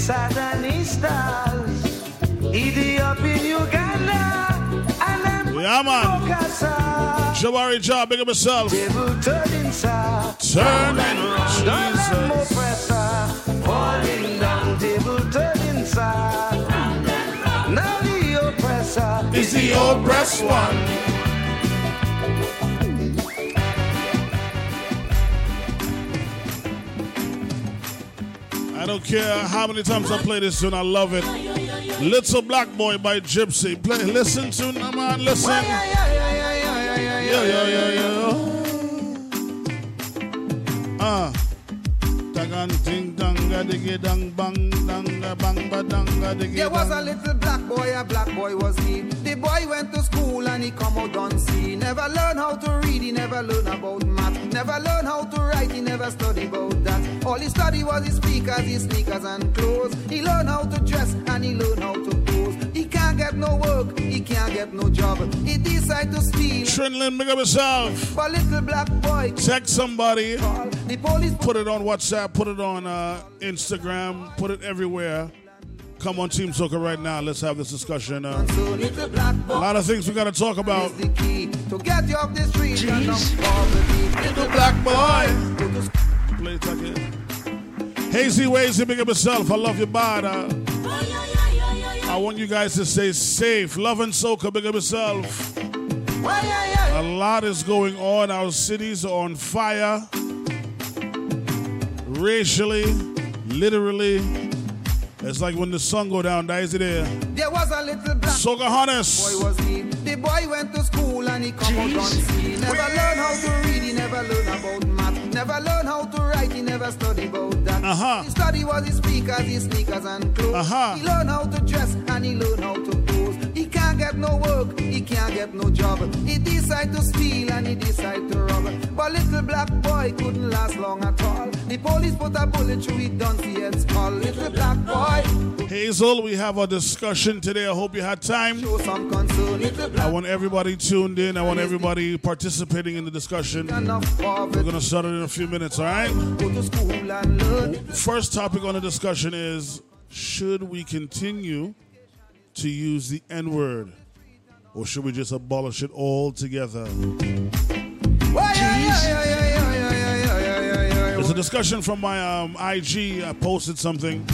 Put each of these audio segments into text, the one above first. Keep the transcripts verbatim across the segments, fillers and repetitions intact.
Satanistas, idiot in Uganda, and I'm yeah, man. Jabari Job, big up yourself. Devil turning, sir. Turn and run. Don't let more pressure. Falling down, devil turning, sir. Now the oppressor is the oppressed one. I don't care how many times I play this tune, I love it. Little Black Boy by Gypsy. Play, listen to now, man, listen. Yo, yo, yo, yo. Ah. Tagan ting danga diggy dang bang danga bang ba danga diggy. There was a little black boy, a black boy was he. The boy went to school and he come out on sea. Never learn how to read, he never learn about math. Never learn how to write, he never study about that. All he studied was his speakers, his sneakers and clothes. He learn how to dress and he learn how to pose. He can't get no work, he can't get no job. He decide to steal. Trindlin, big up yourself. But little black boy, check somebody. The police put it on WhatsApp, put it on uh, Instagram, put it everywhere. Come on, Team Soccer, right now. Let's have this discussion. Uh, a lot of things we got to talk about. Jeez. Little black boy. Play it again. Hazy Wazy, big up yourself. I love you, bad. Uh, I want you guys to stay safe. Love and Soca, big up yourself. A lot is going on. Our cities are on fire. Racially, literally. It's like when the sun go down, that is it there. There was a little black Soca Honest. Boy was he. The boy went to school and he come out on sea. Never learn how to read, he never learn about math. Never learn how to write, he never study about that. Uh-huh. He study was his speakers, his sneakers and clothes. Uh-huh. He learn how to dress and he learn how to pose. He can't get no work, he can't get no job. He decide to steal and he decide to rob. But little black boy couldn't last long at all. The police put a bullet through it, don't see it's called little black boy. Hazel, we have a discussion today. I hope you had time. I want everybody tuned in. I want everybody participating in the discussion. We're going to start it in a few minutes, all right? First topic on the discussion is, should we continue to use the N-word? Or should we just abolish it all together? It's a discussion from my um, I G. I posted something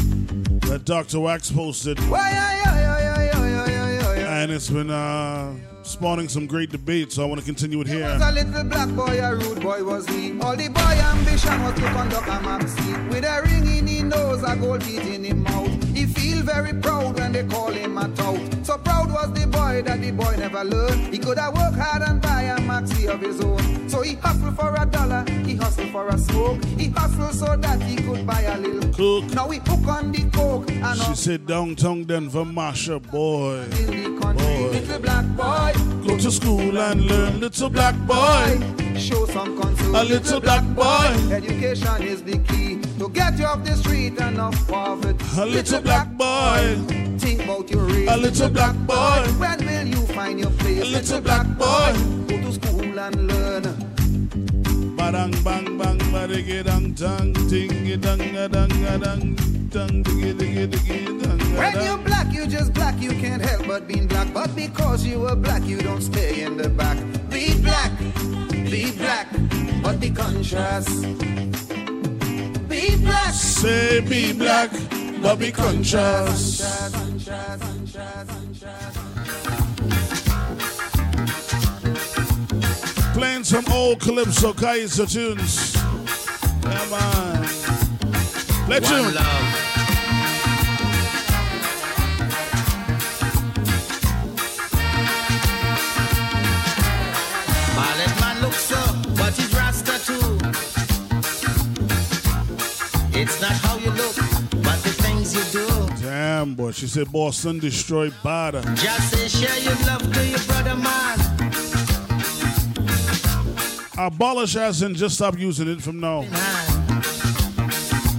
that Doctor Wax posted. And it's been uh, spawning some great debates, so I want to continue it here. There was a little black boy, a rude boy was he. All the boy ambition was to conduct a maxi. With a ring in his nose, a gold teeth in his mouth. He feel very proud when they call him a tout. So proud was the boy that the boy never learned. He could have worked hard and buy a maxi of his own. So he hustled for a dollar, he hustled for a smoke. He hustled so that he could buy a little cook. Now he hook on the coke. And she said, downtown Denver, Masha, boy. Boy. Little black boy, go to school and learn. Little black boy, show some concern. A little black boy, education is the key to get you off the street and off poverty. A little black boy, think about your race. A little black boy, when will you find your place? A little black boy, go to school and learn. Badang bang bang badigi dang dang dingi dang dang dang. When you're black, you just black. You can't help but being black. But because you were black, you don't stay in the back. Be black, be black, but be conscious. Be black, say be black, but be conscious. Playing some old Calypso Kaiser tunes. Come on, let One you. Love. It's not how you look, but the things you do. Damn, boy. She said, Boston destroyed Bada. Just say, share your love to your brother, man. Abolish as in just stop using it from now.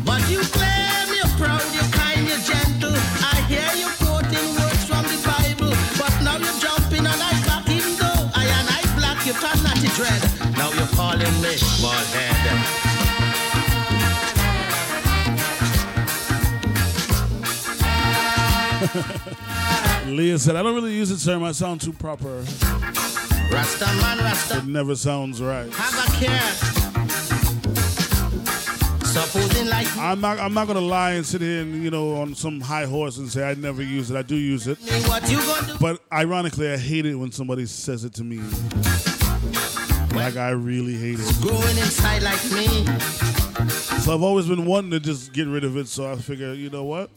But you claim you're proud, you're kind, you're gentle. I hear you quoting words from the Bible. But now you're jumping on I black, even though I and I black, you can't not to dread. Now you're calling me bald head. Leah said, I don't really use it, sir. I sound too proper. Rasta man, Rasta. It never sounds right. Have a care. Like I'm not I'm not gonna lie and sit here and, you know, on some high horse and say I never use it. I do use it. What you gonna do? But ironically I hate it when somebody says it to me. Like I really hate it. Growing inside like me. So I've always been wanting to just get rid of it, so I figure, you know what?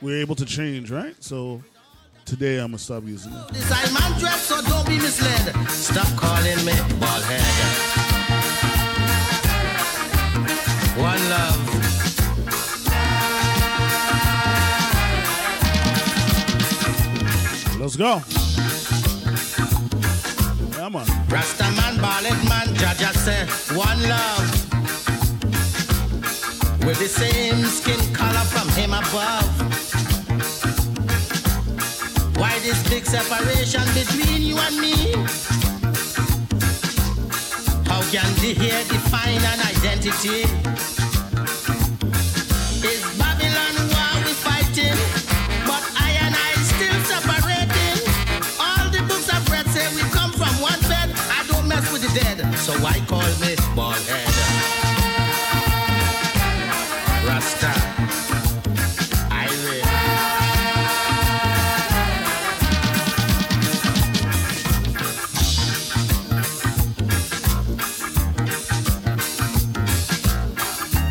We're able to change, right? So today I'm gonna stop using it. I'm undressed, so don't be misled. Stop calling me bald head. One love. Let's go. Come on. Rasta man, ballet man, Jaja said, one love. With the same skin color from him above. Why this big separation between you and me? How can they here define an identity? It's Babylon war we fighting, but I and I still separating. All the books I've read say we come from one bed. I don't mess with the dead, so why call me bald head? Rasta, I will.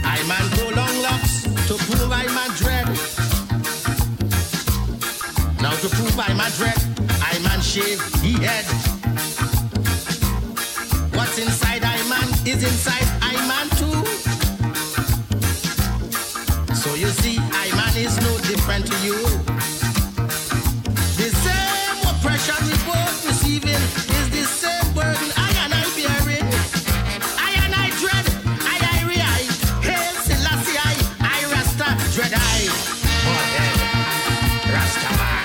I man grow long locks to prove I man dread. Now to prove I man dread, I man shave he head. What's inside I man is inside I man too. So you see, I man is no different to you. The same oppression we both receiving is the same burden I and I bearing. I and I dread, I I re-I, Hail Selassie I, I Rasta, dread I. Forehead, Rasta man.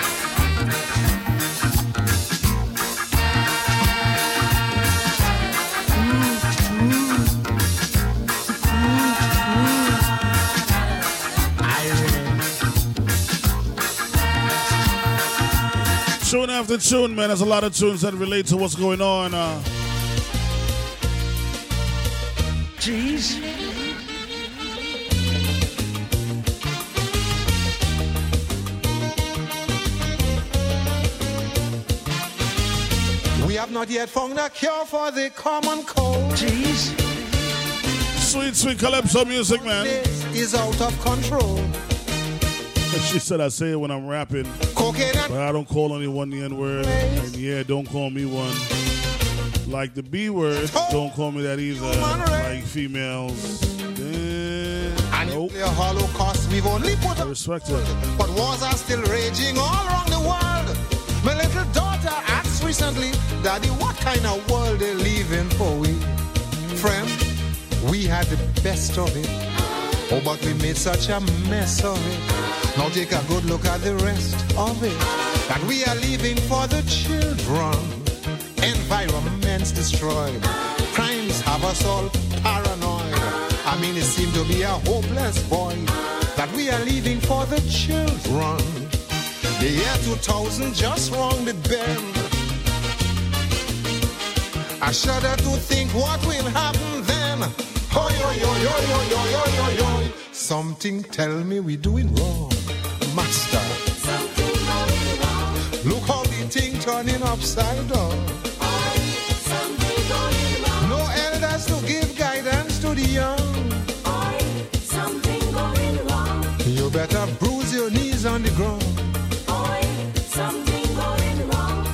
Tune after tune, man. There's a lot of tunes that relate to what's going on. Uh. Jeez. We have not yet found a cure for the common cold. Jeez. Sweet, sweet calypso music, man. This is out of control. She said I say it when I'm rapping, but I don't call anyone the N-word, and yeah, don't call me one. Like the B-word, don't call me that either, like females. Yeah. Nope. I respect it. But wars are still raging all around the world. My little daughter asked recently, Daddy, what kind of world they live in for we? Friend, we had the best of it. Oh, but we made such a mess of it. Now take a good look at the rest of it. That we are leaving for the children. Environments destroyed. Crimes have us all paranoid. I mean, it seemed to be a hopeless void. That we are leaving for the children. The year two thousand just wronged them. I shudder to think what will happen then. Oy, oy, oy, oy, oy, oy, oy, oy. Something tell me we're doing wrong, Master. Something going wrong. Look how the thing turning upside down. Oy, something going wrong. No elders to give guidance to the young. Oy, something going wrong. You better bruise your knees on the ground. Oy, something going wrong.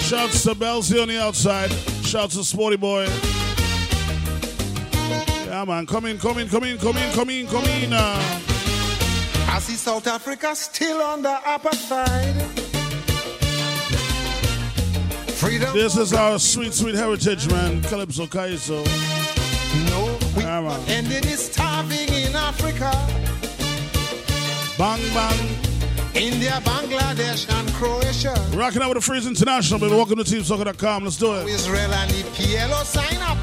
Shouts to Belzy on the outside. Shouts to Sporty Boy. Yeah, man, come in, come in, come in, come in, come in, come in. Uh. I see South Africa still under apartheid. Freedom. This is our sweet, sweet heritage, man. Calypso Kaiso. No, we yeah, ended is starving in Africa. Bang, bang. India, Bangladesh, and Croatia. Rocking out with the Freeze International, baby. Welcome to Team Soccer dot com. Let's do it. Israel and the P L O sign up.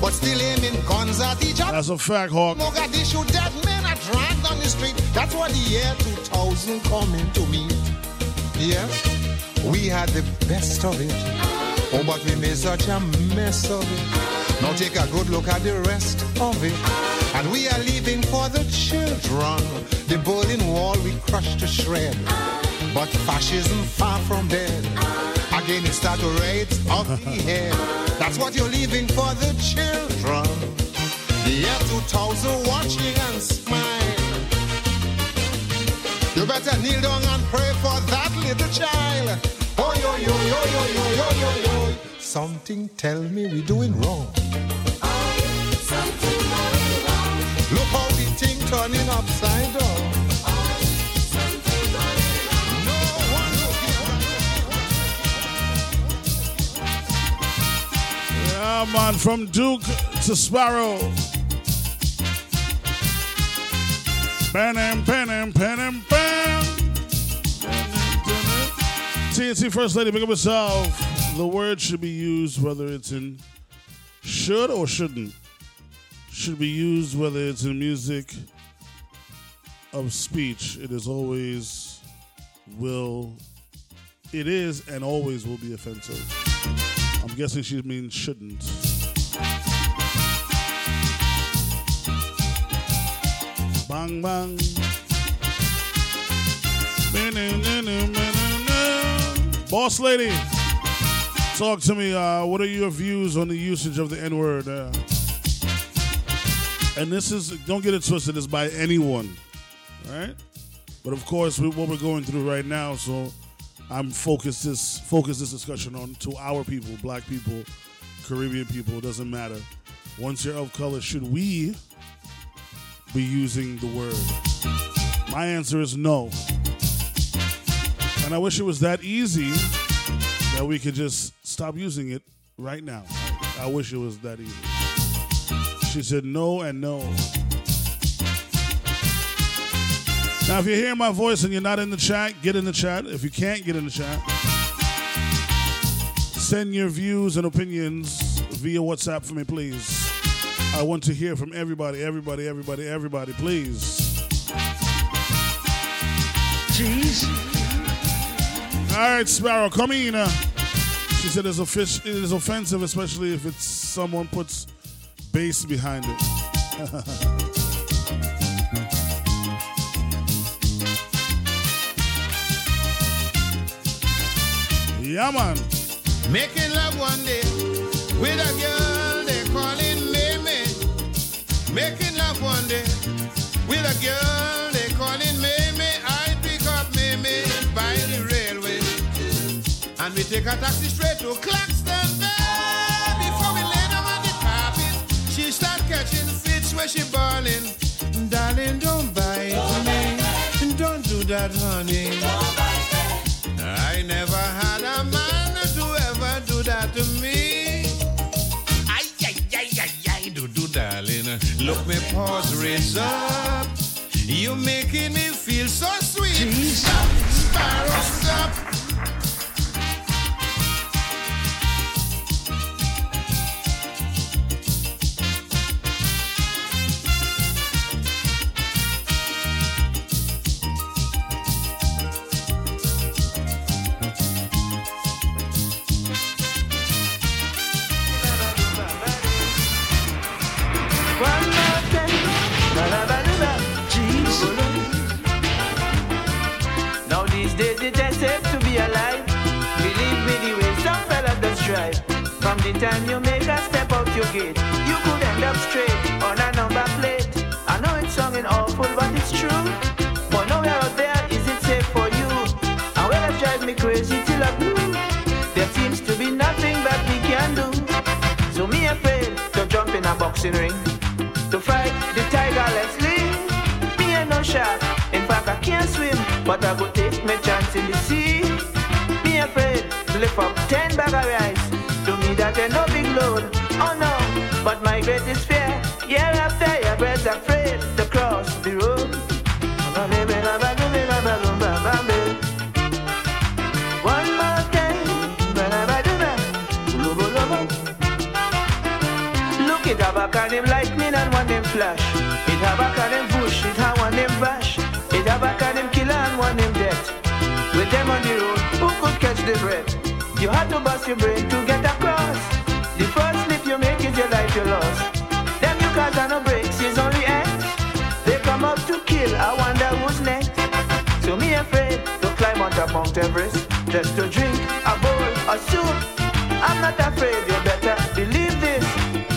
But still aiming guns at each other. That's a fact, Hawk. Mogadishu dead men are dragged down the street. That's what the year two thousand coming to me. Yes, we had the best of it. Oh, but we made such a mess of it. Now take a good look at the rest of it. And we are leaving for the children. The Berlin Wall we crushed to shred. But fascism far from dead. Again it starts to raise up the head. That's what you're leaving for the children. The year two thousand watching and smile. You better kneel down and pray for that little child. Oh yo yo yo yo yo yo yo yo. Something tell me we're doing wrong. Oh, something very wrong. Look how the thing turning upside down. Yeah, man, from Duke to Sparrow. Bam, bam, bam, bam, bam. T N T First Lady, pick up yourself. The word should be used whether it's in should or shouldn't. Should be used whether it's in music of speech. It is always will. It is and always will be offensive. I'm guessing she means shouldn't. Bang, bang. Boss lady, talk to me. Uh, what are your views on the usage of the N-word? Uh, and this is, don't get it twisted, it's by anyone, all right? But of course, we, what we're going through right now, so... I'm focused this focus this discussion on to our people, black people, Caribbean people, it doesn't matter. Once you're of color, should we be using the word? My answer is no. And I wish it was that easy that we could just stop using it right now. I wish it was that easy. She said no and no. Now, if you're hearing my voice and you're not in the chat, get in the chat. If you can't get in the chat, send your views and opinions via WhatsApp for me, please. I want to hear from everybody, everybody, everybody, everybody, please. Jeez. All right, Sparrow, come in. She said it's offic- it is offensive, especially if it's someone puts bass behind it. Yeah, man. Making love one day with a girl they calling Mamie. Making love one day with a girl they calling Mamie. I pick up Mamie by the railway. And we take a taxi straight to Claxton Bay. Before we lay down on the carpet, she start catching fits when she bawling. Darling, don't bite me. Don't do that, honey. I never had a man to ever do that to me. Ay, ay, ay, ay, ay, do, do, darling. Look, me paws raise up. You making me feel so sweet. Jeez. Stop, Sparrow, stop. From the time you make a step out your gate, you could end up straight on a number plate. I know it's sounding awful, but it's true. But nowhere out there is it safe for you. And when it drives me crazy till I blue, there seems to be nothing that we can do. So me afraid to jump in a boxing ring, to fight the tiger, let's leave. Me ain't no shark, in fact I can't swim, but I could take my chance in the sea. Me afraid to lift up ten bag of rice. To me that ain't no big load, oh no, but my greatest fear, year after year, breath's afraid to cross the road. One more time, look, it have a kind of lightning and one in flash, it have a kind of bush, it have one had to bust your brain to get across. The first slip you make is your life you lost. Them you cause are no breaks, it's only ends. They come up to kill, I wonder who's next. So me afraid to climb on top Mount Everest just to drink a bowl of soup. I'm not afraid, you better believe this,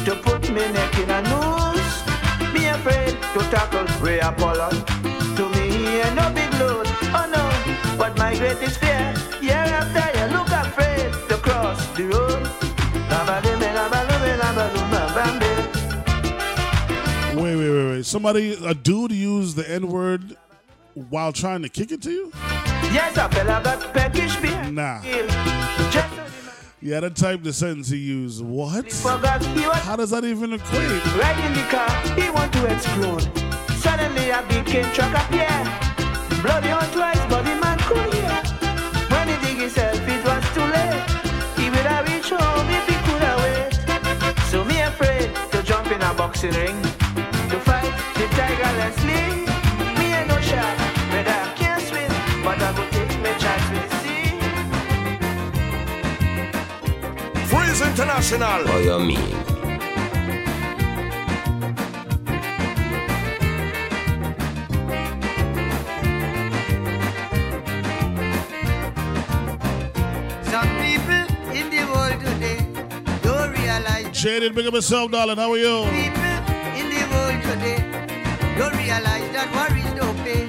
to put me neck in a noose. Me afraid to tackle Ray Apollo. To me he ain't no big load, oh no. But my greatest fear, year after year, look afraid to cross the road. Wait, wait, wait, wait. Somebody, a dude used the N-word while trying to kick it to you? Yes, I fell about peckish beer. Nah. Yeah, that type of sentence he used. What? How does that even equate? Right in the car, he want to explode. Suddenly a big cane truck appeared. Bloody on twice, but the man could hear. When he dig himself, it was too late. He would have reached home if he could have waited. So me afraid to jump in a boxing ring, to fight the tiger Leslie. Me ain't no shot, but I can't swim, but I will take my chance with the sea. Freeze International! What you mean? Jaden, big up yourself, darling. How are you? People in the world today don't realize that worries don't pay.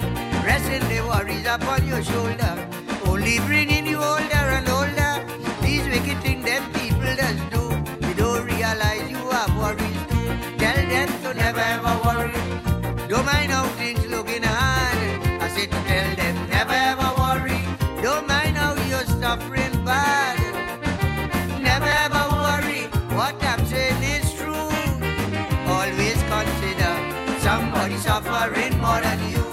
Resting the worries upon your shoulder, only bringing you older and older. These wicked things them people does do. You don't realize you have worries too. Tell them to never ever worry. Don't mind how things looking hard. I said to tell them never ever worry. Don't mind how you're suffering bad. Never ever worry. What I'm saying is true. Always consider somebody suffering more than you.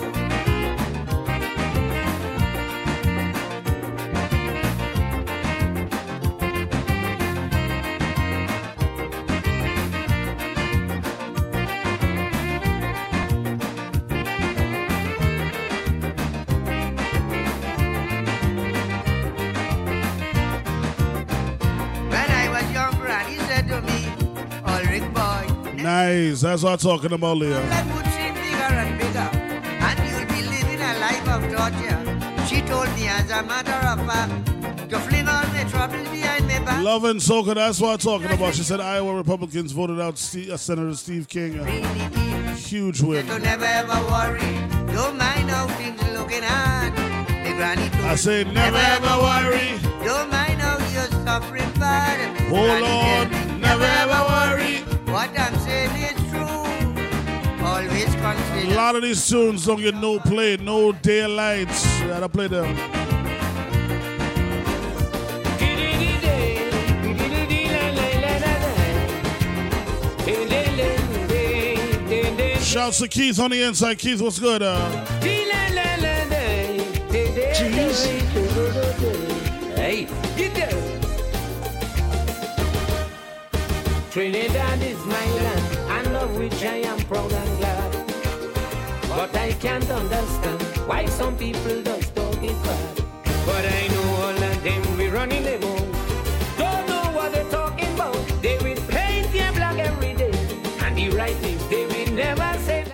Nice, that's what I'm talking about, Leah. That would seem bigger and bigger, and you'll be living a life of torture. She told me, as a matter of fact, to fling all my troubles behind my back. Love and soca, that's what I'm talking about. She said Iowa Republicans voted out Steve, uh, Senator Steve King. Uh, huge win. Don't never ever worry. Don't mind how things are looking at. I say never ever worry. Don't mind how you're suffering bad. Oh Lord, never ever worry. What I'm saying is true. Always consider. A lot of these tunes don't get no play, no daylights. You gotta play them. Shouts to Keith on the inside. Keith, what's good? Uh? Jeez. Hey, get there. Trinidad is my land, and of which I am proud and glad. But I can't understand why some people just talk it bad. But I know all of them we running them all. Don't know what they're talking about. They will paint their black every day, and the right things they will never say.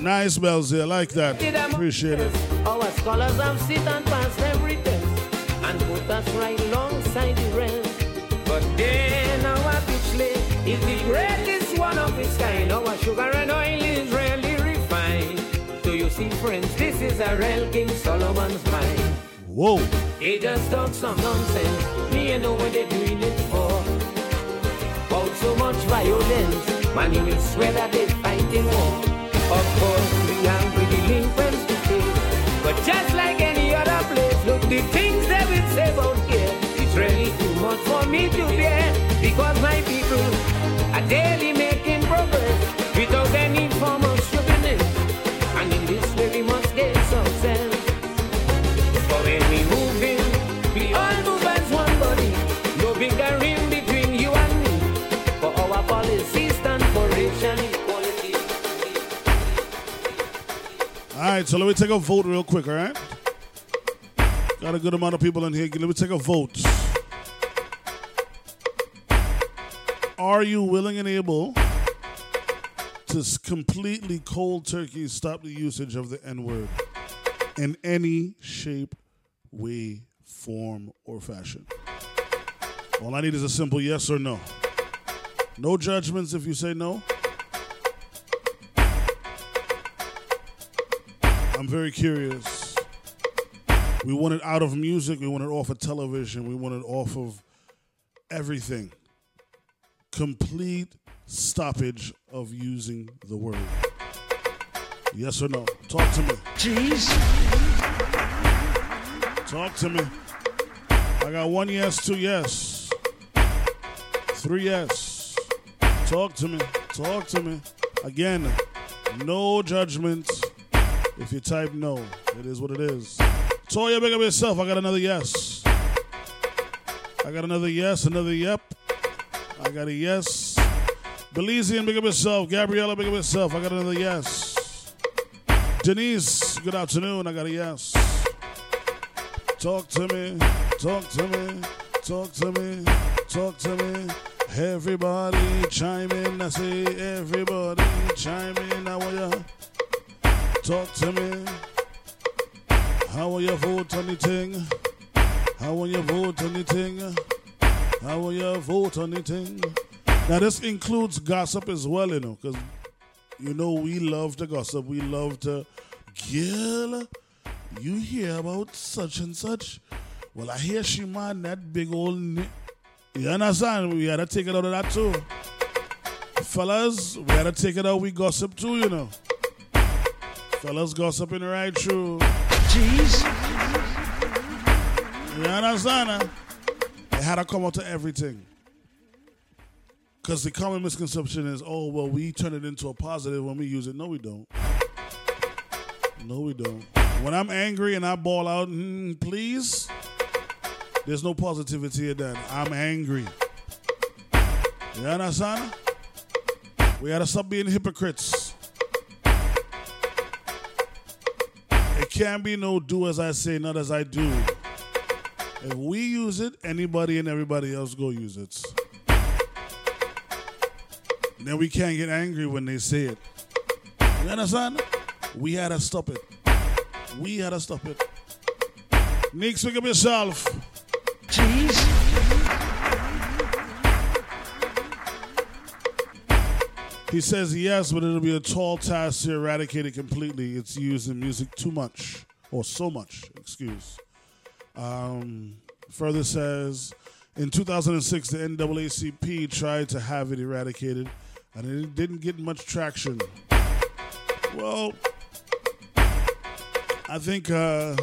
Nice bells there, like that. Appreciate it. Our scholars have sit and passed every test and put us right alongside the rest. But then our beach lake is the greatest one of its kind. Our sugar and oil is really refined. So you see, friends, this is a real King Solomon's mine. Whoa. They just talk some nonsense. Me and know what they're doing it for. About so much violence, man, you will swear that they're fighting war. Of course, we have with delinquents to face. But just like any other place, look, the things they will say about here, it's really too much for me to bear, because my people are daily making progress without any form of sugarness, and in this way we must get success. For when we move in, we all move as one body, no bickering between you and me, for our policies stand for racial equality. All right, so let me take a vote real quick, all right? Got a good amount of people in here. Let me take a vote. are you willing and able to completely cold turkey stop the usage of the N-word in any shape, way, form, or fashion? All I need is a simple yes or no. No judgments if you say no. I'm very curious. We want it out of music. We want it off of television. We want it off of everything. Complete stoppage of using the word. Yes or no? Talk to me. Jeez. Talk to me. I got one yes, two yes. Three yes. Talk to me. Talk to me. Again, no judgment. If you type no, it is what it is. Toya, big up yourself. I got another yes. I got another yes, another yep. I got a yes. Belizean, big up yourself. Gabriella, big up yourself. I got another yes. Denise, good afternoon. I got a yes. Talk to me. Talk to me. Talk to me. Talk to me. Everybody chime in. I say everybody chime in. I want ya. Talk to me. How will you vote on the thing? How will you vote on the thing? How will you vote on the thing? Now, this includes gossip as well, you know, because, you know, we love to gossip. We love to, girl, you hear about such and such? Well, I hear she man that big old, ni-. You understand? We had to take it out of that, too. Fellas, we had to take it out. We gossip, too, you know. Fellas gossiping right through. Jeez. You understand? It had to come out to everything. Because the common misconception is, oh, well, we turn it into a positive when we use it. No, we don't. No, we don't. When I'm angry and I bawl out, mm, please, there's no positivity in that. I'm angry. You understand? We got to stop being hypocrites. Can be no do as I say, not as I do. If we use it, anybody and everybody else go use it. And then we can't get angry when they say it. You understand? We had to stop it. We had to stop it. Nick, speak up yourself. Jeez. He says yes, but it'll be a tall task to eradicate it completely. It's used in music too much, or so much, excuse. Um, further says, in two thousand six, the N double A C P tried to have it eradicated, and it didn't get much traction. Well, I think uh,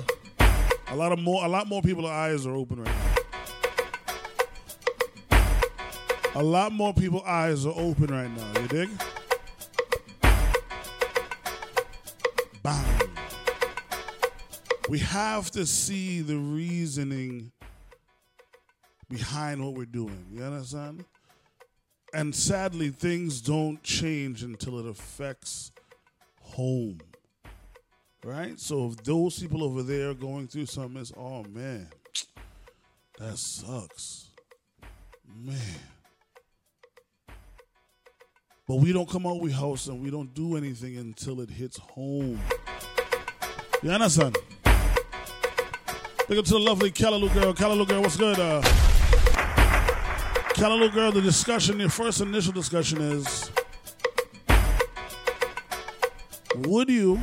a lot of more, a lot more people's eyes are open right now. A lot more people's eyes are open right now, you dig? Bang. We have to see the reasoning behind what we're doing, you understand? And sadly, things don't change until it affects home, right? So if those people over there are going through something, it's, oh, man, that sucks. Man. But we don't come out with house and we don't do anything until it hits home. You understand? Look up to the lovely Callaloo girl. Callaloo girl, what's good? Uh, Callaloo girl, the discussion, your first initial discussion is, would you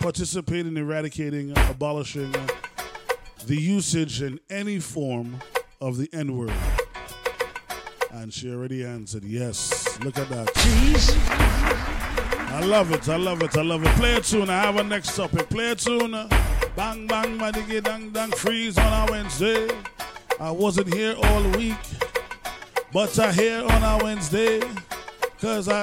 participate in eradicating, abolishing uh, the usage in any form of the N-word? And she already answered yes. Look at that. Jeez. I love it. I love it. I love it. Play a tune. I have a next topic. Play a tune. Bang, bang, madiggy, dang, dang. Freeze on a Wednesday. I wasn't here all week, but I here on a Wednesday. Because I...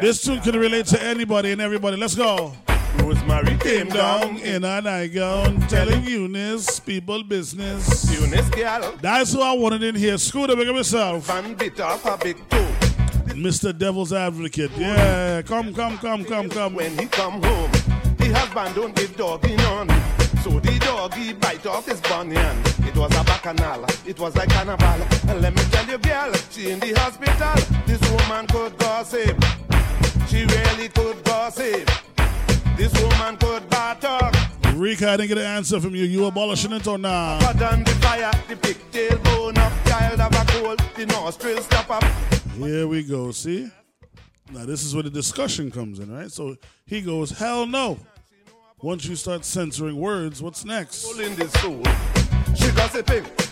This tune can relate to anybody and everybody. Let's go. Was married, came down, down in a nightgown, telling Eunice people business. Eunice girl. That's who I wanted in here. Screw the big of myself. I'm bit off a big toe. Mister Devil's Advocate. Yeah, come, come, come, come, come. When he come home, the husband don't get dogging on. So the doggy bite off his bunion. It was a bacchanal, it was like carnival. And let me tell you, girl, she in the hospital. This woman could gossip, she really could gossip. This woman could batter. Rika, I didn't get an answer from you. You abolishing it or not? Nah? Here we go, see? Now this is where the discussion comes in, right? So he goes, hell no. Once you start censoring words, what's next?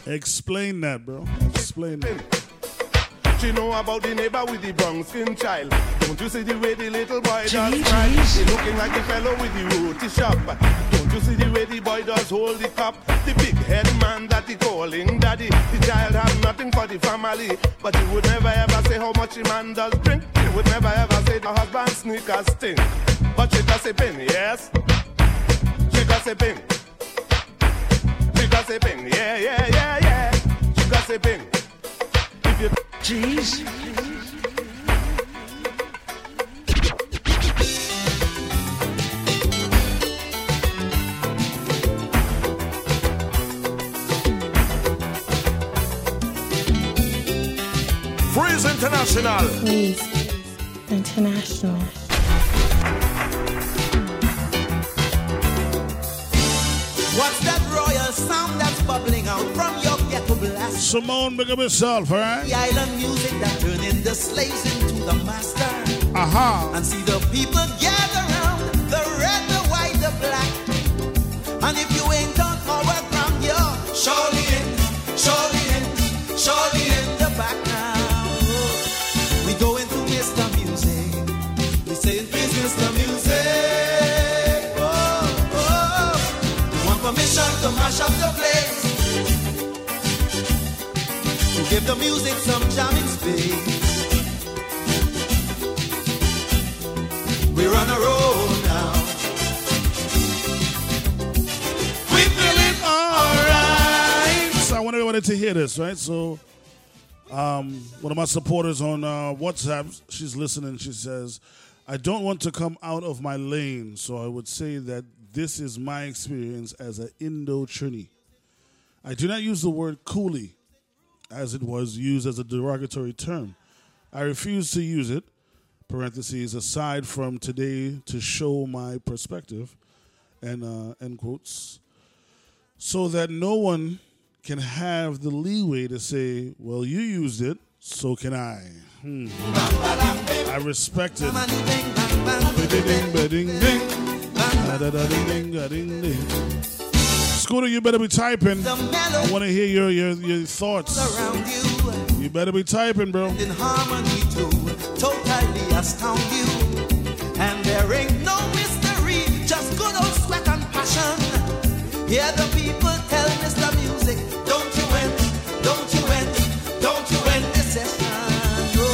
Explain that, bro. Explain that. She know about the neighbor with the brown skin child. Don't you see the way the little boy does cry? He looking like the fellow with the roti shop. Don't you see the way the boy does hold the cup? The big head man that he calling daddy. The child have nothing for the family, but he would never ever say how much the man does drink. He would never ever say the husband's sneakers stink. But she gossiping, yes. She gossiping. She gossiping, yeah, yeah, yeah, yeah. She gossiping. If you jeez. Freeze International. Freeze International. What's that royal sound that's bubbling out from your ghetto blast? Simone, big up yourself, all right? The island music that turning the slaves into the master. Aha! Uh-huh. And see the people gather round, the red, the white, the black. And if you ain't done our ground, you're surely in, surely in, surely in the back now. We going to Mister Music. We saying, please, Mister Music. To mash up the place, to give the music some jamming space. We're on a roll now. We feel it alright. So I want everybody to hear this, right? So um, one of my supporters on uh, WhatsApp, she's listening. She says, I don't want to come out of my lane, so I would say that this is my experience as an Indo-Trini. I do not use the word coolie, as it was used as a derogatory term. I refuse to use it, parentheses, aside from today to show my perspective, and uh, end quotes, so that no one can have the leeway to say, well, you used it, so can I. Hmm. I respect it. Scooter, you better be typing. I want to hear your, your, your thoughts. You better be typing, bro. In harmony too, totally astound you. And there ain't no mystery, just good old sweat and passion. Hear the people tell Mister Music, don't you win, don't you win, don't you win this session. Oh, no.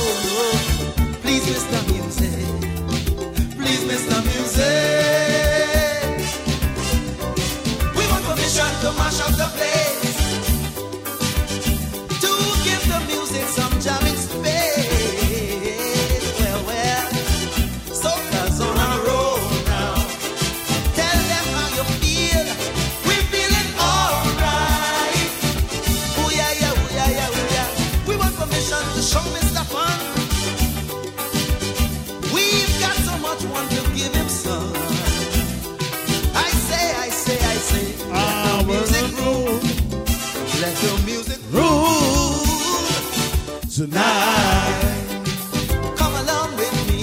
Please, Mister Music, please, Mister Music. To mash up the place, to give the music some jamming space. Well, well, soca's on a roll now. Tell them how you feel. We're feeling alright. Ooh yeah yeah, ooh yeah yeah, ooh yeah. We want permission to show Mister Fun. We've got so much want to give him some. I say, I say, I say. Ah. Let your music rule tonight. Come along with me.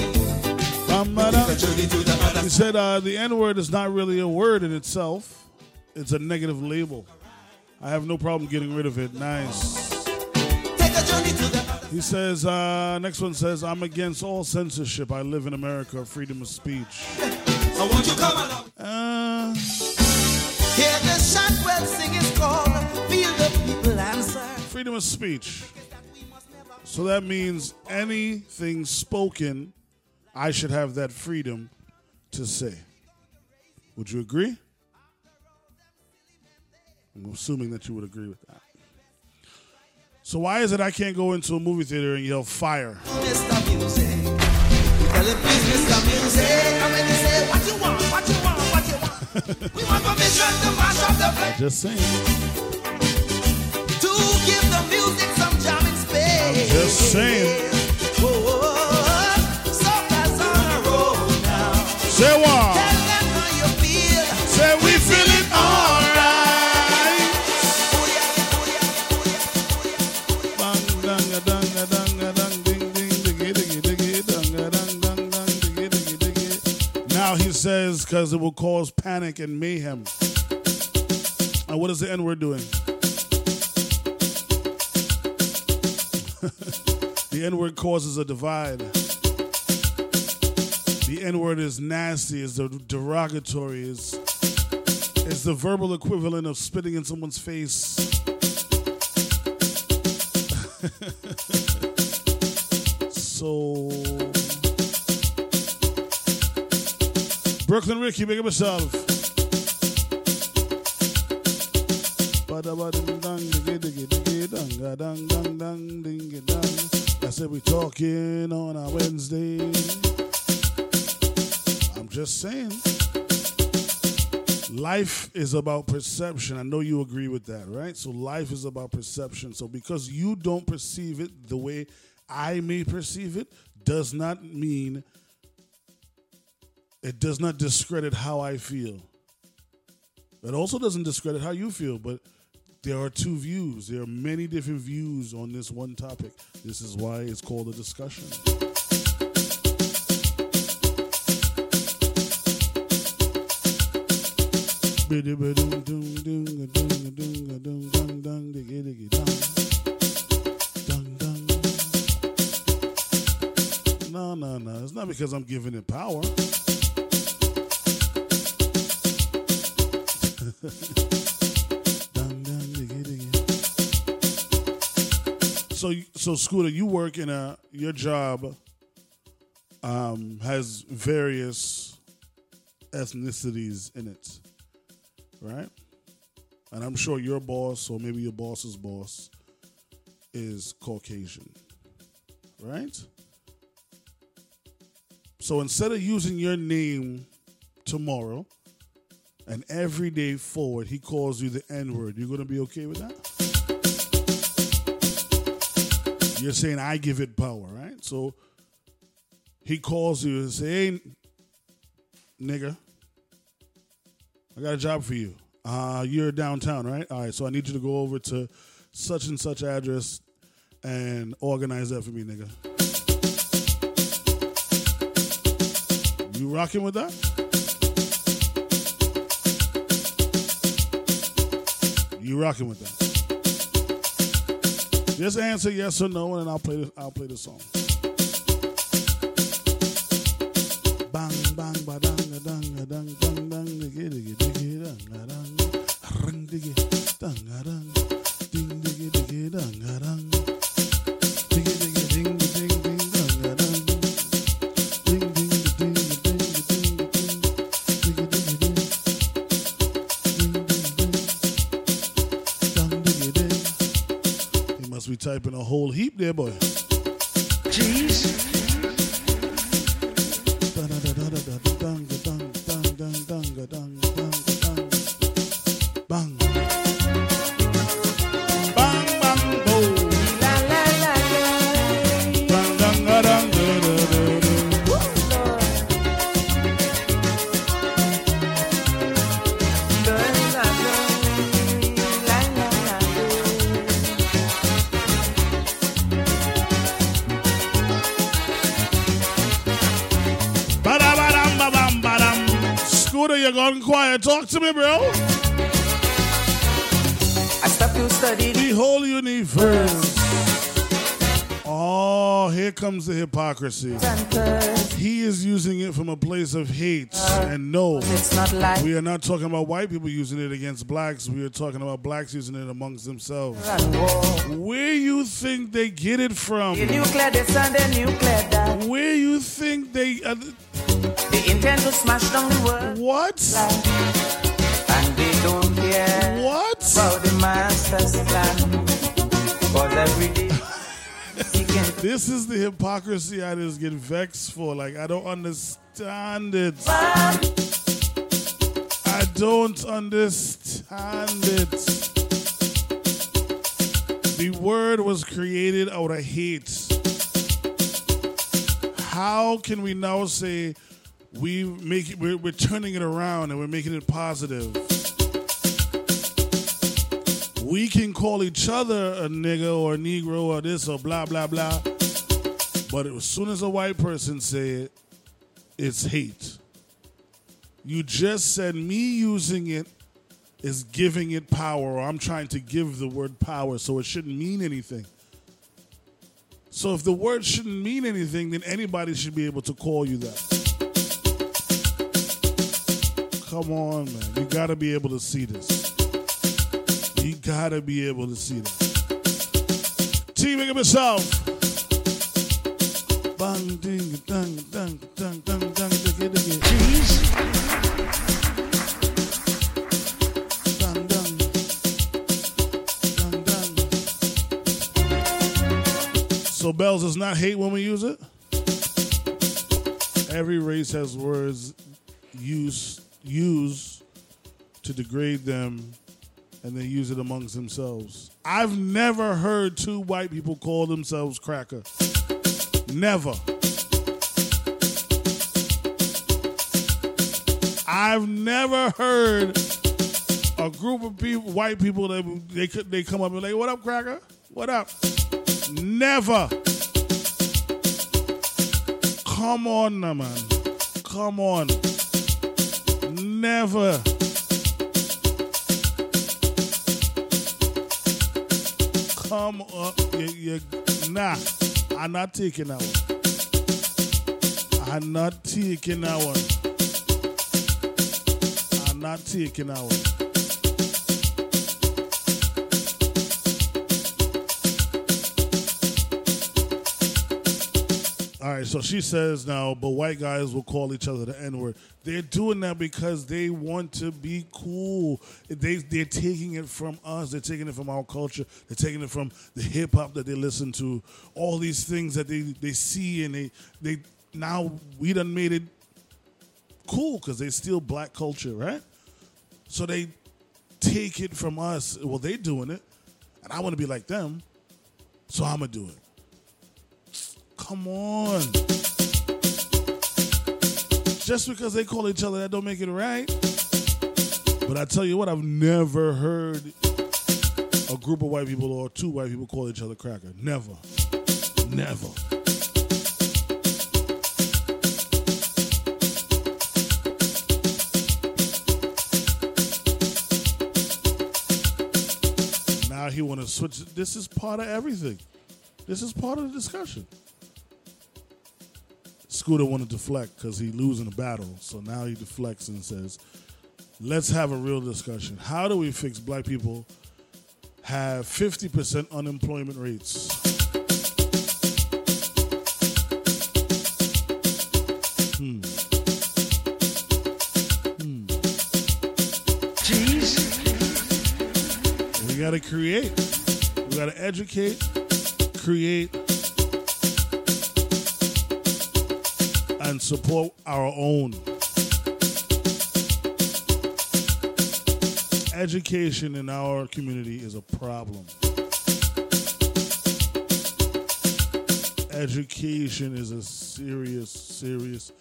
He said uh, the N-word is not really a word in itself. It's a negative label. I have no problem getting rid of it. Nice. He says, uh, next one says, I'm against all censorship. I live in America. Freedom of speech. So won't you come along? Uh, Hear the Shotwell sing his call, feel the people answer. Freedom of speech. So that means anything spoken, I should have that freedom to say. Would you agree? I'm assuming that you would agree with that. So why is it I can't go into a movie theater and yell fire? Mister Music. Tell him please, Mister Music. Come and say what you want, what you want, what you want. We want permission to mash I just sing. To give the music some time and space. I'm just sing. Oh, oh, oh. So fast on a roll now. Say what? Tell them how you feel. Say we feel it all right. Bang, bang, bang, bang. Says because it will cause panic and mayhem. And what is the N word doing? The N word causes a divide. The N word is nasty, is derogatory, is is the verbal equivalent of spitting in someone's face. So. Brooklyn Ricky, big up yourself. I said we talking on a Wednesday. I'm just saying. Life is about perception. I know you agree with that, right? So life is about perception. So because you don't perceive it the way I may perceive it, does not mean it does not discredit how I feel. It also doesn't discredit how you feel, but there are two views. There are many different views on this one topic. This is why it's called a discussion. No, no, no. It's not because I'm giving it power. So, so Scooter, you work in a your job um, has various ethnicities in it, right? And I'm sure your boss, or maybe your boss's boss, is Caucasian, right? So instead of using your name tomorrow. And every day forward, he calls you the N-word. You're going to be okay with that? You're saying, I give it power, right? So he calls you and says, hey, nigga, I got a job for you. Uh, you're downtown, right? All right, so I need you to go over to such and such address and organize that for me, nigga. You rocking with that? You rocking with that? Just answer yes or no, and then I'll play the I'll play the song. Bang bang ba dang dang dang dang dang diggy diggy diggy dang dang ring diggy dang dang ding diggy diggy dang dang diggy diggy ding ding ding dang dang ding ding ding ding ding ding ding ding. We typing a whole heap there, boy. Jeez. Bang. Bang, bang, boom. La, la, la, la. Bang, bang, da, dang, da, da, da, da. You're gone quiet. Talk to me, bro. I stop you study the whole universe. Oh, here comes the hypocrisy. He is using it from a place of hate. And no, it's not like we are not talking about white people using it against blacks. We are talking about blacks using it amongst themselves. Where you think they get it from? Where you think they... Uh, They intend to smash down the world. What? And they don't care. What? About the master's plan. Cause every day. This is the hypocrisy I just get vexed for. Like, I don't understand it. But I I don't understand it. The world was created out of hate. How can we now say we make it, we're, we're turning it around and we're making it positive? We can call each other a nigga or a negro or this or blah, blah, blah. But as soon as a white person say it, it's hate. You just said me using it is giving it power, or I'm trying to give the word power, so it shouldn't mean anything. So if the word shouldn't mean anything, then anybody should be able to call you that. Come on, man. You got to be able to see this. You got to be able to see that. Teaming up yourself. Bang, ding, dang, dang, dang, dang, dang, dang, dang, dang, dang, dang, dang, dang. So Bells does not hate when we use it? Every race has words used used to degrade them, and they use it amongst themselves. I've never heard two white people call themselves cracker. Never. I've never heard a group of people, white people, that they they come up and like, "What up, cracker? What up?" Never. Come on, now, man. Come on. Never. Come up, you, you nah. I'm not taking that one. I'm not taking that one. I'm not taking that one. All right, so she says now, but white guys will call each other the N-word. They're doing that because they want to be cool. They, they're taking it from us. They're taking it from our culture. They're taking it from the hip-hop that they listen to. All these things that they, they see, and they they now we done made it cool because they steal black culture, right? So they take it from us. Well, they're doing it, and I want to be like them, so I'm going to do it. Come on. Just because they call each other, that don't make it right. But I tell you what, I've never heard a group of white people or two white people call each other cracker. Never. Never. Now he want to switch. This is part of everything. This is part of the discussion. Scooter want to deflect because he losing a battle, so now he deflects and says, "Let's have a real discussion. How do we fix black people have fifty percent unemployment rates?" Hmm. Hmm. Jeez. We gotta create. We gotta educate. Create. And support our own. Education in our community is a problem. Education is a serious, serious,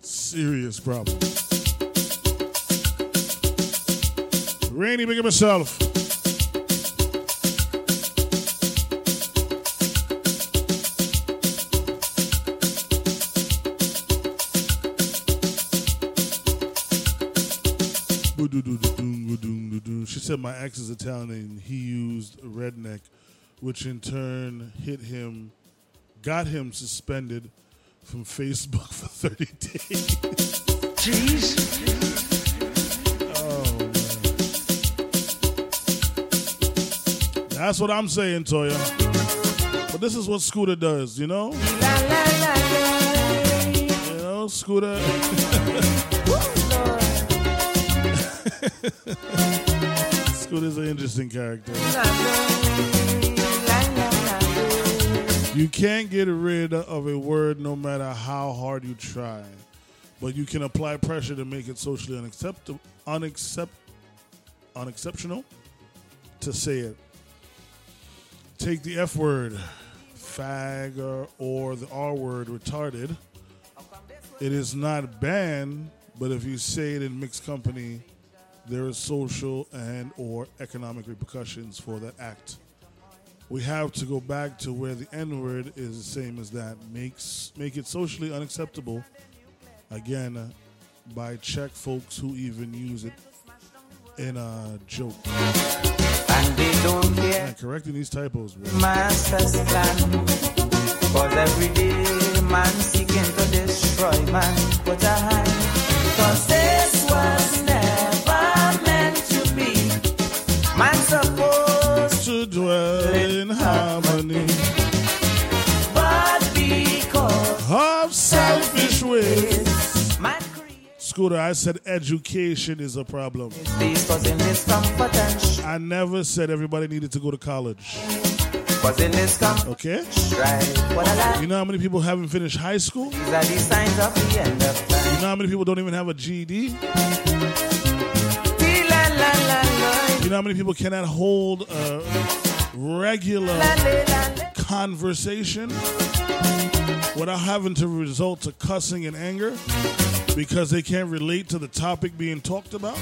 serious problem. Rainy, big up yourself. She said, "My ex is Italian and he used a redneck, which in turn hit him, got him suspended from Facebook for thirty days. Jeez. Oh, man. That's what I'm saying, Toya. But this is what Scooter does, you know? La, la, la, la. You know, Scooter. Scooter's an interesting character. You can't get rid of a word no matter how hard you try. But you can apply pressure to make it socially unacceptable, unaccept, unexceptional to say it. Take the F word, fag, or, or the R word, retarded. It is not banned, but if you say it in mixed company, there is social and or economic repercussions for that act. We have to go back to where the N word is the same as that. Makes make it socially unacceptable. Again, by Czech folks who even use it in a joke. And they don't care. Man, correcting these typos, bro. Master's plan. Cause every day man seeking to destroy man. What a hand. Cause this was never meant to be. Man supposed to dwell in harmony. But because of selfish ways. Scooter, I said education is a problem. I never said everybody needed to go to college. Okay? You know how many people haven't finished high school? You know how many people don't even have a G E D? You know how many people cannot hold a regular conversation without having to resort to cussing and anger? Because they can't relate to the topic being talked about.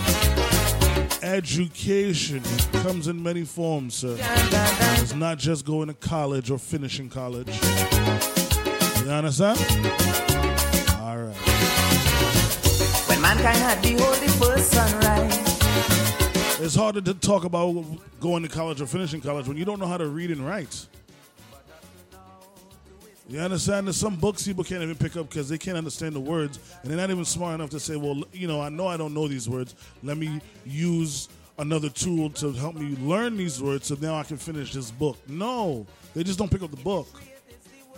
Education comes in many forms, sir. It's not just going to college or finishing college. You understand? All right. When mankind had the holy first sunrise. It's harder to talk about going to college or finishing college when you don't know how to read and write. You understand? There's some books people can't even pick up because they can't understand the words, and they're not even smart enough to say, well, you know, I know I don't know these words. Let me use another tool to help me learn these words so now I can finish this book. No. They just don't pick up the book.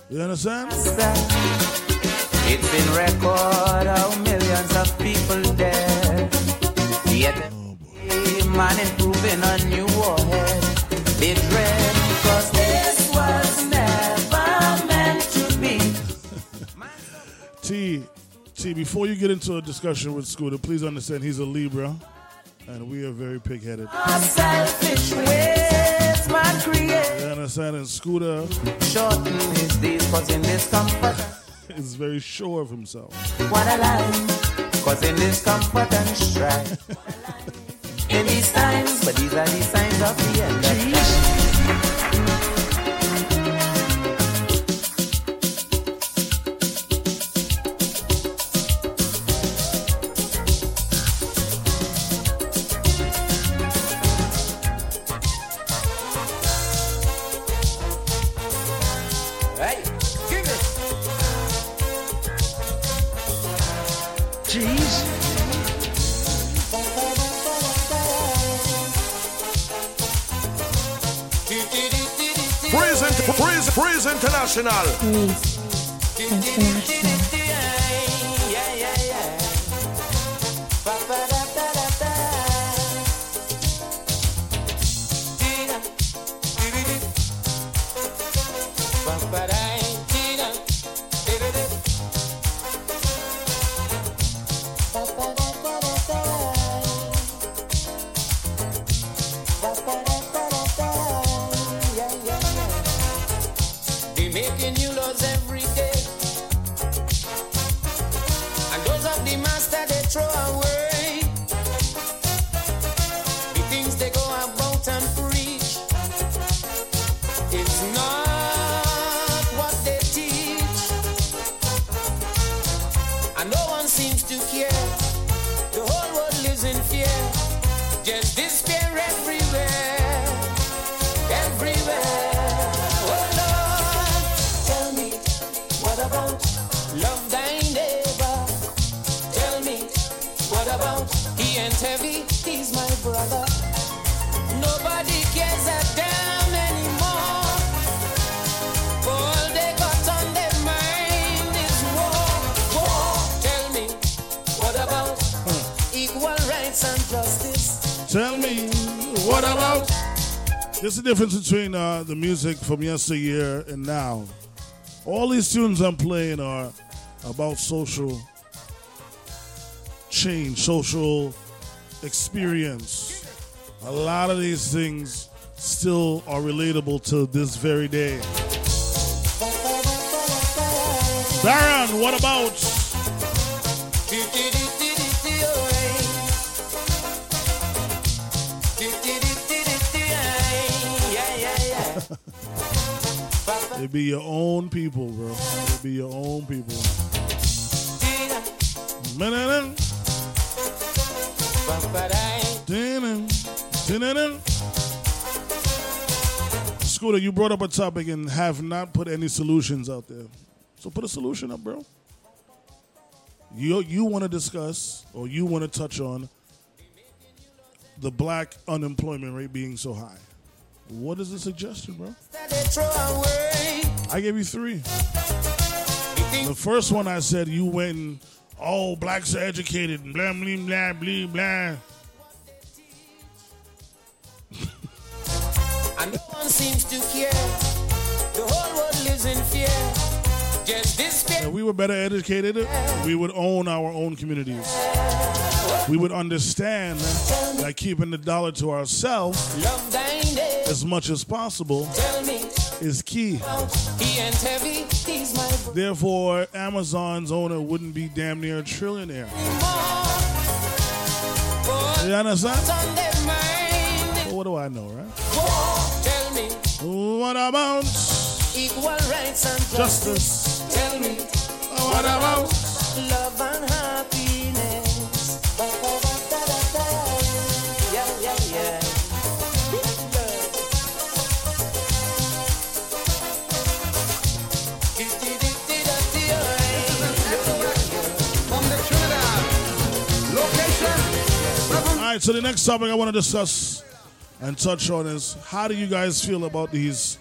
You understand? It's been record how millions of people dead. Yet oh, boy. Man improving on new warhead. They dread because this was T, T, before you get into a discussion with Scooter, please understand he's a Libra, and we are very pig-headed. You understand? And Scooter is very sure of himself. What a life, cause in this comfort and strife. In these times, but these are the signs of the end. Freeze International. Freeze International. There's a difference between uh, the music from yesteryear and now. All these tunes I'm playing are about social change, social experience. A lot of these things still are relatable to this very day. Darren, what about? It'd be your own people, bro. It'd be your own people. Scooter, you brought up a topic and have not put any solutions out there. So put a solution up, bro. You you want to discuss or you want to touch on the black unemployment rate being so high. What is the suggestion, bro? I gave you three. The first one I said you went, oh, blacks are educated, blah, blah, blah, blah, blah. And no one seems to care. The whole world lives in fear. Just despair. If we were better educated, we would own our own communities. We would understand that keeping the dollar to ourselves as much as possible is key. Therefore, Amazon's owner wouldn't be damn near a trillionaire. You understand? Well, what do I know, right? What about equal rights and justice? Tell me. What about love and happiness? Yeah, yeah, yeah. All right, so the next topic I want to discuss and touch on is, how do you guys feel about these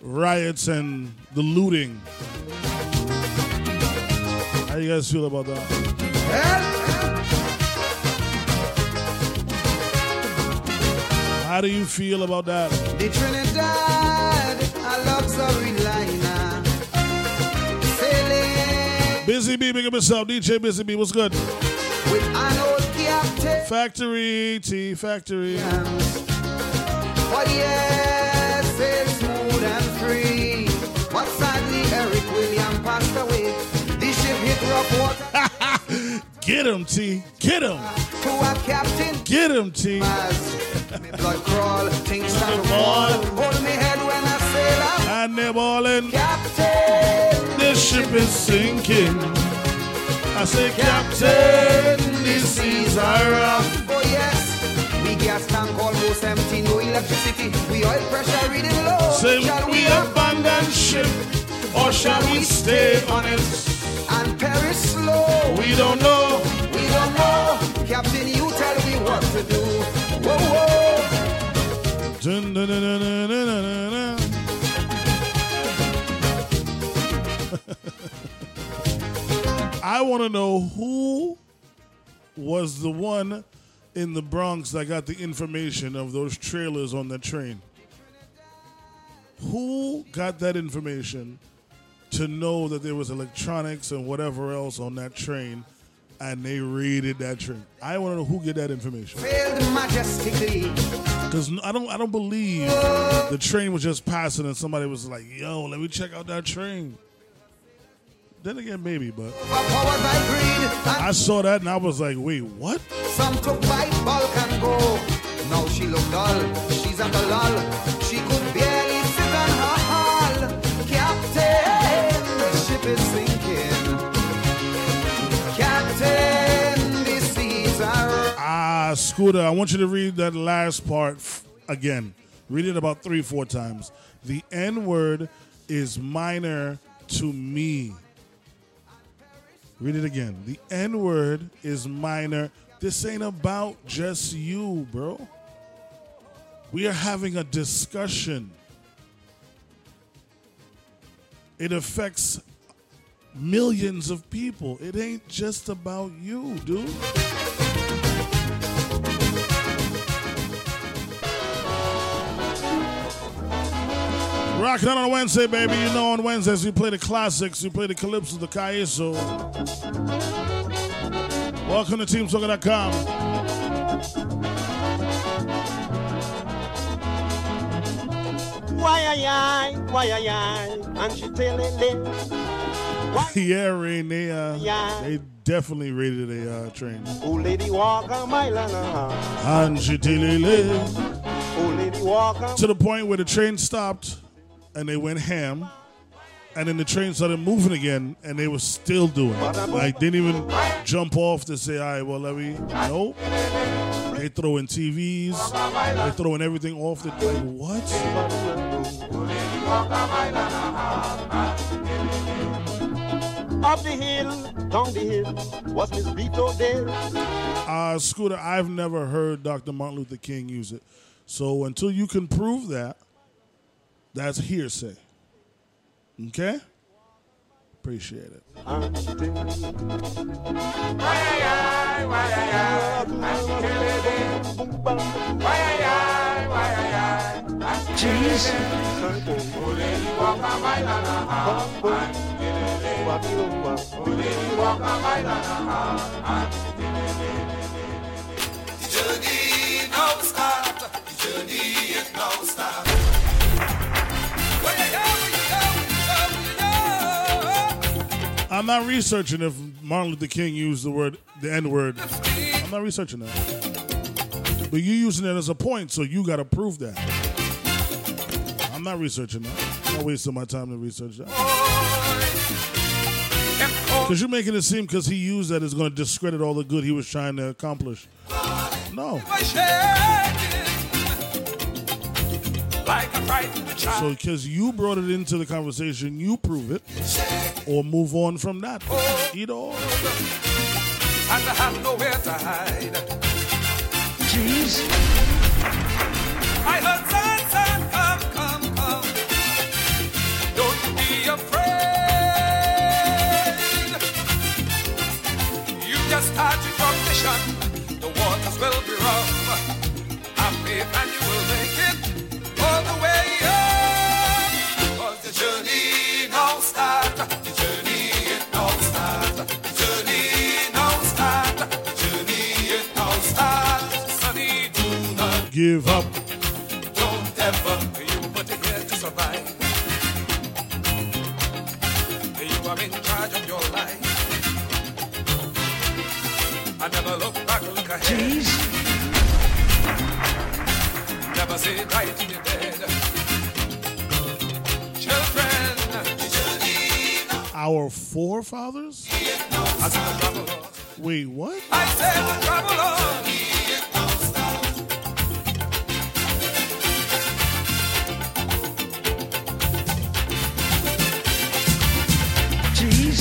riots and the looting? How do you guys feel about that? How do you feel about that? The Trinidad, Busy B, big up yourself. D J Busy B, what's good? With an old Factory, Tea Factory. Oh yes, it's smooth and free. But sadly, Eric William passed away. This ship hit rough water. Get him, T. Get him. To our captain. Get him, T. My blood crawl, things start to fall. Hold me head when I sail up. And they're balling. Captain, this ship is sinking. I say, Captain, these seas are rough. Oh, yes. We gas tank almost empty, no electricity. We oil pressure reading low. Say, shall we abandon ship, or shall we stay on it and perish slow? We don't know. We don't know. Captain, you tell me what to do. Whoa, whoa. Dun, dun, dun, dun, dun, dun, dun. I want to know who was the one in the Bronx that got the information of those trailers on the train. Who got that information to know that there was electronics and whatever else on that train, and they raided that train? I want to know who get that information. Because I don't, I don't believe the train was just passing and somebody was like, yo, let me check out that train. Then again, maybe, but I saw that and I was like, wait, what? Some took by bulk and go. Now she looked dull. She's at the lull. She could barely sit on her hull. Captain, the ship is sinking. Captain, the seas are... Ah, Scooter, I want you to read that last part f- again. Read it about three, four times. The N word is minor to me. Read it again. The N word is minor. This ain't about just you, bro. We are having a discussion. It affects millions of people. It ain't just about you, dude. Rocking out on Wednesday, baby. You know on Wednesdays we play the classics, we play the calypso, the caeso. Welcome to team soccer dot com. Why I, why I, and she telling it. Yeah, Rainey, uh, yeah. They definitely raided a uh, train. Oh, lady, walk on my line. And she telling it. Oh, lady, walk on. To the point where the train stopped and they went ham. And then the train started moving again, and they were still doing it. Like, didn't even jump off to say, all right, well, let me, nope. They throwing T Vs. They throwing everything off the, like, what? Up the hill, down the hill, was Miss Beto there? Uh, Scooter, I've never heard Doctor Martin Luther King use it. So until you can prove that, that's hearsay. Okay? Appreciate it. Jeez. The journey now start. The journey is now start. I'm not researching if Martin Luther King used the word, the N-word. I'm not researching that. But you're using it as a point, so you got to prove that. I'm not researching that. I'm not wasting my time to research that. Because you're making it seem because he used that is going to discredit all the good he was trying to accomplish. No. So because you brought it into the conversation, you prove it, or move on from that. Either or. And I have nowhere to hide. Jeez. I heard sun, sun, come, come, come. Don't be afraid. You just started from the shun. The waters will be rough. Have faith and you will make it. All the way up, cause the journey now starts. The journey it now starts. The journey now starts. The journey it now starts. Sonny, do not give up. Don't ever. You put it here to survive. You are in charge of your life. I never look back, look ahead. Jeez. Never say right in your bed. Children. Our forefathers? Wait, what? I said the trouble on. Jeez.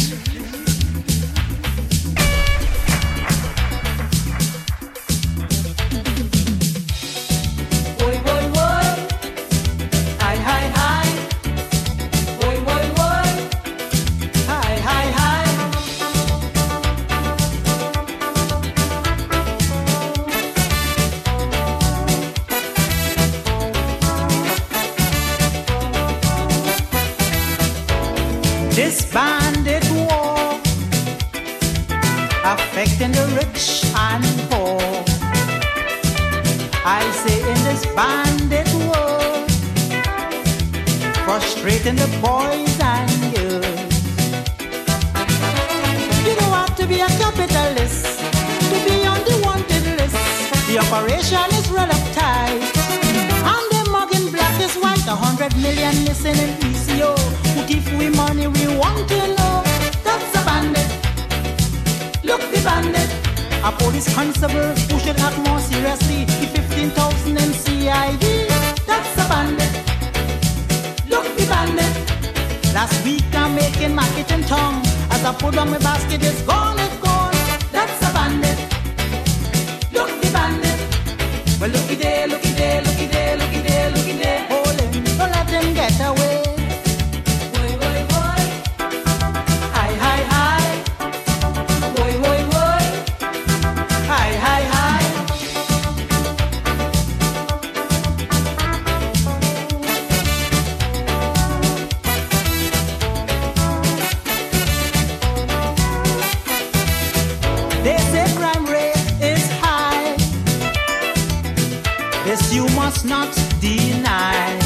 not denied.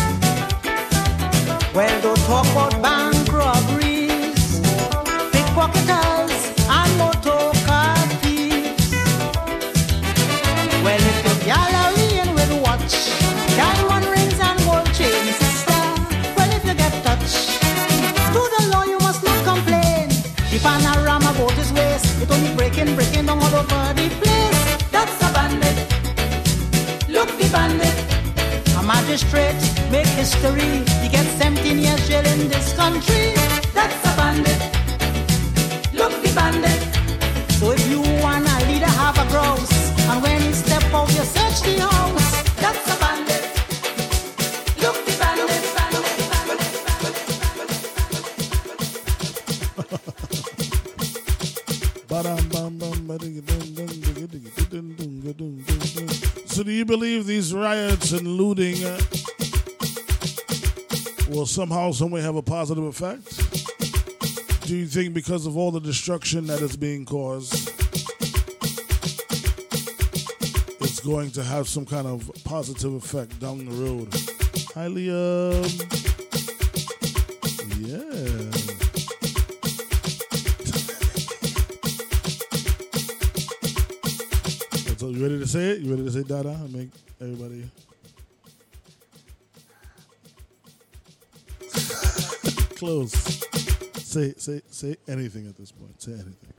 Well, don't talk about bank robberies, pickpocketers, and motor car thieves. Well, if the gallery in with watch, diamond rings and gold chains, sir, well, if you get touched, to the law you must not complain. If an ram about his waist, it only breaking, breaking down all over the place. That's a bandit. Look the bandit. A magistrate make history. He gets seventeen years jail in this country. That's a bandit. Look the bandit. So if you want a leader, have a grouse, and when he step out, you search the house. That's a bandit. Look the bandit. So do you believe these riots and looting uh, will somehow, some way have a positive effect? Do you think because of all the destruction that is being caused, it's going to have some kind of positive effect down the road? Hi, Liam. Yeah. So you ready to say it? You ready to say Dada? I make everybody. Close. Say say say anything at this point. Say anything.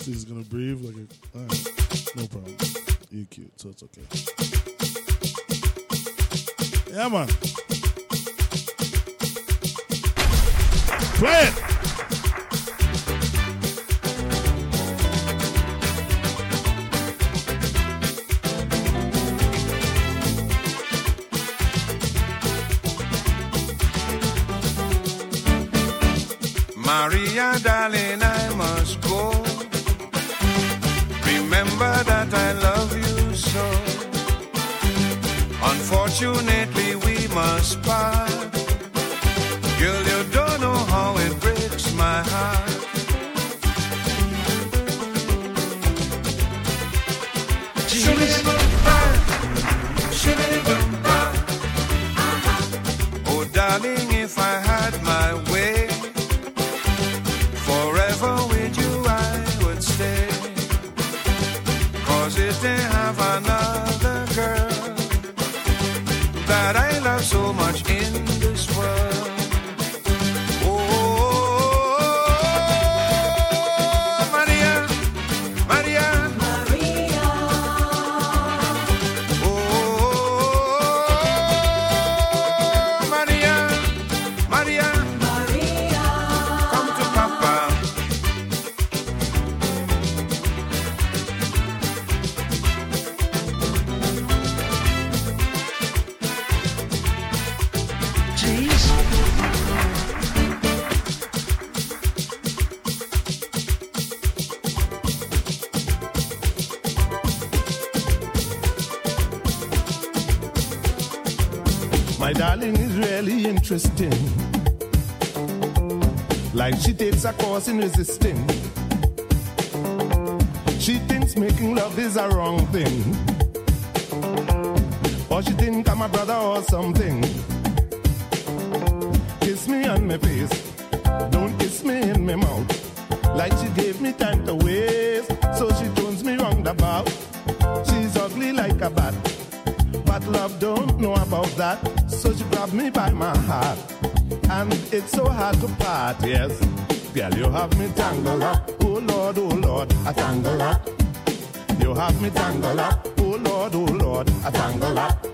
She's gonna breathe like a. All right, no problem. You're cute, so it's okay. Yeah, man. Play it! Maria, darling, I must go. Remember that I love you so. Unfortunately, we must part. Girl, you don't know how it breaks my heart. Shimmy boom ba, shimmy boom ba. Oh, darling, if I had my way, forever with you I would stay. Cause if they have another girl that I love so much in this world. Interesting. Like she takes a course in resisting. She thinks making love is a wrong thing. Or she think I'm a brother or something. Kiss me on my face, don't kiss me in my mouth. Like she gave me time to waste, so she turns me round about. She's ugly like a bat, but love don't know about that. So she grabbed me by my heart, and it's so hard to part, yes. Girl, you have me tangled up, oh Lord, oh Lord, I tangle up. You have me tangled up, oh Lord, oh Lord, I tangle up.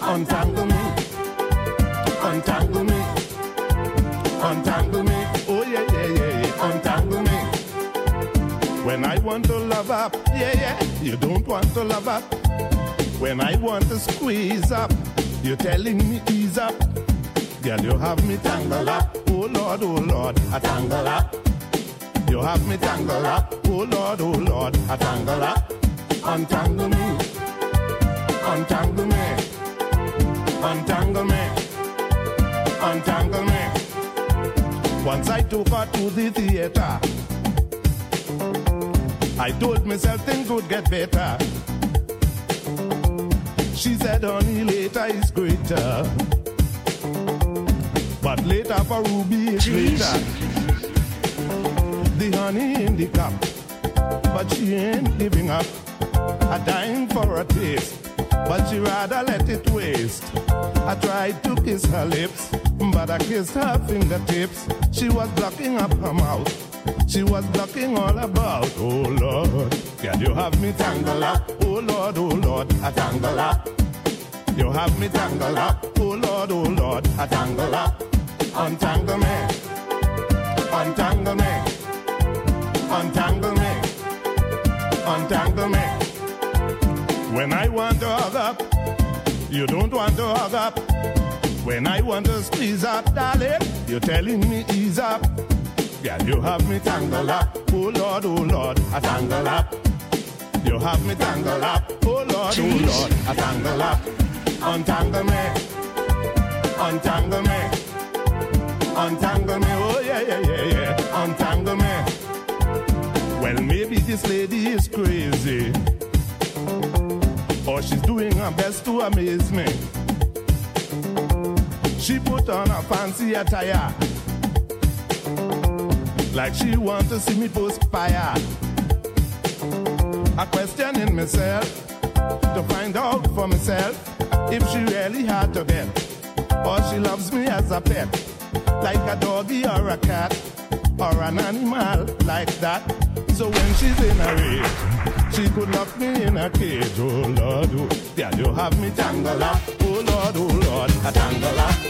Untangle me, untangle me, untangle me, oh yeah, yeah, yeah, yeah, untangle me. When I want to love up, yeah, yeah, you don't want to love up. When I want to squeeze up, you're telling me ease up. Girl, you have me tangle up, oh Lord, oh Lord, I tangle up. You have me tangle up, oh Lord, oh Lord, I tangle up. Untangle me, untangle me, untangle me, untangle me. Once I took her to the theater. I told myself things would get better. She said, honey, later is greater. But later for Ruby is greater. The honey in the cup, but she ain't giving up. I dying for a taste, but she rather let it waste. I tried to kiss her lips, but I kissed her fingertips. She was blocking up her mouth. She was blocking all about. Oh Lord, can you have me tangle up? Oh Lord, oh Lord, I tangle up. You have me tangle up. Oh Lord, oh Lord, I tangle up. Untangle me, untangle me, untangle me, untangle me. When I want to hug up, you don't want to hug up. When I want to squeeze up, darling, you're telling me ease up. Yeah, you have me tangle up. Oh Lord, oh Lord, I tangle up. You have me tangle up. Oh Lord, oh Lord, I tangle up. Untangle me, untangle me, untangle me. Oh yeah, yeah, yeah, yeah. Untangle me. Well, maybe this lady is crazy, or she's doing her best to amaze me. She put on a fancy attire, like she wants to see me post fire. I'm questioning myself to find out for myself if she really had to get, or she loves me as a pet, like a doggy or a cat, or an animal like that. So when she's in a rage, she could lock me in a cage. Oh Lord, oh, yeah, you have me tangle up. Oh Lord, oh Lord, I tangle up.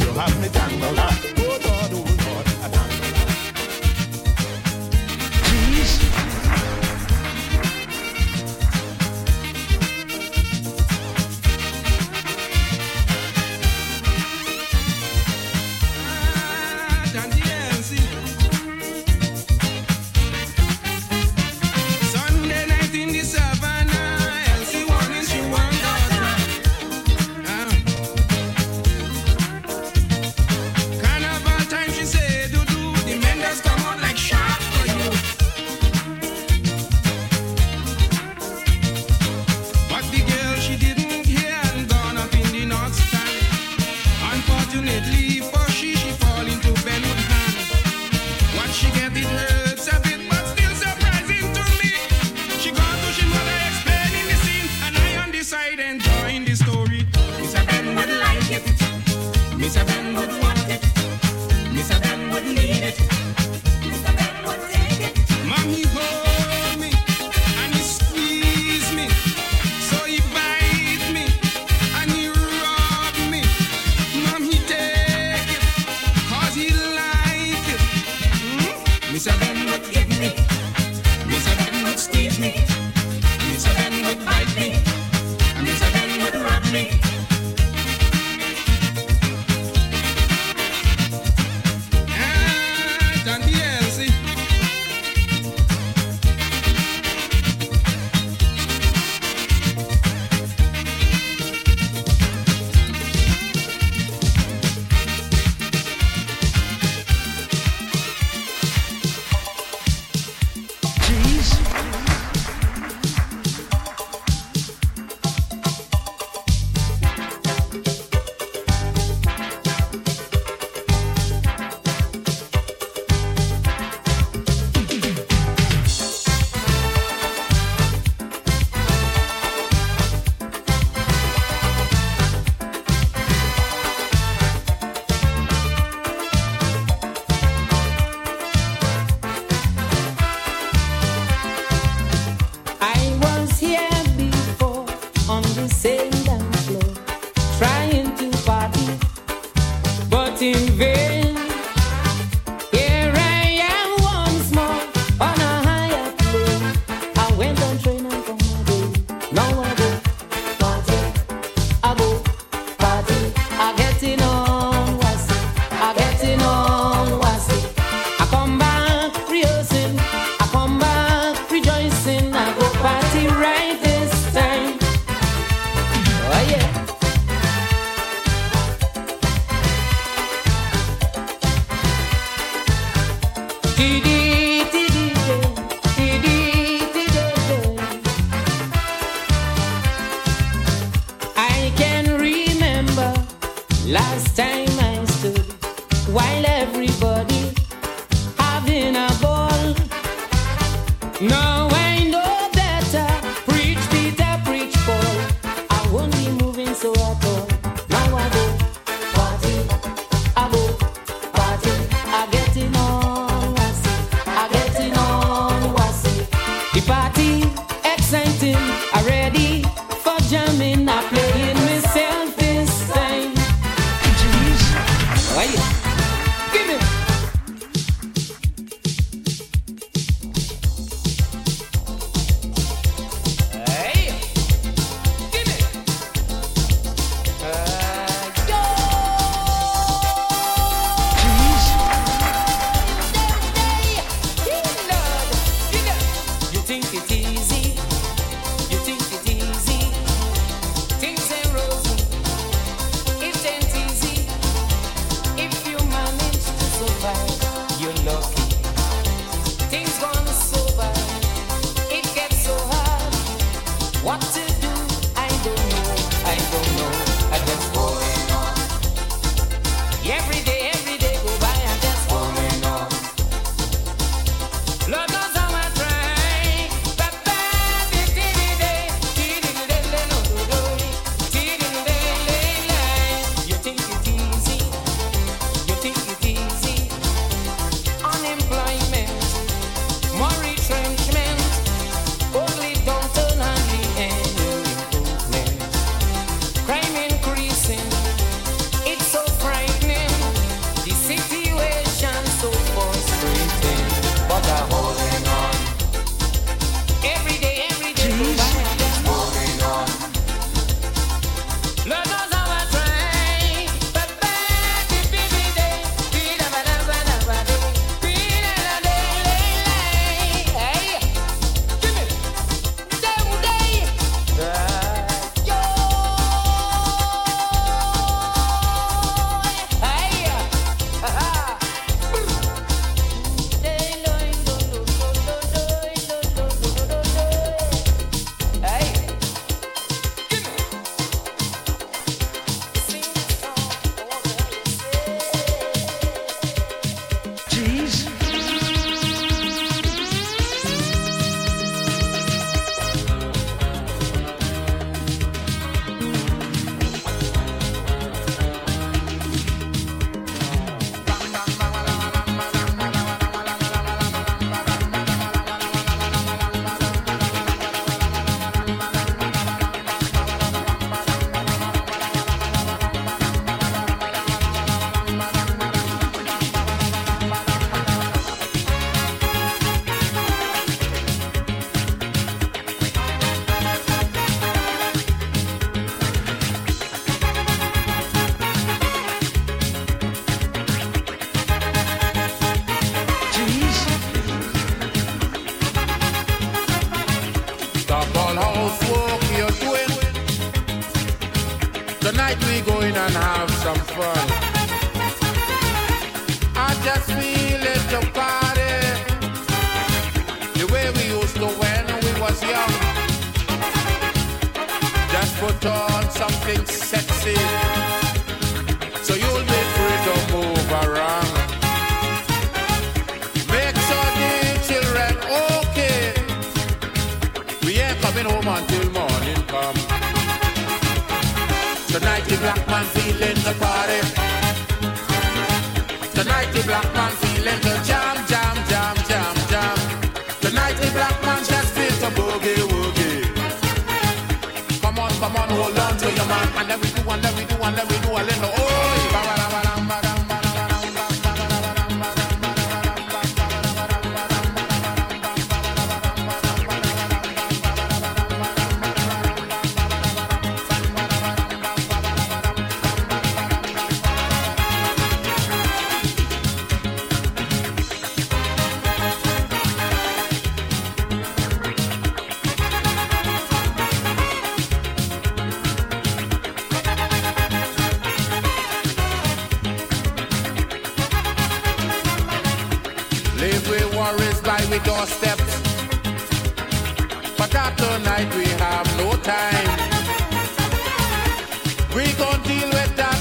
You have me tangle up. Oh Lord, oh Lord, I tangle up. Last time I stood while everybody having a ball. Now I know better. Preach Peter, preach Paul. I won't be moving so at all. Now I go party, I go party. I getting on, I see. I getting on, I see. The party exciting, I ready for jamming. I playing myself this time. How are you?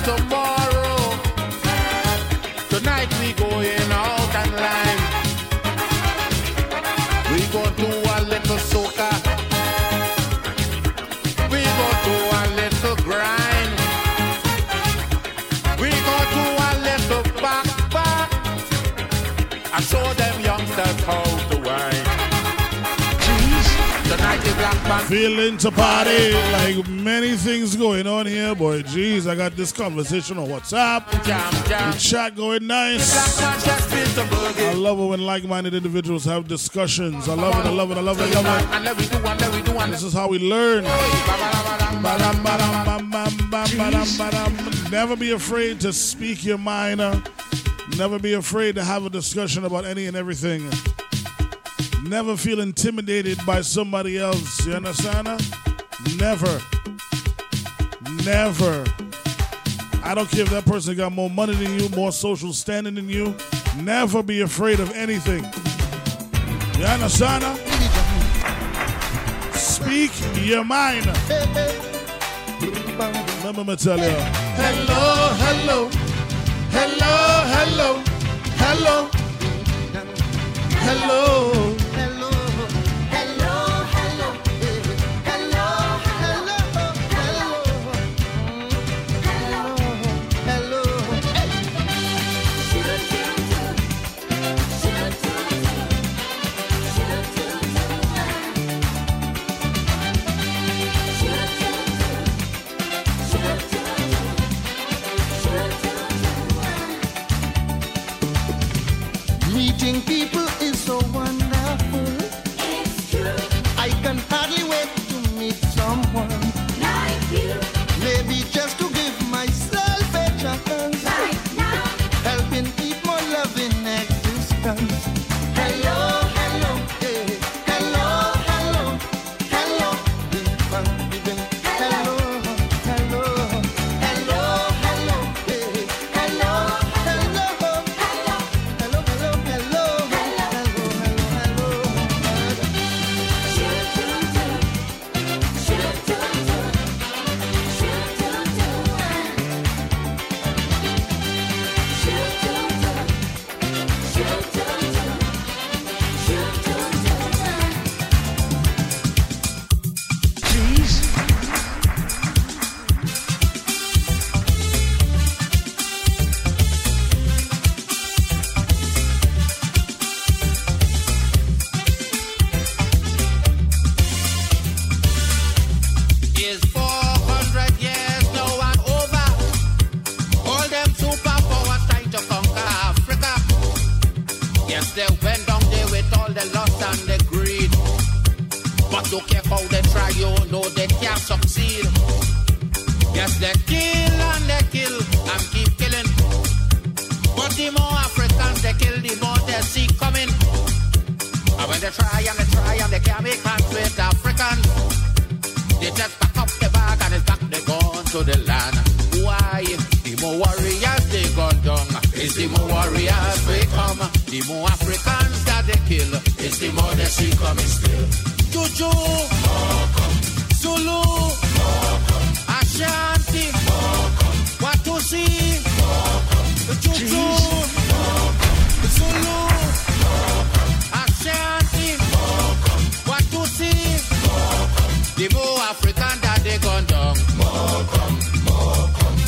Tomorrow I saw them youngsters hold the wine. Jeez, the ninety black man feeling to party. Like many things going on here, boy. Jeez, I got this conversation on WhatsApp. Jam, jam. The chat going nice. I love it when like-minded individuals have discussions. I love it, I love it, I love it, I love it. This is how we learn. Jeez. Never be afraid to speak your mind. Never be afraid to have a discussion about any and everything. Never feel intimidated by somebody else. You understand? Never. Never. I don't care if that person got more money than you, more social standing than you. Never be afraid of anything. You understand? Speak your mind. Let me tell you. Hello, hello. Hello, hello, hello, hello, hello, hello, hello, hello, hello, hello, hello, meeting people is so wonderful. It's true. I can hardly wait to meet someone like you. Maybe just to give myself a chance. Right now. Helping people, loving existence. Hello, hello, hey, hello, hello, hello, hello, hello, hello, hello, hello, hey, hello, hello. Hello, hello, hello, hello, hello, hello. Is four hundred years now and over. All them superpowers trying to conquer Africa. Yes, they went down there with all the lust and the greed. But don't care how they try, you know they can't succeed. Yes, they kill and they kill and keep killing. But the more Africans they kill, the more they see coming. And when they try and they try and they can't make hands with Africans, they just pack up the bag and it's back they gone to the land. Why? The more warriors they gone down. It's the more warriors we come. The more Africans that they kill. It's the more they see coming still. Juju, more come. Zulu, more come. Ashanti, more come. Watusi, more come. Juju, more come. Zulu, more come. Ashanti, more come. Watusi, more come. The more African that they gone down. More come, more come.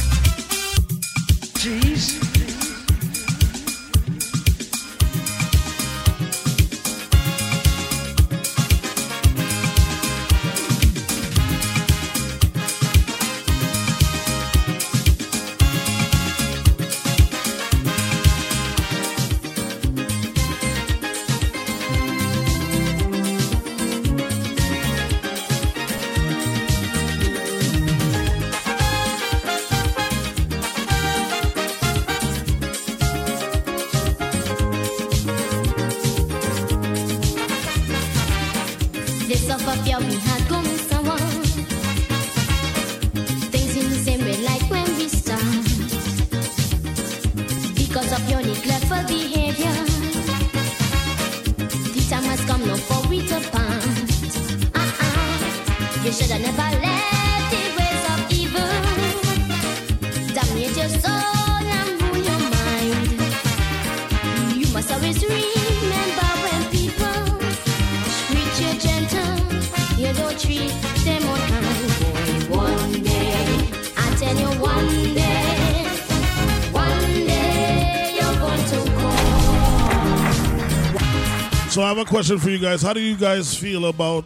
Jeez. One day, you're going to call. So I have a question for you guys. How do you guys feel about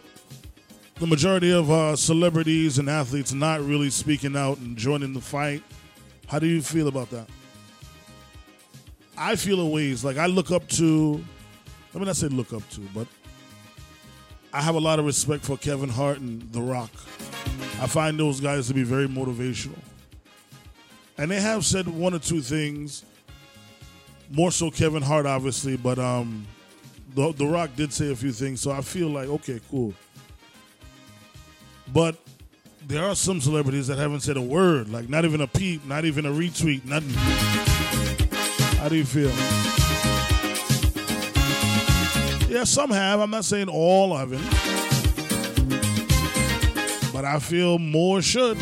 the majority of uh, celebrities and athletes not really speaking out and joining the fight? How do you feel about that? I feel a ways. Like, I look up to, I mean, I say look up to, but I have a lot of respect for Kevin Hart and The Rock. I find those guys to be very motivational. And they have said one or two things, more so Kevin Hart, obviously, but um, the, the Rock did say a few things, so I feel like, okay, cool. But there are some celebrities that haven't said a word, like not even a peep, not even a retweet, nothing. How do you feel? Yeah, some have. I'm not saying all of it. But I feel more should.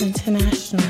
International.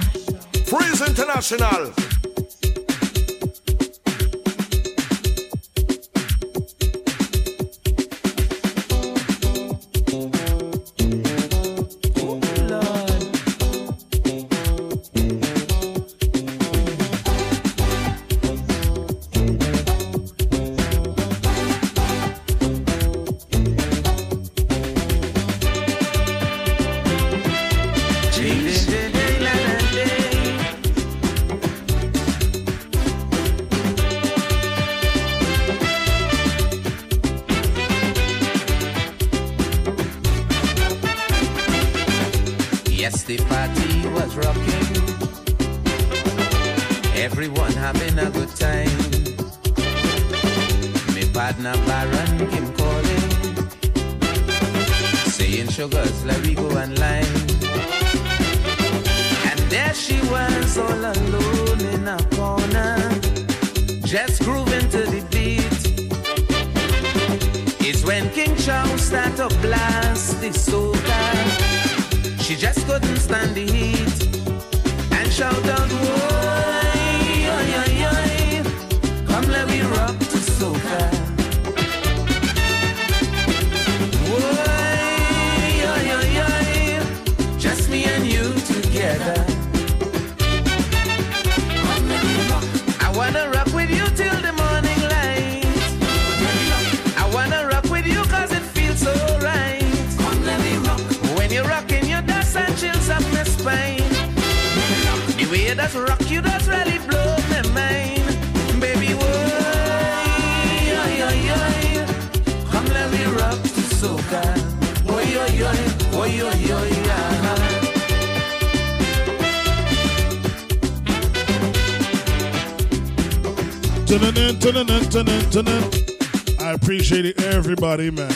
I appreciate everybody, man.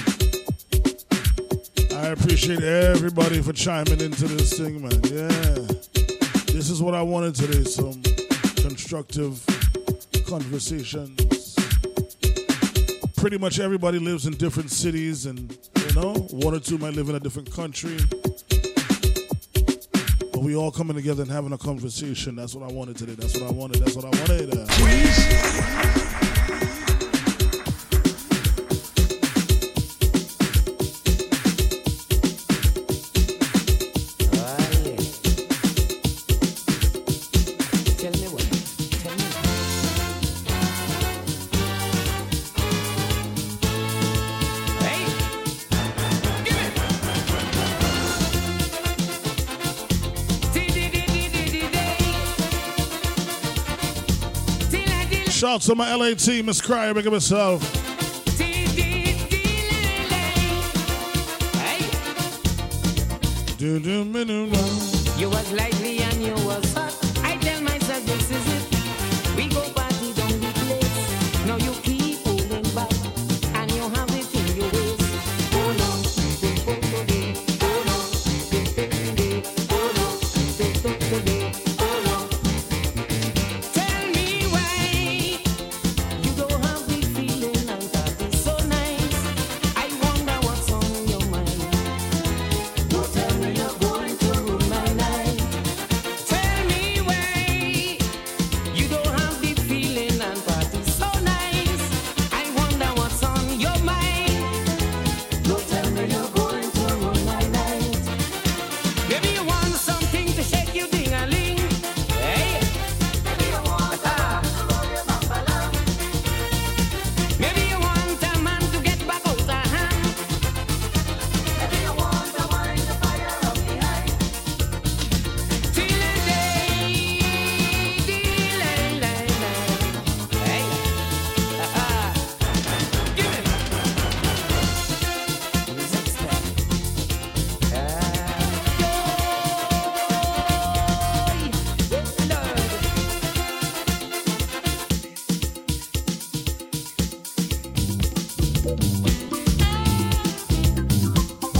I appreciate everybody for chiming into this thing, man. Yeah. This is what I wanted today, some constructive conversations. Pretty much everybody lives in different cities and, you know, one or two might live in a different country. But we all coming together and having a conversation. That's what I wanted today. That's what I wanted. That's what I wanted. Please. Shout to my L A team, Miss Cryer, making myself. You was lively and you was hot. I tell myself this is it. We go party down the place. Now you keep holding back and you have it in your waist. Oh no, oh no, oh no, oh no. Tell me why you don't have the feeling and that is so nice. I wonder what's on your mind. Don't tell me you're going to ruin my life. Tell me why you don't have the feeling and that is so nice. I wonder what's on your mind. Don't tell me you're going to ruin my night. Maybe you want something to shake you ding-a-ling. Hey, maybe you want a man to get back out of hand. Delay, delay, lay, lay. Hey, ah, ah. Give it. Evening, whenever you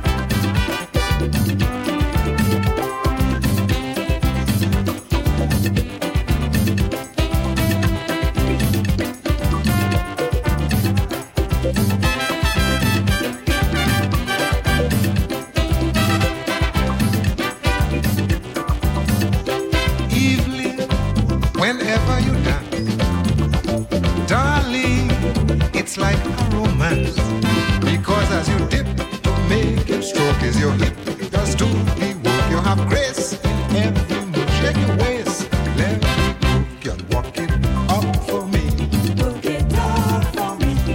dance, darling, it's like a romance. Because as you dip, make your stroke is your hip. Just do the work, you have grace in every move. Shake your waist, let it move, girl, walk it up for me.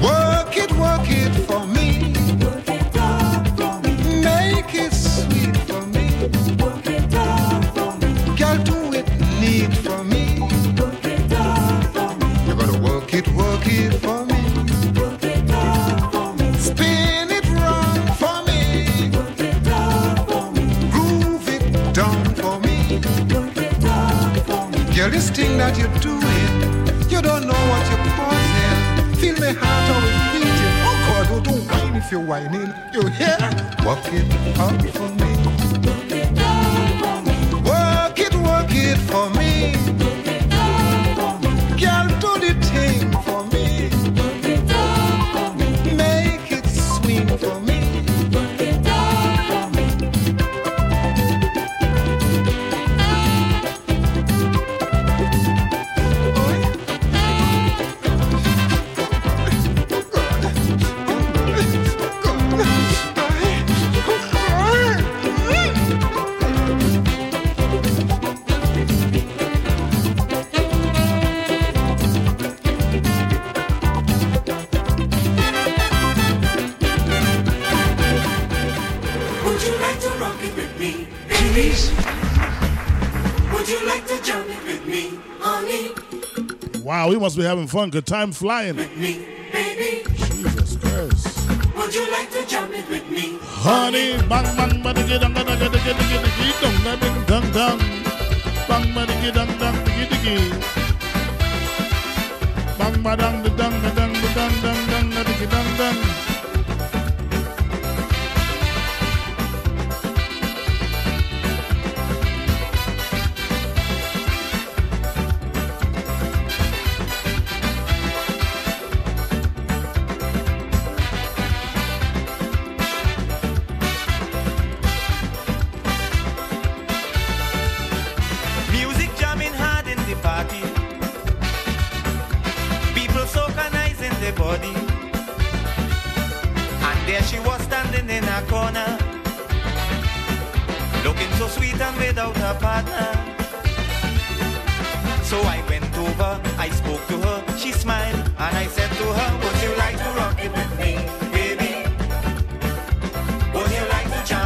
Work it, work it for me. Make it sweet for me, girl, do it neat for me. You gotta work it, work it for me. Spin it round for me. Groove it down for me. Girl, this thing that you're doing, you don't know what you're causing. Feel my heart how it beating. Oh God, oh, don't whine if you're whining. You hear? Work it out for me. Work it, work it for me. Girl, do the thing for me. Make it sweet for me. Would you like to rock it with me, babies? Would you like to jump it with me, honey? Wow, we must be having fun. Good time flying. With me, baby. Jesus Christ. Would you like to jump it with me? Honey, bang bang bang digi dang dang dang digi digi digi dong dang ding dang dang. Bang bang digi dang dang digi digi. Bang bang dang dang dang dang dang dang dang digi dang dang. Music jamming hard in the party. People socanizing their body. And there she was standing in a corner, looking so sweet and without a partner. So I went over, I spoke to her, she smiled, and I said to her, would you like to rock it with me, baby? Would you like to jam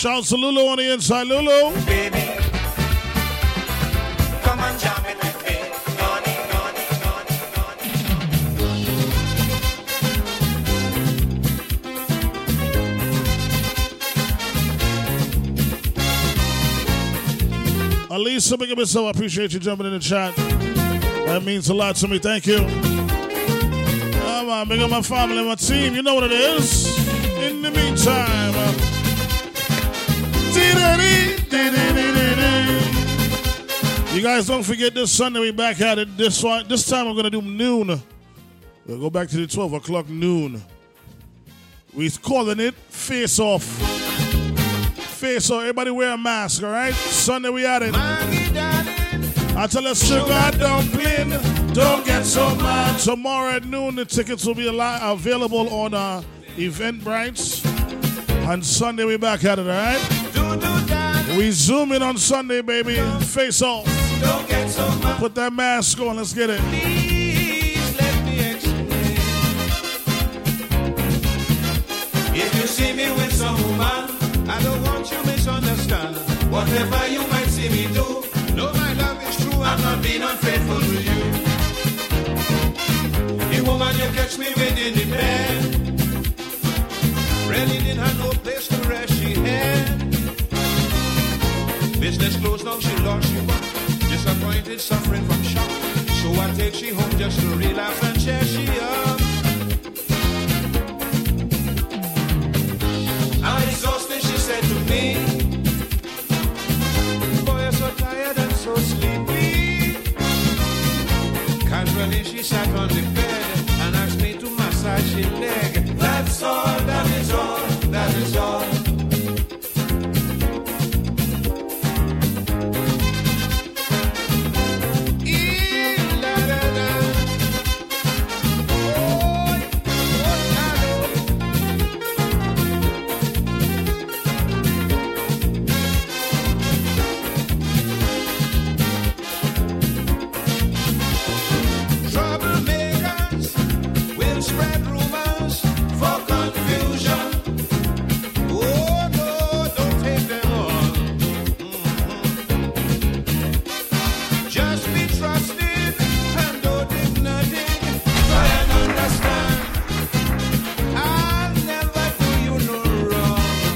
Shouts to Lulu on the inside. Lulu. Baby, come and jam it with me. Noni, noni, noni, noni. Alisa, big up yourself. I appreciate you jumping in the chat. That means a lot to me. Thank you. Come on, big up my family, my team. You know what it is. In the meantime, you guys don't forget this Sunday we back at it. This one, this time we're gonna do noon. We'll go back to the twelve o'clock noon. We're calling it Face Off. Face Off. Everybody wear a mask, all right? Sunday we at it. I tell us sugar dumpling, don't get so mad. Tomorrow at noon, the tickets will be available on uh, Eventbrite. And Sunday we back at it, all right? We zoom in on Sunday, baby. Face off. Don't get so much. Put that mask on. Let's get it. Please let me explain. If you see me with some woman, I don't want you to misunderstand. Whatever you might see me do, no, my love is true. I'm not being unfaithful to you. The woman you catch me with in the bed really didn't have no place to rest, she had business closed, now she lost, she won. Disappointed, suffering from shock. So I take she home just to relax and cheer she up. I'm exhausted, she said to me. Boy, I'm so tired and so sleepy. Casually, she sat on the bed and asked me to massage her leg. That's all, that is all, that is all. Eee, la, la, la. Oh, oh, la, la. Troublemakers will spread rumors for confusion. Oh no, don't take them on. Mm-hmm. Just be trusted and don't do nothing. Try and understand. I'll never do you no wrong.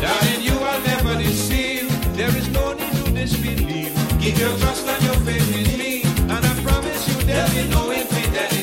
Darling, you are never deceived. There is no need to disbelieve. Keep your trust and your faith in me, and I promise you there'll be no infidelity.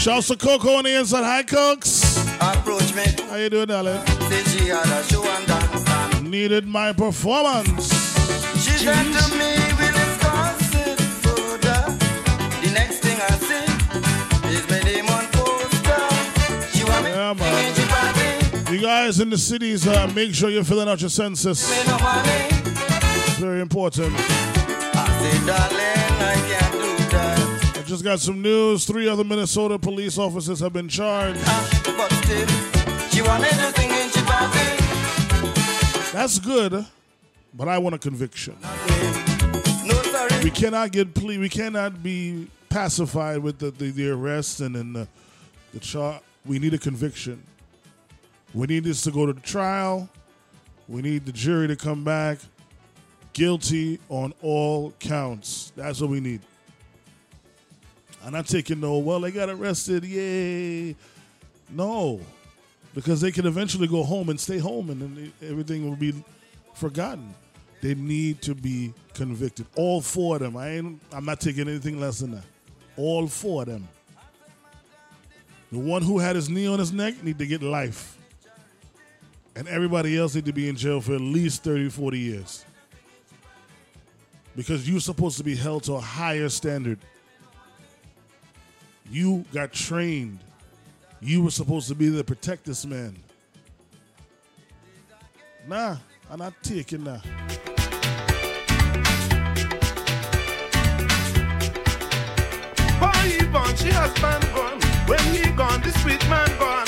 Shouts to Coco on the inside. Hi, Cooks. Approach me. How you doing, darling? She had a show and dance. Needed my performance. She Jeez. said to me, we discussed further. The next thing I see is my name on poster. She want yeah, me to. You guys in the cities, uh, make sure you're filling out your census. It's very important. I say, darling, I can't. Just got some news. Three other Minnesota police officers have been charged. That's good, but I want a conviction. We cannot get plea. We cannot be pacified with the, the, the arrest and then the, the charge. We need a conviction. We need this to go to the trial. We need the jury to come back guilty on all counts. That's what we need. I'm not taking no, well, they got arrested, yay. No, because they can eventually go home and stay home and then everything will be forgotten. They need to be convicted. All four of them. I ain't, I'm not taking anything less than that. All four of them. The one who had his knee on his neck need to get life. And everybody else need to be in jail for at least thirty, forty years. Because you're supposed to be held to a higher standard. You got trained. You were supposed to be there to protect this man. Nah, I'm not taking that. Boy, Yvonne, she husband gone. When he gone, the sweet man gone.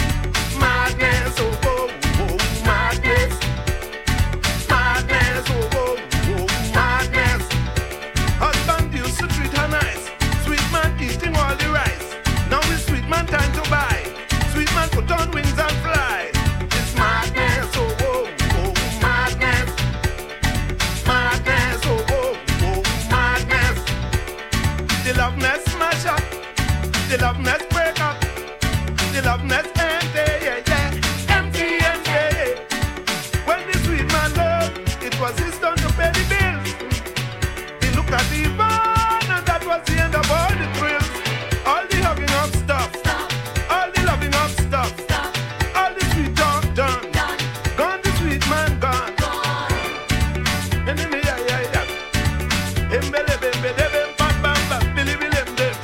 Madness, oh, oh, oh, madness. Madness, oh, oh, oh, madness. Husband used to treat her nice. Sweet man eating all the rice. Now it's sweet man time to buy. Sweet man put on wings and fly. It's madness, oh, oh, oh, madness. Madness, oh, oh, oh, madness. The love nest smash up. The love nest break up. The love nest end, yeah, yeah. Empty and gay. When the sweet man loved, it was his turn to pay the bills. He looked at the van and that was the end of all the thrills. All the loving up stuff. Stop. All the loving up stuff. Stop. All the sweet talk done. Done. Gone the sweet man gone. Gone. And then, yeah, yeah, yeah. Him bele, bim, bele, bim, bam, bam, bam, bili, bili, bim.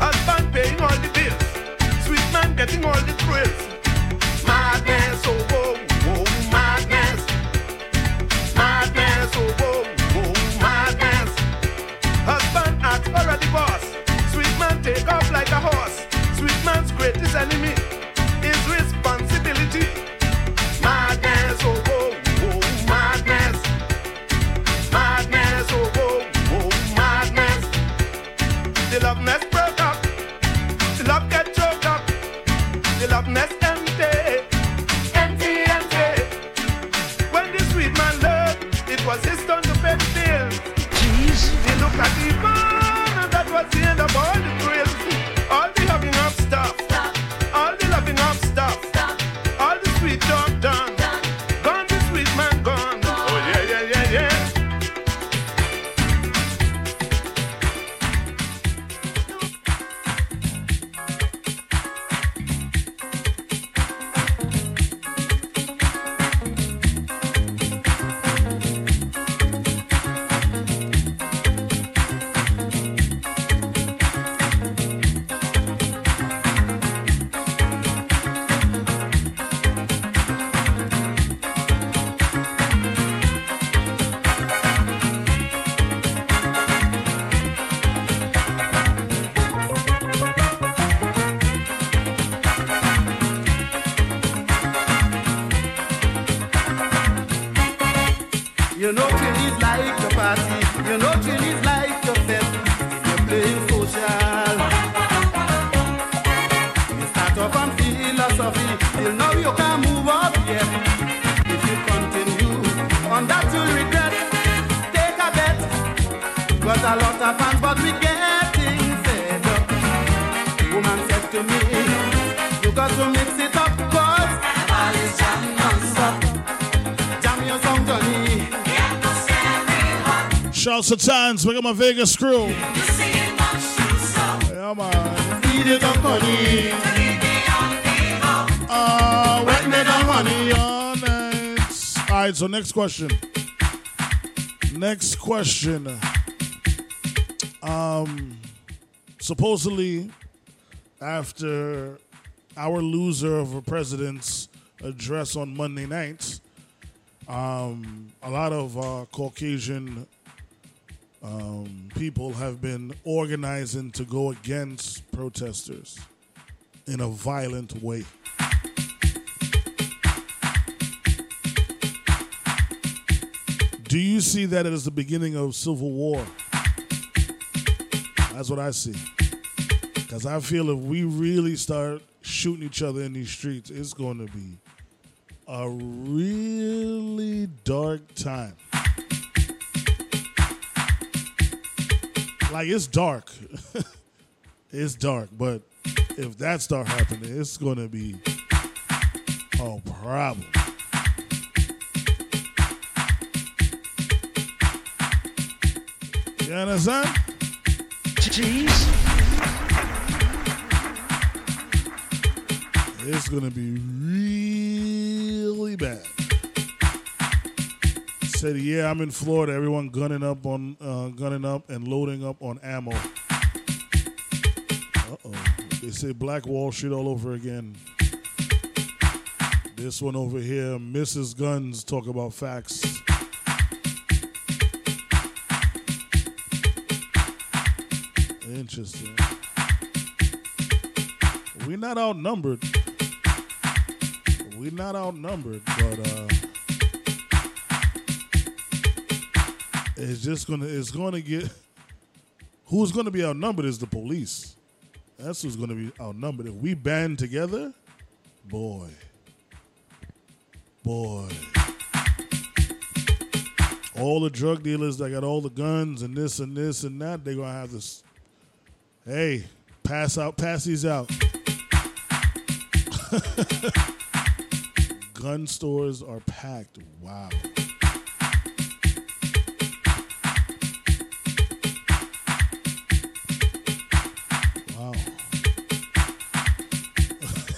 Husband paying all the bills. Sweet man getting all the thrills. Madness, oh, oh, oh, madness. Madness, oh, oh, oh, madness. Husband acts already boss. Sweet man take off like a horse. Sweet man's greatest enemy is responsibility. Madness, oh, oh, oh, madness. Madness, oh, oh, oh, madness. The love nest broke up. The love get choked up. The love nest empty. Empty, empty. When the sweet man loved, it was his turn to pay the bills. He looked at the man, and that was the end of all the thrills. All the loving up stuff. Stop. All the loving up stuff. Stop. All the sweet talk done. Done. Gone the sweet man gone. Oh yeah, yeah, yeah, yeah. You know Trini's like your party, you know Trini's like your fest, you're playing social. You start off on philosophy, till now you can't move up yet. If you continue, on that you'll regret, take a bet. Got a lot of fun, but we getting fed up. The woman said to me, you got to mix it up, cause all is jam non-stop. Jam your song, Johnny. Shouts to Tans, we got my Vegas crew. Yeah, man. Uh, wet me down money on it. All right, so next question. Next question. Um, supposedly, after our loser of a president's address on Monday night, um, a lot of uh, Caucasian Um, people have been organizing to go against protesters in a violent way. Do you see that as the beginning of civil war? That's what I see. Because I feel if we really start shooting each other in these streets, it's going to be a really dark time. Like, it's dark. It's dark, but if that starts happening, it's going to be a problem. You understand? Jeez. It's gonna be really bad. Said, yeah, I'm in Florida. Everyone gunning up on, uh, gunning up and loading up on ammo. Uh-oh. They say Black Wall Street all over again. This one over here, Missus Guns, talk about facts. Interesting. We're not outnumbered. We're not outnumbered, but uh, it's just gonna, it's gonna get. Who's gonna be outnumbered is the police. That's who's gonna be outnumbered. If we band together, boy. Boy, all the drug dealers that got all the guns and this and this and that, they're going to have this, hey, pass out, pass these out. Gun stores are packed. Wow. Wow.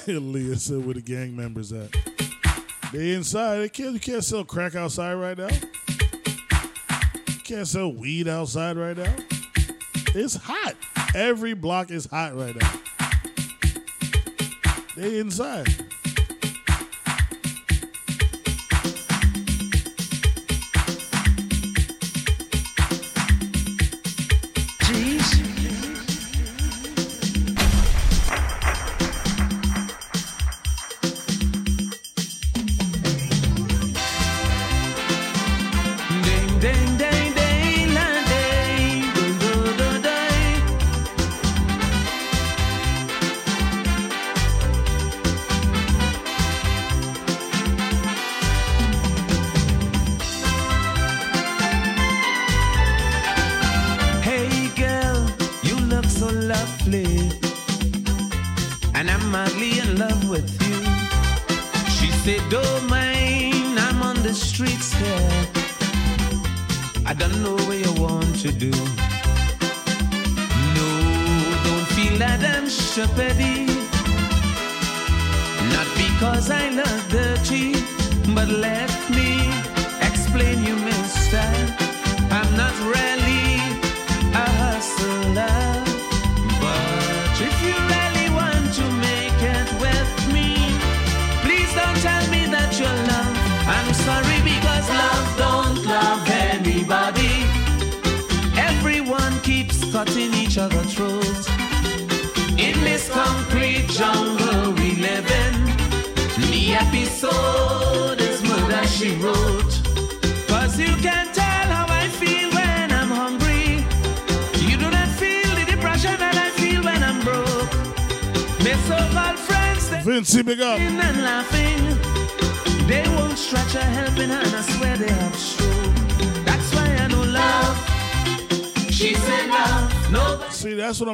Leah said, where the gang members at? They inside. They can't, you can't sell crack outside right now. You can't sell weed outside right now. It's hot. Every block is hot right now. They inside.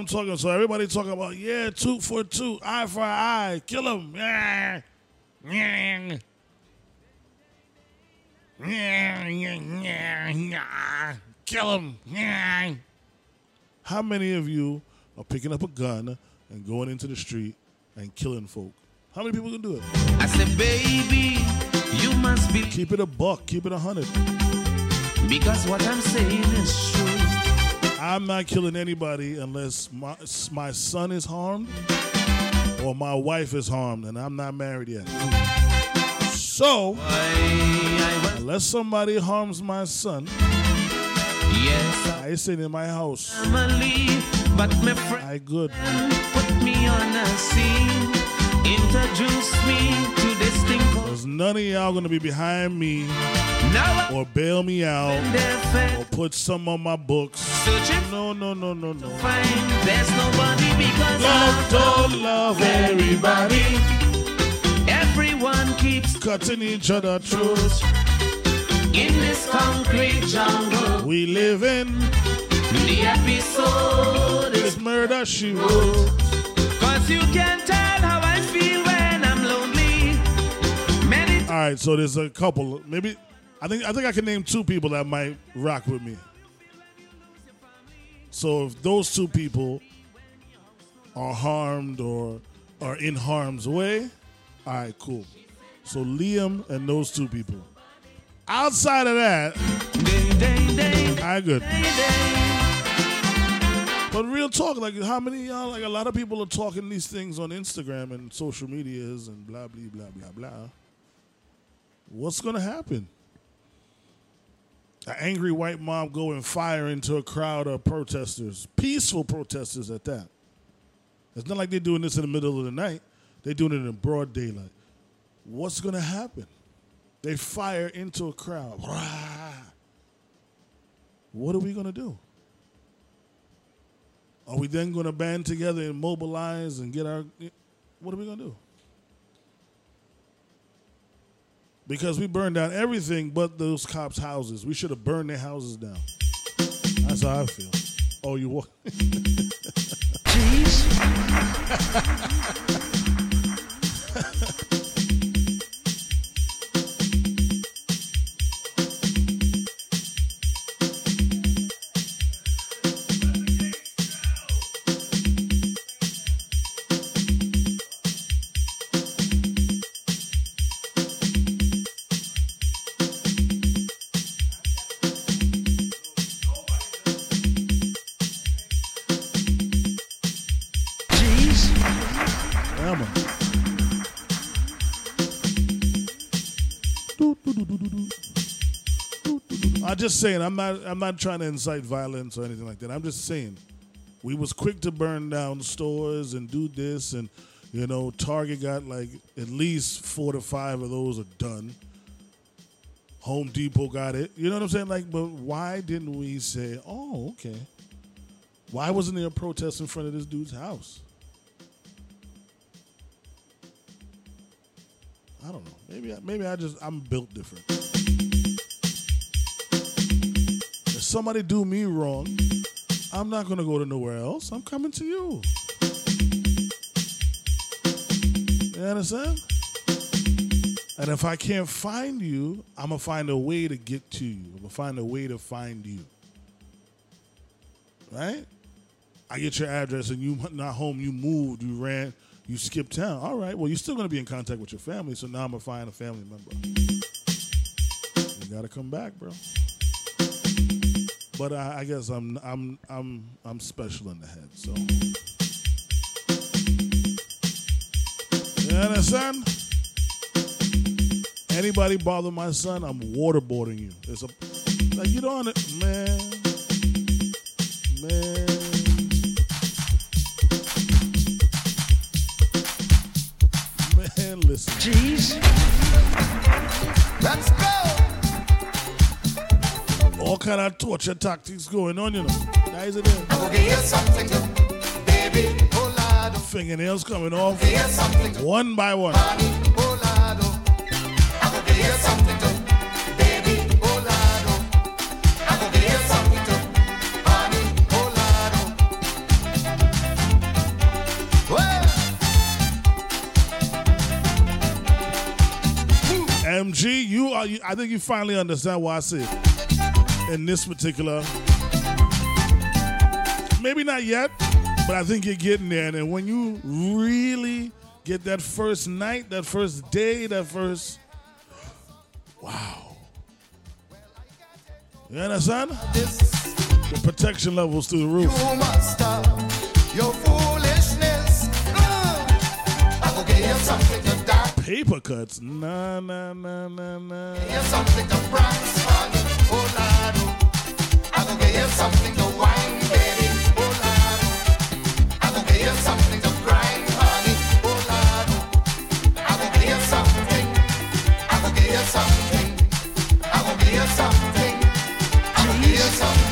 Talking, so everybody talking about, yeah, two for two, eye for eye, kill him. Yeah. Yeah. Yeah, yeah, yeah. Kill him. Yeah. How many of you are picking up a gun and going into the street and killing folk? How many people can do it? I said, baby, you must be. Keep it a buck, keep it a hundred. Because what I'm saying is true. I'm not killing anybody unless my, my son is harmed or my wife is harmed, and I'm not married yet. So, unless somebody harms my son, yes, I sit in my house. Family, but my friend I good. Put me on a scene, introduce me to this thing. Because none of y'all going to be behind me. Or bail me out, or put some on my books. No, no, no, no, no. There's nobody because love, don't love everybody. Everyone keeps cutting each other truth. In this concrete jungle we live in, the episode is Murder, She Wrote. Cause you can tell how I feel when I'm lonely. Many. All right, so there's a couple, maybe. I think I think I can name two people that might rock with me. So if those two people are harmed or are in harm's way, all right, cool. So Liam and those two people. Outside of that, all right, good. But real talk, like how many of y'all, like a lot of people are talking these things on Instagram and social medias and blah, blah, blah, blah, blah. What's going to happen? An angry white mom go and fire into a crowd of protesters, peaceful protesters at that. It's not like they're doing this in the middle of the night. They're doing it in broad daylight. What's going to happen? They fire into a crowd. What are we going to do? Are we then going to band together and mobilize and get our... What are we going to do? Because we burned down everything but those cops' houses. We should have burned their houses down. That's how I feel. Oh, you walk... Jeez. I'm just saying, I'm not I'm not trying to incite violence or anything like that. I'm just saying we was quick to burn down stores and do this, and you know, Target got like at least four to five of those are done. Home Depot got it. You know what I'm saying? Like, but why didn't we say, oh, okay. Why wasn't there a protest in front of this dude's house? I don't know. Maybe, maybe I just, I'm built different. If somebody do me wrong, I'm not going to go to nowhere else. I'm coming to you. You understand? And if I can't find you, I'm going to find a way to get to you. I'm going to find a way to find you. Right? I get your address and you not home, you moved, you ran. You skip town. All right. Well, you're still going to be in contact with your family, so now I'm going to find a family member. You got to come back, bro. But I, I guess I'm I'm I'm I'm special in the head, so. You understand? Anybody bother my son, I'm waterboarding you. It's a like you don't man. Man. Listen. Jeez. Let's go. All kind of torture tactics going on, you know. That is it. Okay, here's something to, baby. Olado. Fingernails coming off. Okay, here's something to, one by one. Honey, olado. Okay, here's something to, baby. Olado. Okay, here's something to, honey, olado. Whoa. M G, you are. You, I think you finally understand why I said in this particular. Maybe not yet, but I think you're getting there. And when you really get that first night, that first day, that first, wow. You understand? The protection levels through the roof. You must stop your foolishness. I will give you something to die. Paper cuts, na na na na na. Here's something to prance, honey, olado. I'm gonna get something to wine, baby, olado. I'm gonna get something to grind, honey, olado. I'm gonna get something. I'm gonna get something. I'm gonna get something. I'm gonna get something.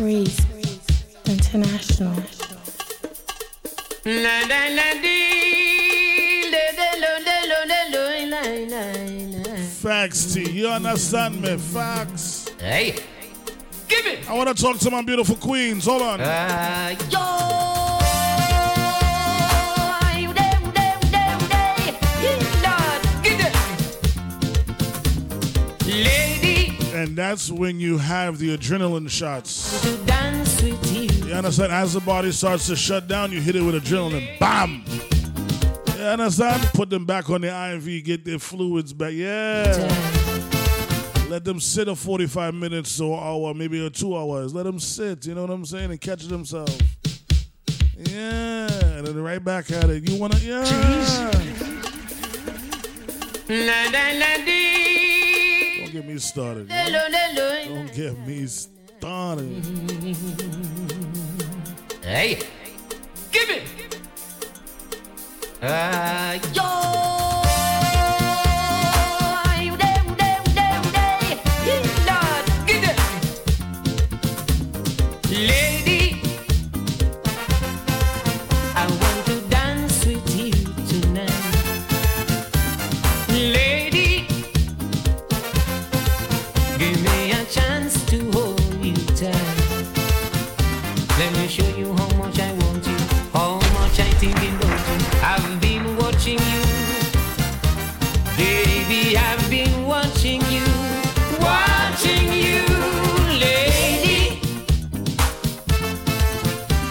Freeze International. Na na na dee, le de lo de lo de lo na na na. Facts to you. You understand me? Facts. Hey. Give it. I want to talk to my beautiful queens. Hold on. Uh, yo. And that's when you have the adrenaline shots. Dance with you. You understand? As the body starts to shut down, you hit it with adrenaline. Bam! You understand? Put them back on the I V, get their fluids back. Yeah. Let them sit for forty-five minutes or an hour, maybe a two hours. Let them sit, you know what I'm saying? And catch themselves. Yeah. And then right back at it. You wanna, yeah. Jeez. Don't get me started. Don't get me started. Hey, give it. Uh, yo. Lord, get it. Lady, I want to dance with you tonight. Lady. Chance to hold you tight. Let me show you how much I want you, how much I think about you. I've been watching you, baby. I've been watching you, watching you, lady.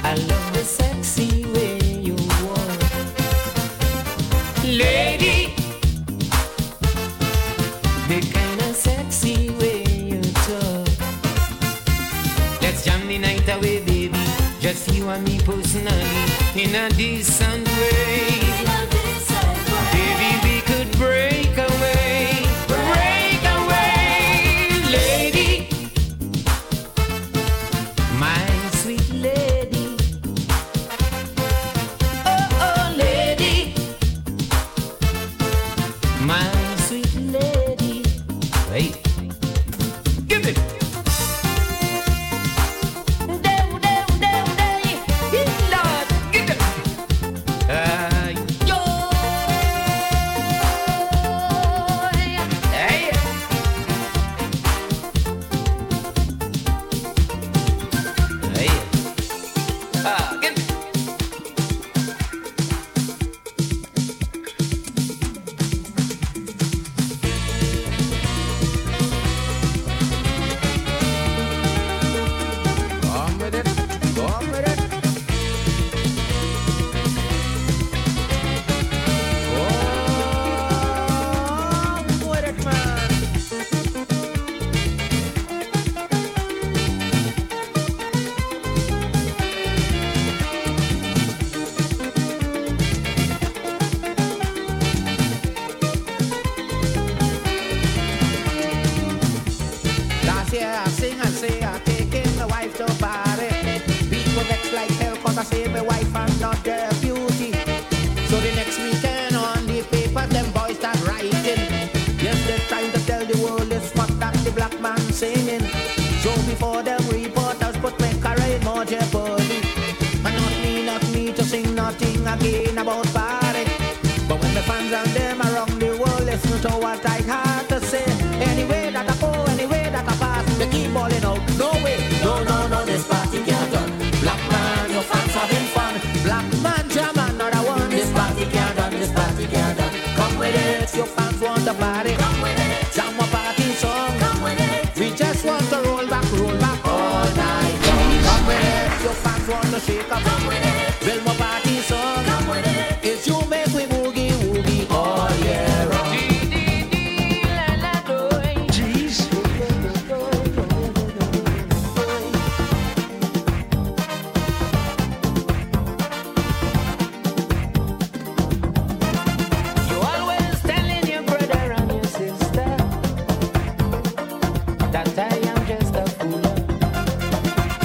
I love the sexy way you walk, lady. The kind of sexy way. Away, baby, just you and me personally, in a decent way, in a decent way. Baby, we could break away, break away, lady, my sweet lady, oh, oh, lady, my sweet lady, wait, give it.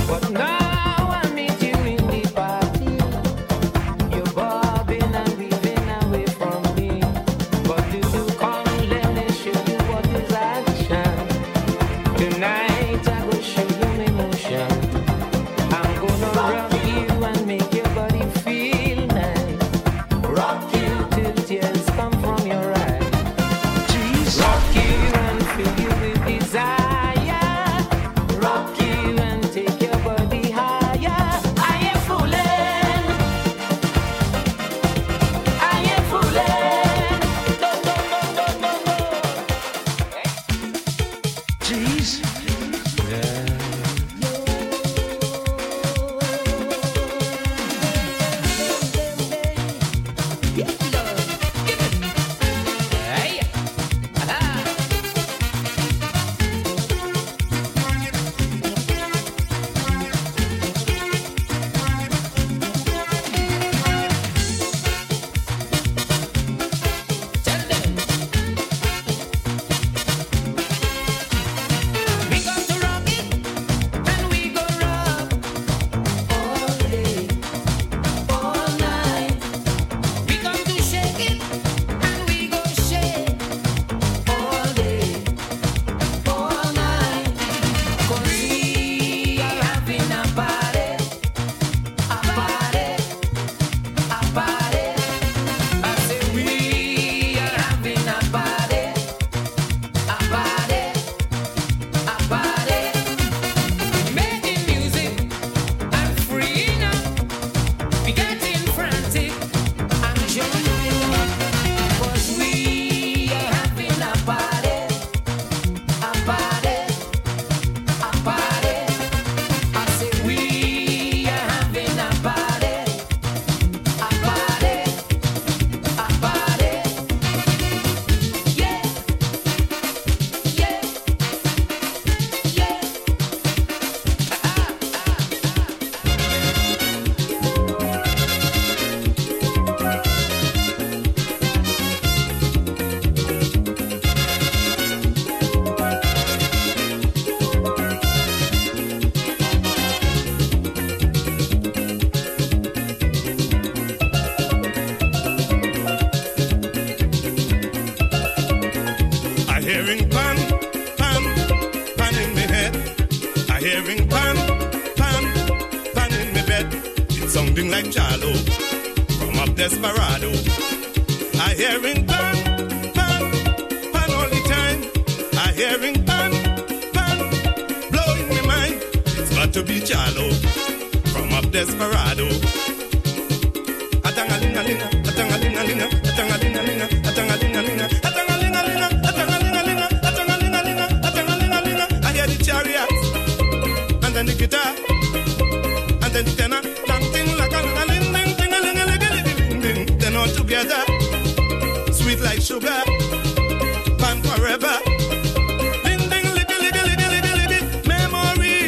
But now I meet you in the party. leaping like Charlo from up Desperado. I hearing pan, pan, pan all the time. I hearing pan, pan, blowing my mind. It's got to be Charlo from up Desperado. Atangalingalina, atangalingalina, atangalingalina, atangalingalina, atangalingalina, atangalingalina, atangalingalina, atangalingalina. I hear the chariots and then the guitar. And then a dancing like a ling ling ting a ling a ling ling ling. Then all together, sweet like sugar, pan forever. Ding ding little little little little little memory.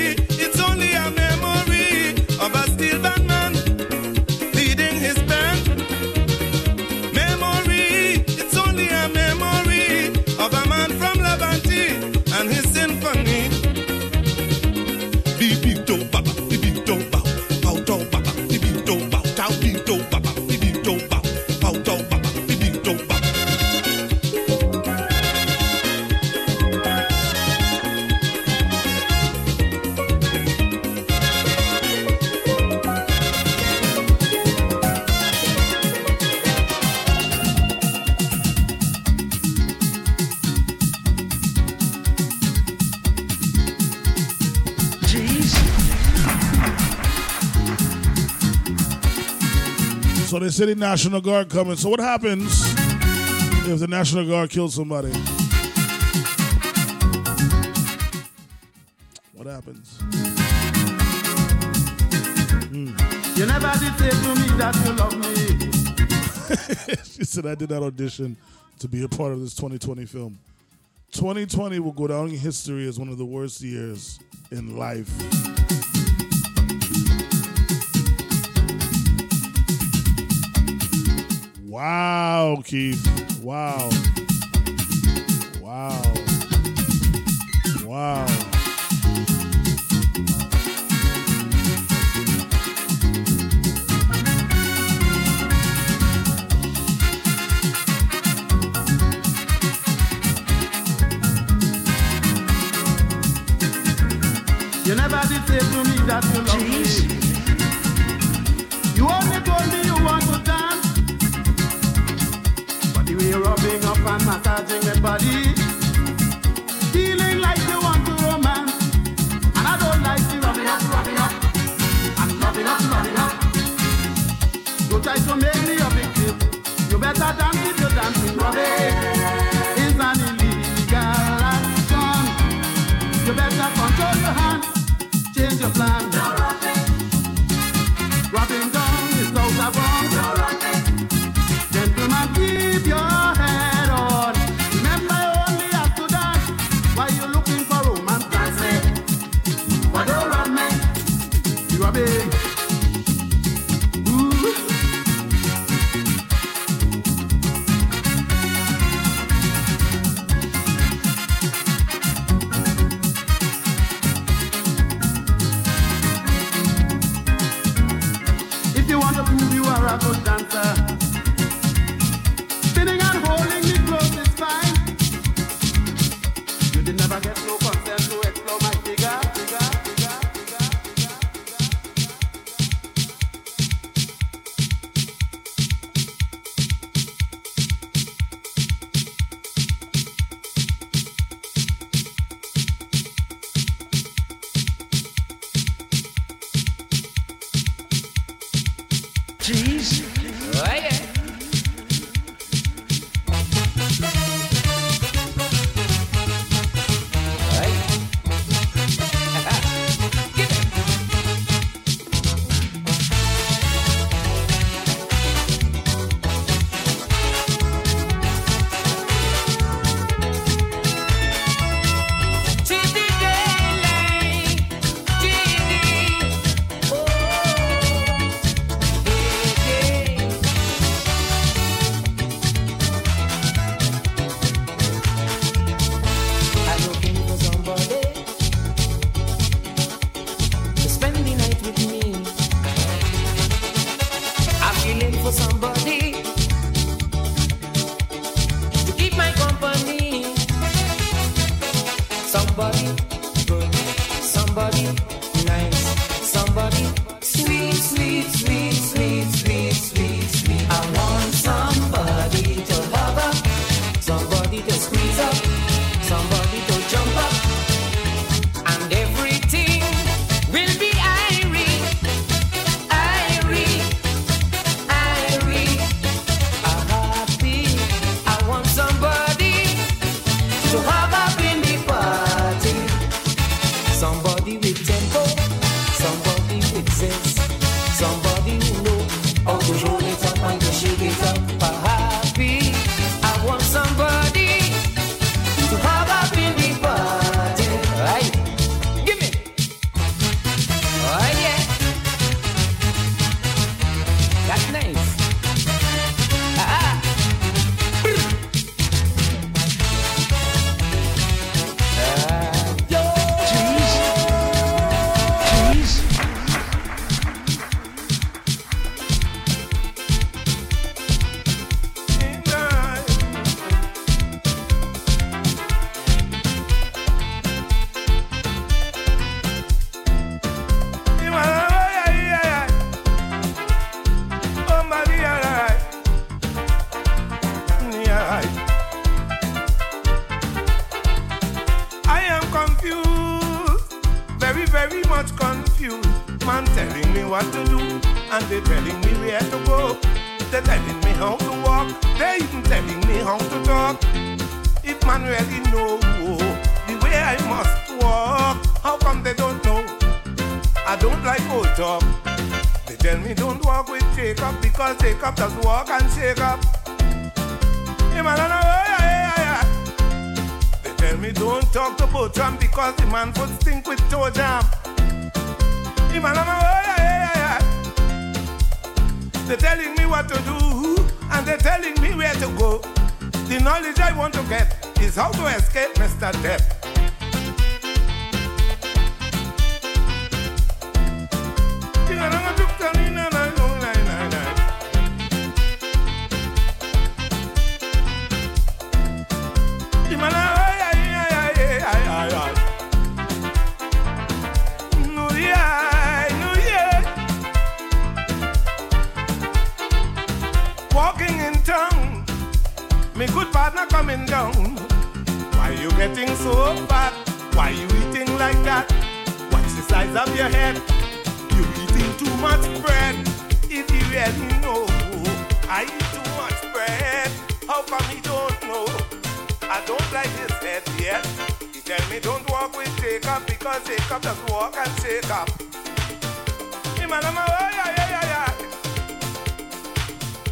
It's only a memory of a steel band man leading his band. Memory. It's only a memory of a man from Levanti and his symphony. Beep beep papa. So they say the National Guard coming. So what happens if the National Guard kills somebody? What happens? Mm. You never did say to me that you love me. She said, I did not audition to be a part of this twenty twenty film. twenty twenty will go down in history as one of the worst years in life. Wow, Keith. Wow. Wow. Wow. You never did say to me that you love me. You only told me you want to dance. You're rubbing up and massaging my body, feeling like you want to romance, and I don't like you. Rubbing up, rubbing up, and rubbing up, rubbing up. Don't try to make me a victim. You better dance if you're dancing, rubbing. It's an illegal action. You better control your hands, change your plan. No rubbing, rubbing down is out of bounds. No rubbing, gentlemen, keep your pieces. Somebody know, Uncle John it up and you shake it up. I'm happy. I want somebody to have a baby party. Right? Give me. Oh yeah. That's nice. Ah.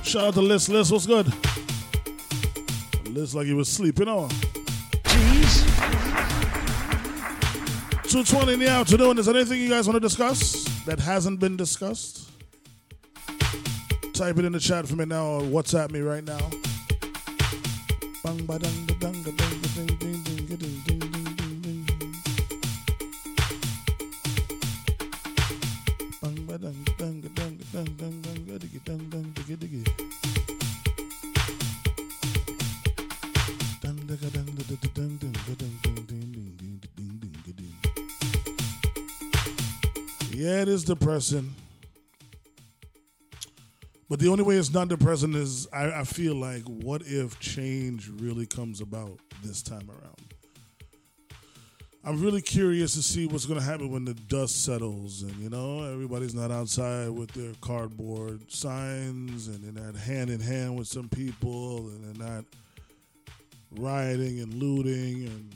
Shout out to Liz, Liz, what's good? Liz like he was sleeping on. Jeez. two twenty in the afternoon. Is there anything you guys want to discuss that hasn't been discussed? Type it in the chat for me now or WhatsApp me right now. Yeah, it is depressing. But the only way it's not depressing is I, I feel like, what if change really comes about this time around? I'm really curious to see what's going to happen when the dust settles and, you know, everybody's not outside with their cardboard signs and they're not hand in hand with some people and they're not rioting and looting. And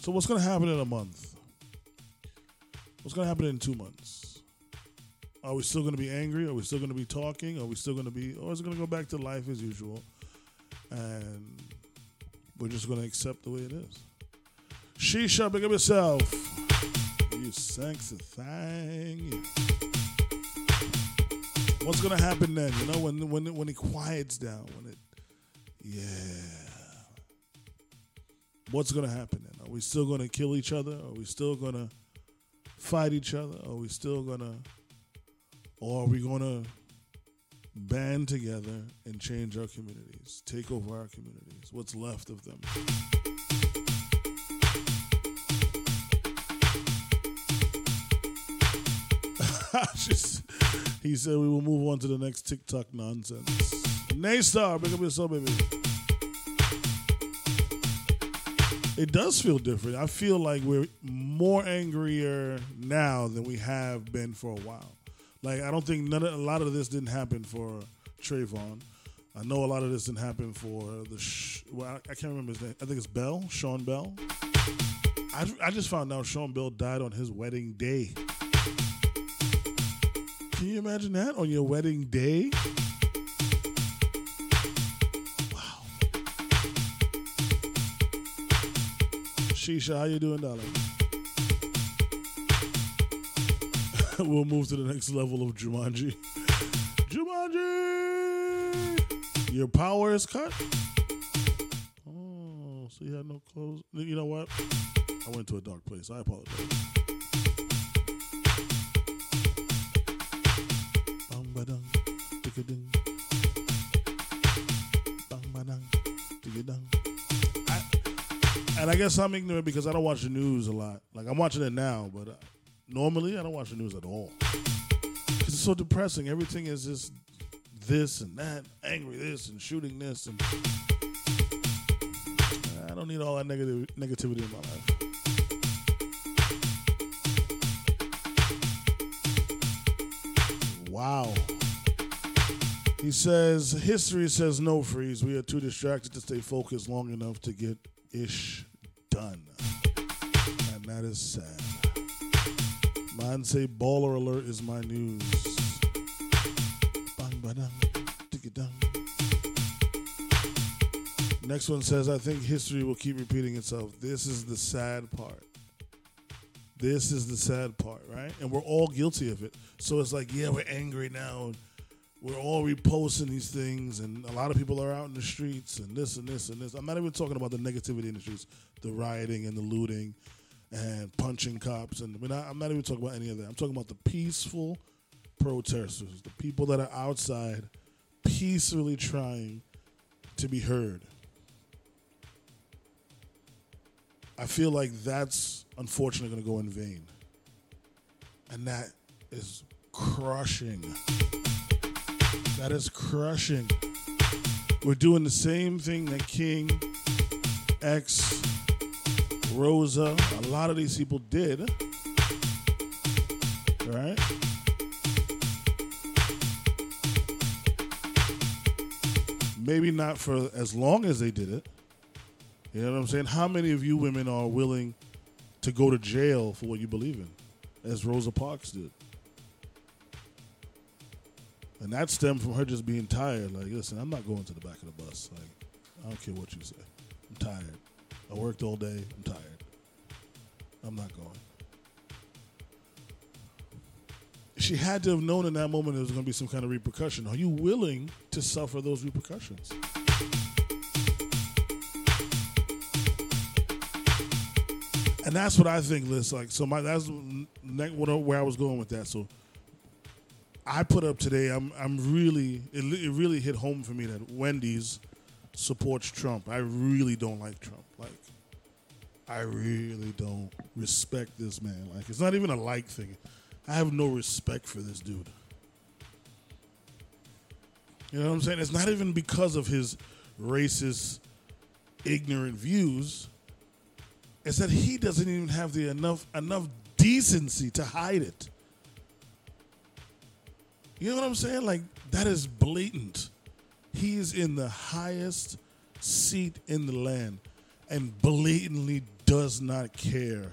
so what's going to happen in a month? What's going to happen in two months? Are we still going to be angry? Are we still going to be talking? Are we still going to be, or is it going to go back to life as usual? And we're just going to accept the way it is. Shisha, big up yourself. You sexy thing. What's going to happen then? You know, when when when it quiets down, when it, yeah. What's going to happen then? Are we still going to kill each other? Are we still going to fight each other? Are we still gonna, or are we gonna band together and change our communities, take over our communities, what's left of them? Just, he said we will move on to the next TikTok nonsense. Naystar, pick up yourself, baby. It does feel different. I feel like we're more angrier now than we have been for a while. Like, I don't think none of, a lot of this didn't happen for Trayvon. I know a lot of this didn't happen for the, sh- well, I, I can't remember his name. I think it's Bell, Sean Bell. I, I just found out Sean Bell died on his wedding day. Can you imagine that on your wedding day? Wow. Shisha, how you doing, darling? We'll move to the next level of Jumanji. Jumanji! Your power is cut? Oh, so you had no clothes. You know what? I went to a dark place. I apologize. I, and I guess I'm ignorant because I don't watch the news a lot. Like, I'm watching it now, but... I, Normally, I don't watch the news at all. Because it's so depressing. Everything is just this and that, angry this and shooting this. And I don't need all that negative negativity in my life. Wow. He says, history says no, Freeze. We are too distracted to stay focused long enough to get ish done. And that is sad. Mine say baller alert is my news. Bang, ba-dang, tick-a-dang. Next one says, I think history will keep repeating itself. This is the sad part. This is the sad part, right? And we're all guilty of it. So it's like, yeah, we're angry now. And we're all reposting these things. And a lot of people are out in the streets and this and this and this. I'm not even talking about the negativity in the streets, the rioting and the looting. And punching cops, and we're not, I'm not even talking about any of that. I'm talking about the peaceful protesters, the people that are outside peacefully trying to be heard. I feel like that's unfortunately going to go in vain. And that is crushing. That is crushing. We're doing the same thing that King, X, Rosa, a lot of these people did, right? Maybe not for as long as they did it. You know what I'm saying? How many of you women are willing to go to jail for what you believe in, as Rosa Parks did? And that stemmed from her just being tired. Like, listen, I'm not going to the back of the bus. Like, I don't care what you say. I'm tired. I worked all day. I'm tired. I'm not going. She had to have known in that moment there was going to be some kind of repercussion. Are you willing to suffer those repercussions? And that's what I think, Liz. Like, so my, that's where I was going with that. So I put up today, I'm, I'm really, it, it really hit home for me that Wendy's supports Trump. I really don't like Trump. Like, I really don't respect this man. Like, it's not even a like thing. I have no respect for this dude. You know what I'm saying? It's not even because of his racist, ignorant views. It's that he doesn't even have the enough enough decency to hide it. You know what I'm saying? Like, that is blatant. He is in the highest seat in the land and blatantly does not care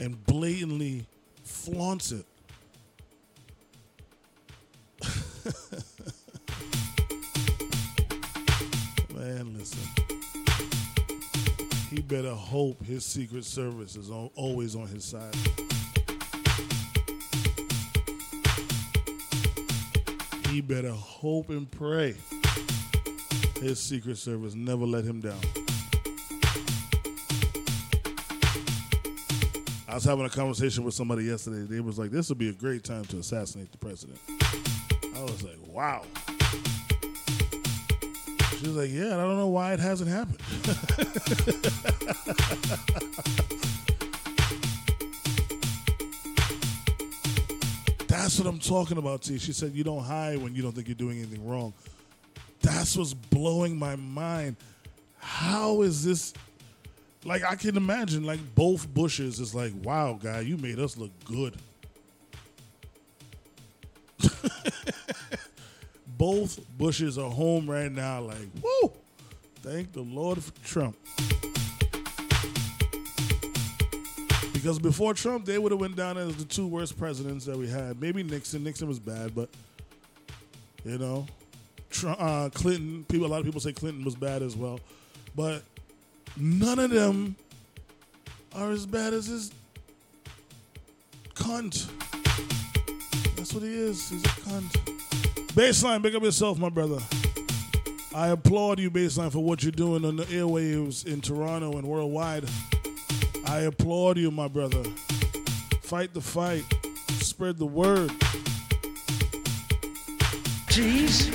and blatantly flaunts it. Man, listen. He better hope his Secret Service is on, always on his side. He better hope and pray his Secret Service never let him down. I was having a conversation with somebody yesterday. They was like, this would be a great time to assassinate the president. I was like, wow. She was like, yeah, I don't know why it hasn't happened. That's what I'm talking about, T. She said, you don't hide when you don't think you're doing anything wrong. That's what's blowing my mind. How is this? Like, I can imagine, like, both Bushes is like, wow, guy, you made us look good. Both Bushes are home right now, like, woo! Thank the Lord for Trump. Because before Trump, they would have went down as the two worst presidents that we had. Maybe Nixon. Nixon was bad, but, you know, Trump, uh, Clinton, people, a lot of people say Clinton was bad as well. But none of them are as bad as his cunt. That's what he is. He's a cunt. Baseline, pick up yourself, my brother. I applaud you, Baseline, for what you're doing on the airwaves in Toronto and worldwide. I applaud you, my brother. Fight the fight. Spread the word. Jeez.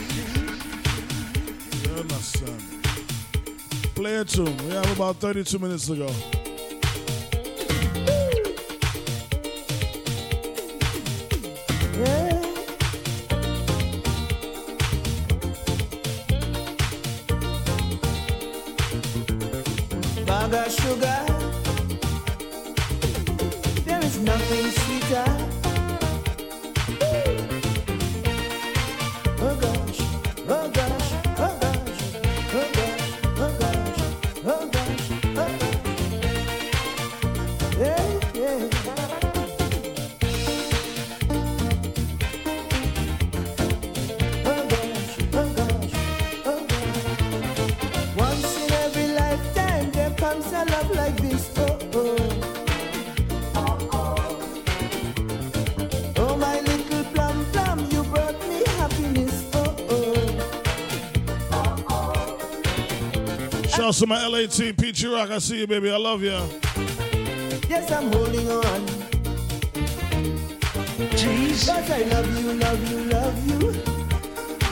You're my son. Play a tune. We have about thirty-two minutes to go. Bag of sugar, there is nothing sweeter. Oh gosh, oh gosh, oh gosh, oh gosh, oh gosh, oh gosh, oh gosh. Yeah, yeah. Oh gosh, oh gosh, oh gosh. Once in every lifetime there comes a love like this. Oh oh. Shout out to my L A T, Peachy Rock. I see you, baby. I love you. Yes, I'm holding on. Jeez. But I love you, love you, love you.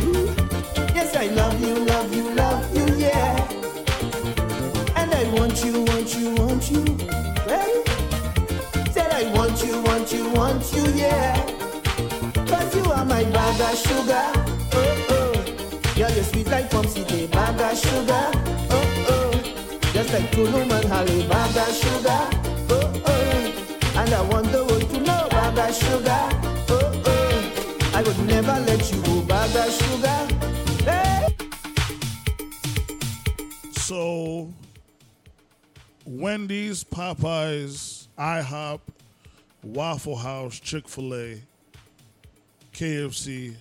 Ooh. Yes, I love you, love you, love you, yeah. And I want you, want you, want you. Hey. Said I want you, want you, want you, yeah. Cause you are my bag of sugar. Oh, oh. You're the sweet like Pomsy Day, bag of sugar. Just like Tulum and Halle, bag of sugar, oh oh. And I want the world to know, bag of sugar, oh oh. I would never let you go, bag of sugar, hey. So, Wendy's, Popeyes, IHOP, Waffle House, Chick-fil-A, K F C,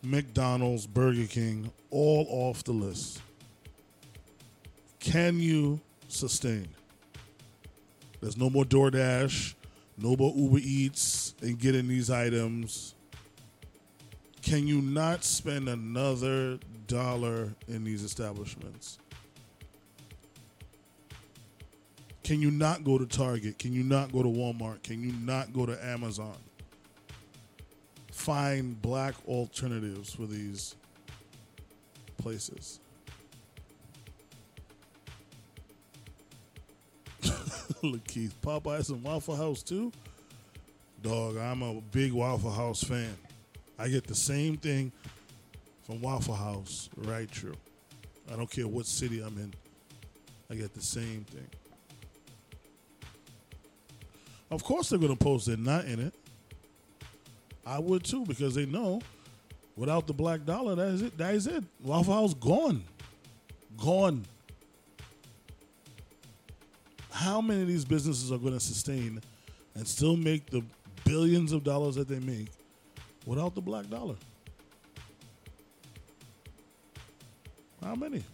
McDonald's, Burger King, all off the list. Can you sustain? There's no more DoorDash, no more Uber Eats and getting these items. Can you not spend another dollar in these establishments? Can you not go to Target? Can you not go to Walmart? Can you not go to Amazon? Find black alternatives for these places. Look, Keith, Popeyes and Waffle House too? Dog, I'm a big Waffle House fan. I get the same thing from Waffle House, right true. I don't care what city I'm in. I get the same thing. Of course they're going to post they're not in it. I would too, because they know without the black dollar, that is it. That is it. Waffle House gone. Gone. How many of these businesses are going to sustain and still make the billions of dollars that they make without the black dollar? How many?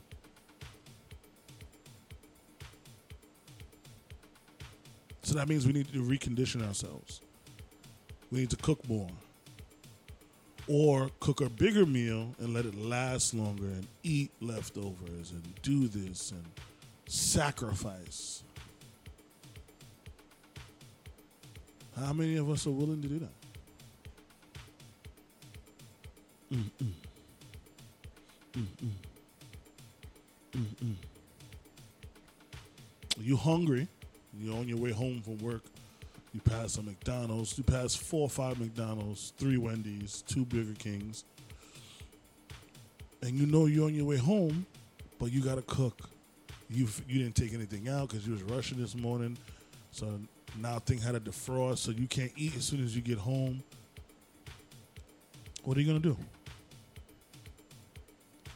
So that means we need to recondition ourselves. We need to cook more. Or cook a bigger meal and let it last longer and eat leftovers and do this and sacrifice. How many of us are willing to do that? Mm-mm. Mm-mm. Mm-mm. You hungry. You're on your way home from work. You pass a McDonald's. You pass four or five McDonald's, three Wendy's, two Burger Kings. And you know you're on your way home, but you got to cook. You you didn't take anything out because you was rushing this morning. So... Now thing had to defrost, so you can't eat as soon as you get home. What are you going to do?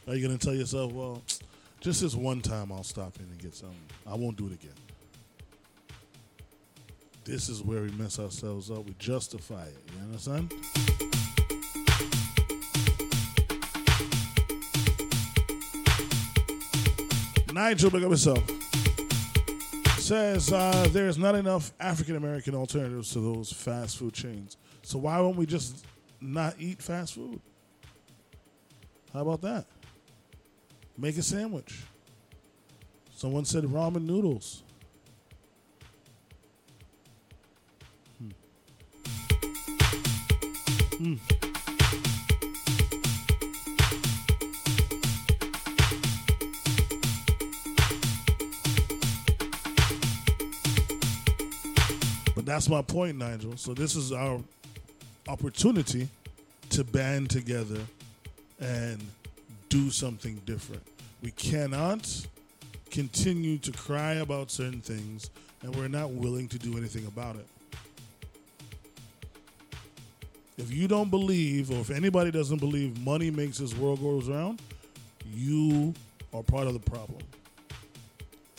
Are you going to tell yourself, well, just this one time I'll stop in and get something. I won't do it again. This is where we mess ourselves up. We justify it. You understand? Nigel, look up yourself. Says uh, there is not enough African American alternatives to those fast food chains. So why won't we just not eat fast food? How about that? Make a sandwich. Someone said ramen noodles. Hmm. Hmm. But that's my point, Nigel. So this is our opportunity to band together and do something different. We cannot continue to cry about certain things, and we're not willing to do anything about it. If you don't believe, or if anybody doesn't believe money makes this world go round, you are part of the problem.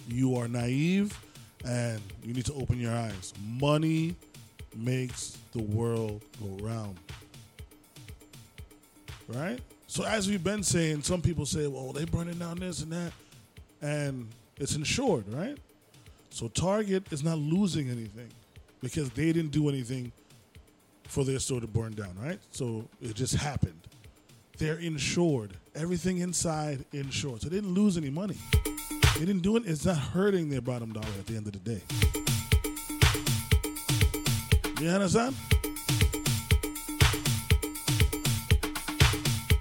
You are naive, and you need to open your eyes. Money makes the world go round. Right? So as we've been saying, some people say, well, they're burning down this and that, and it's insured, right? So Target is not losing anything because they didn't do anything for their store to burn down, right? So it just happened. They're insured. Everything inside insured. So they didn't lose any money. They didn't do it. It's not hurting their bottom dollar at the end of the day. You understand?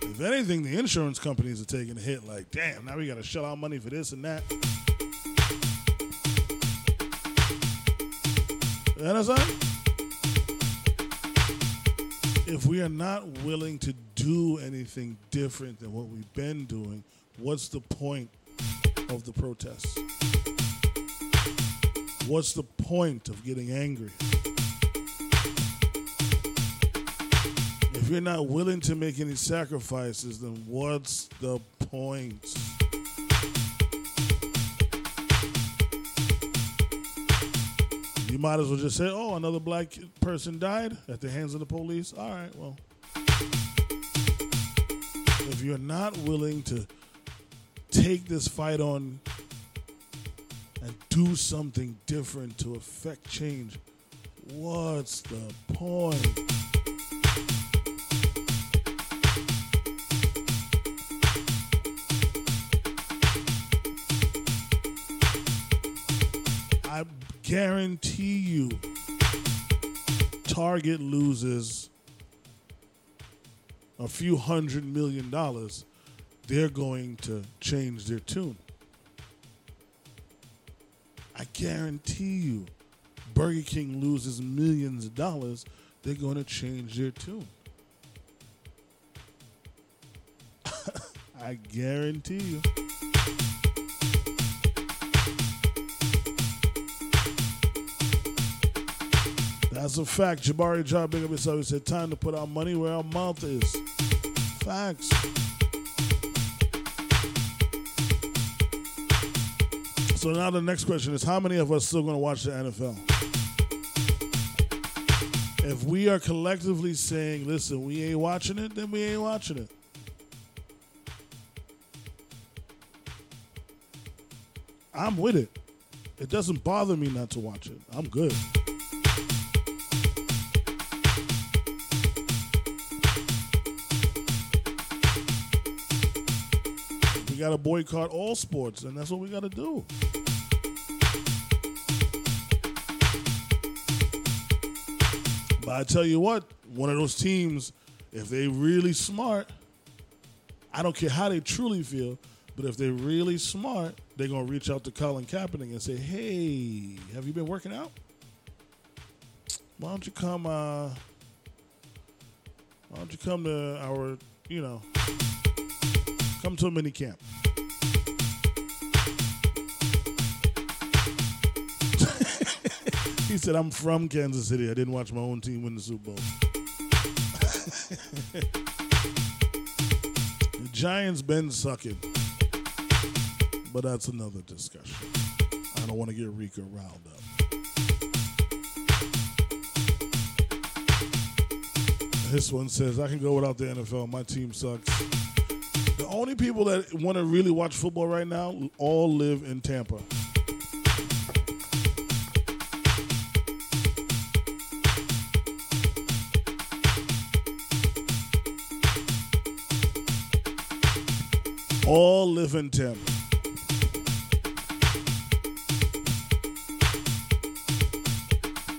If anything, the insurance companies are taking a hit like, damn, now we got to shell out money for this and that. You understand? If we are not willing to do anything different than what we've been doing, what's the point of the protests? What's the point of getting angry? If you're not willing to make any sacrifices, then what's the point? You might as well just say, oh, another black person died at the hands of the police. All right, well. If you're not willing to take this fight on and do something different to affect change, what's the point? I guarantee you, Target loses a few hundred million dollars, they're going to change their tune. I guarantee you, Burger King loses millions of dollars, they're going to change their tune. I guarantee you. That's a fact. Jabari Job, big up yourself. He said, time to put our money where our mouth is. Facts. So now the next question is, how many of us still going to watch the N F L? If we are collectively saying, listen, we ain't watching it, then we ain't watching it. I'm with it. It doesn't bother me not to watch it. I'm good. We got to boycott all sports, and that's what we got to do. But I tell you what, one of those teams, if they really smart, I don't care how they truly feel, but if they're really smart, they're going to reach out to Colin Kaepernick and say, hey, have you been working out? Why don't you come, uh, why don't you come to our, you know, come to a mini camp. He said, I'm from Kansas City. I didn't watch my own team win the Super Bowl. The Giants been sucking. But that's another discussion. I don't want to get Rico riled up. This one says, I can go without the N F L. My team sucks. The only people that want to really watch football right now all live in Tampa. All live in Tampa.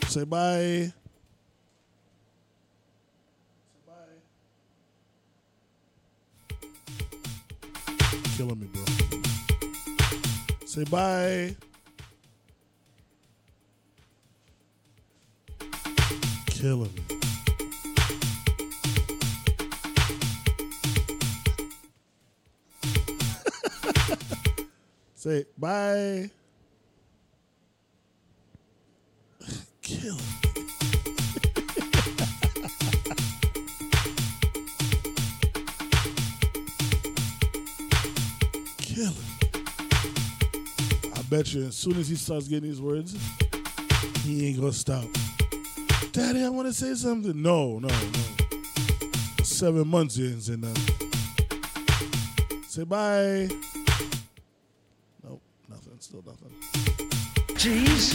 Say bye. Killing me, bro. Say bye. Killing me. Say bye. Killing me. Killing. I bet you as soon as he starts getting these words, he ain't gonna stop. Daddy, I wanna say something. No, no, no. Seven months you didn't say nothing. Say bye. Nope, nothing, still nothing. Jeez.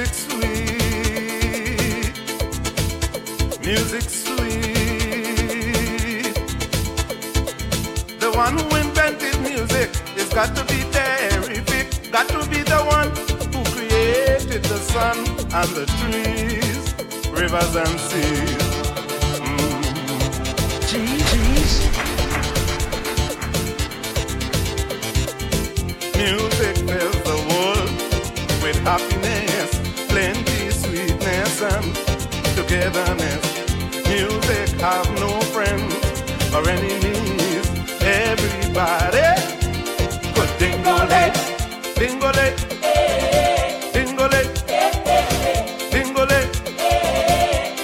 Music sweet, music sweet. The one who invented music has got to be terrific. Got to be the one who created the sun and the trees, rivers and seas. Mm. Music fills the world with happiness, plenty, sweetness, and togetherness. Music have no friends or enemies. Everybody could dingle-lay, dingle-lay, dingle-lay,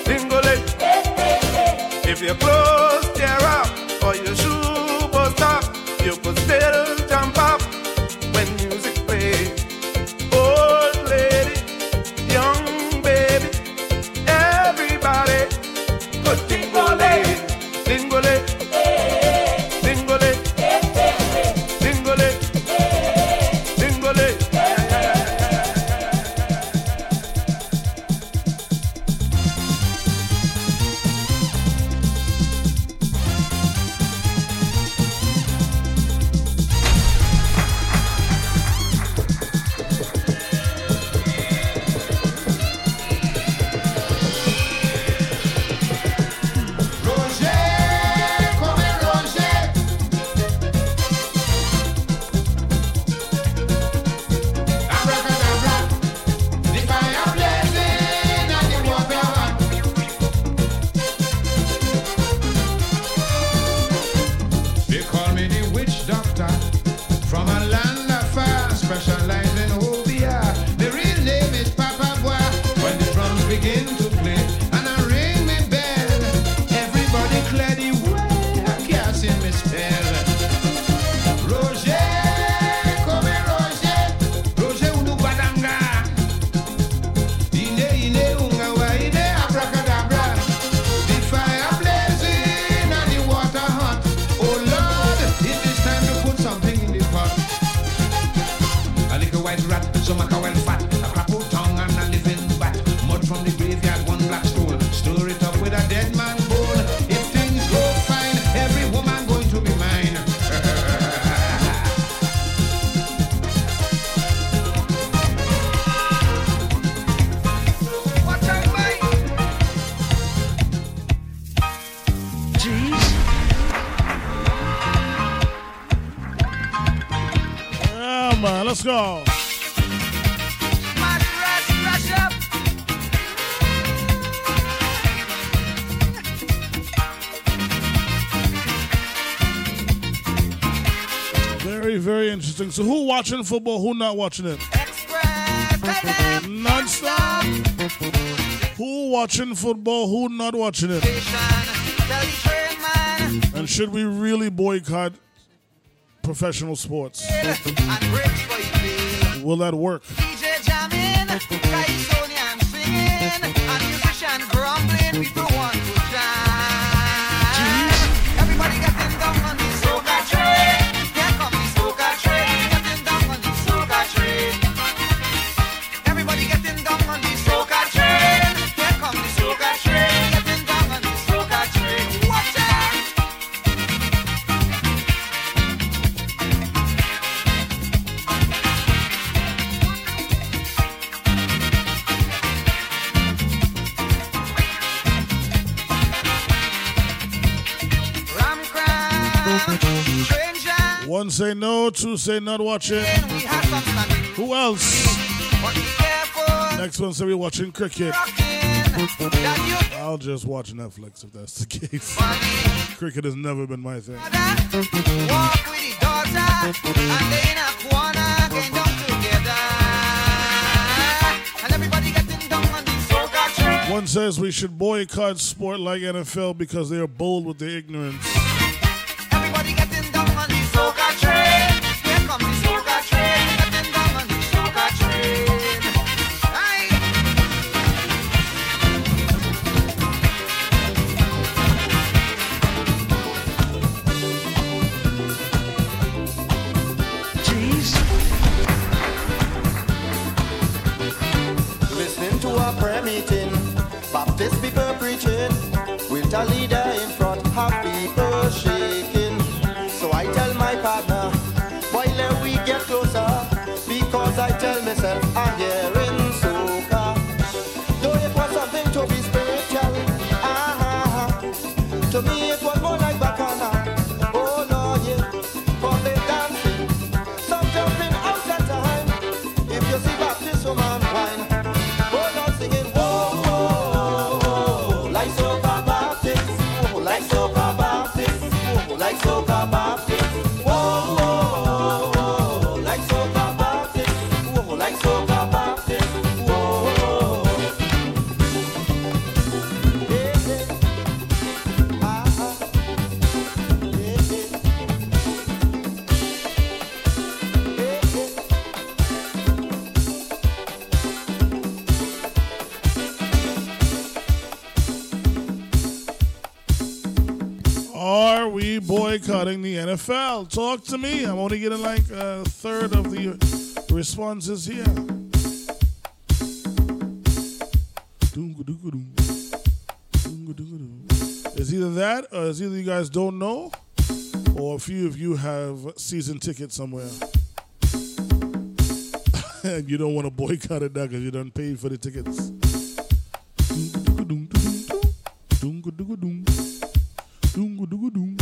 dingle-lay, dingle-lay. If your clothes tear up or your shoe bust up, you could still jump up when music plays. Let's go. Very, very interesting. So who watching football, who not watching it? Non-stop. Who watching football, who not watching it? And should we really boycott professional sports? Will that work? One say no, two say not watching. Who else? Next one say we're watching cricket. I'll just watch Netflix if that's the case. Cricket has never been my thing. One says we should boycott sport like N F L because they are bold with their ignorance. a prayer meeting, Baptist people preaching, with a leader in front, have people shaking. So I tell my partner, why let we get closer? Because I tell myself I'm here in soca. Though it was something to be spiritual, ah, to me it was more like Bacana. Oh Lord, yeah, for the dancing, some jumping out that time. If you see Baptist woman wine, oh Lord singing, oh, oh, oh, oh, like soca Baptist, oh, like soca Baptist, oh, like soca Baptist. Boycotting the N F L. Talk to me. I'm only getting like a third of the responses here. It's either that, or it's either you guys don't know, or a few of you have season tickets somewhere. And you don't want to boycott it now because you done paid for the tickets. Dungu dungu dung. Dungu dungu dung.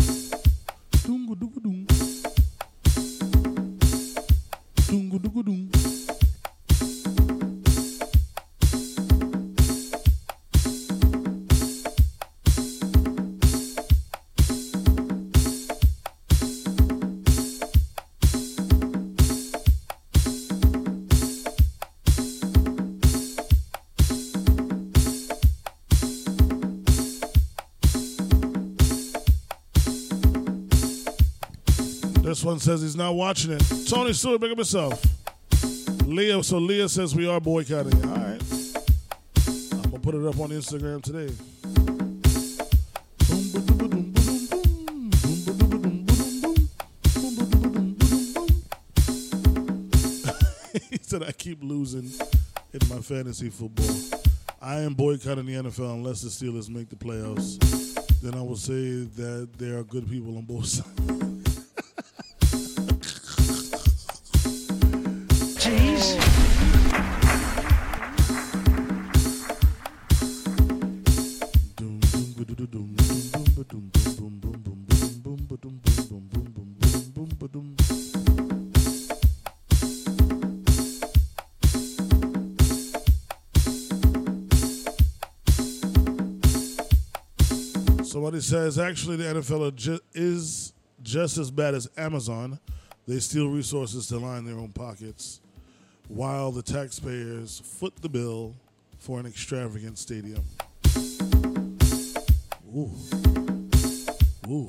This one says he's not watching it. Tony Stewart, big up yourself. Leah, so Leah says we are boycotting it. All right. I'm going to put it up on Instagram today. He said, I keep losing in my fantasy football. I am boycotting the N F L unless the Steelers make the playoffs. Then I will say that there are good people on both sides. Somebody says, actually, the N F L ju- is just as bad as Amazon. They steal resources to line their own pockets, while the taxpayers foot the bill for an extravagant stadium. Ooh. Ooh.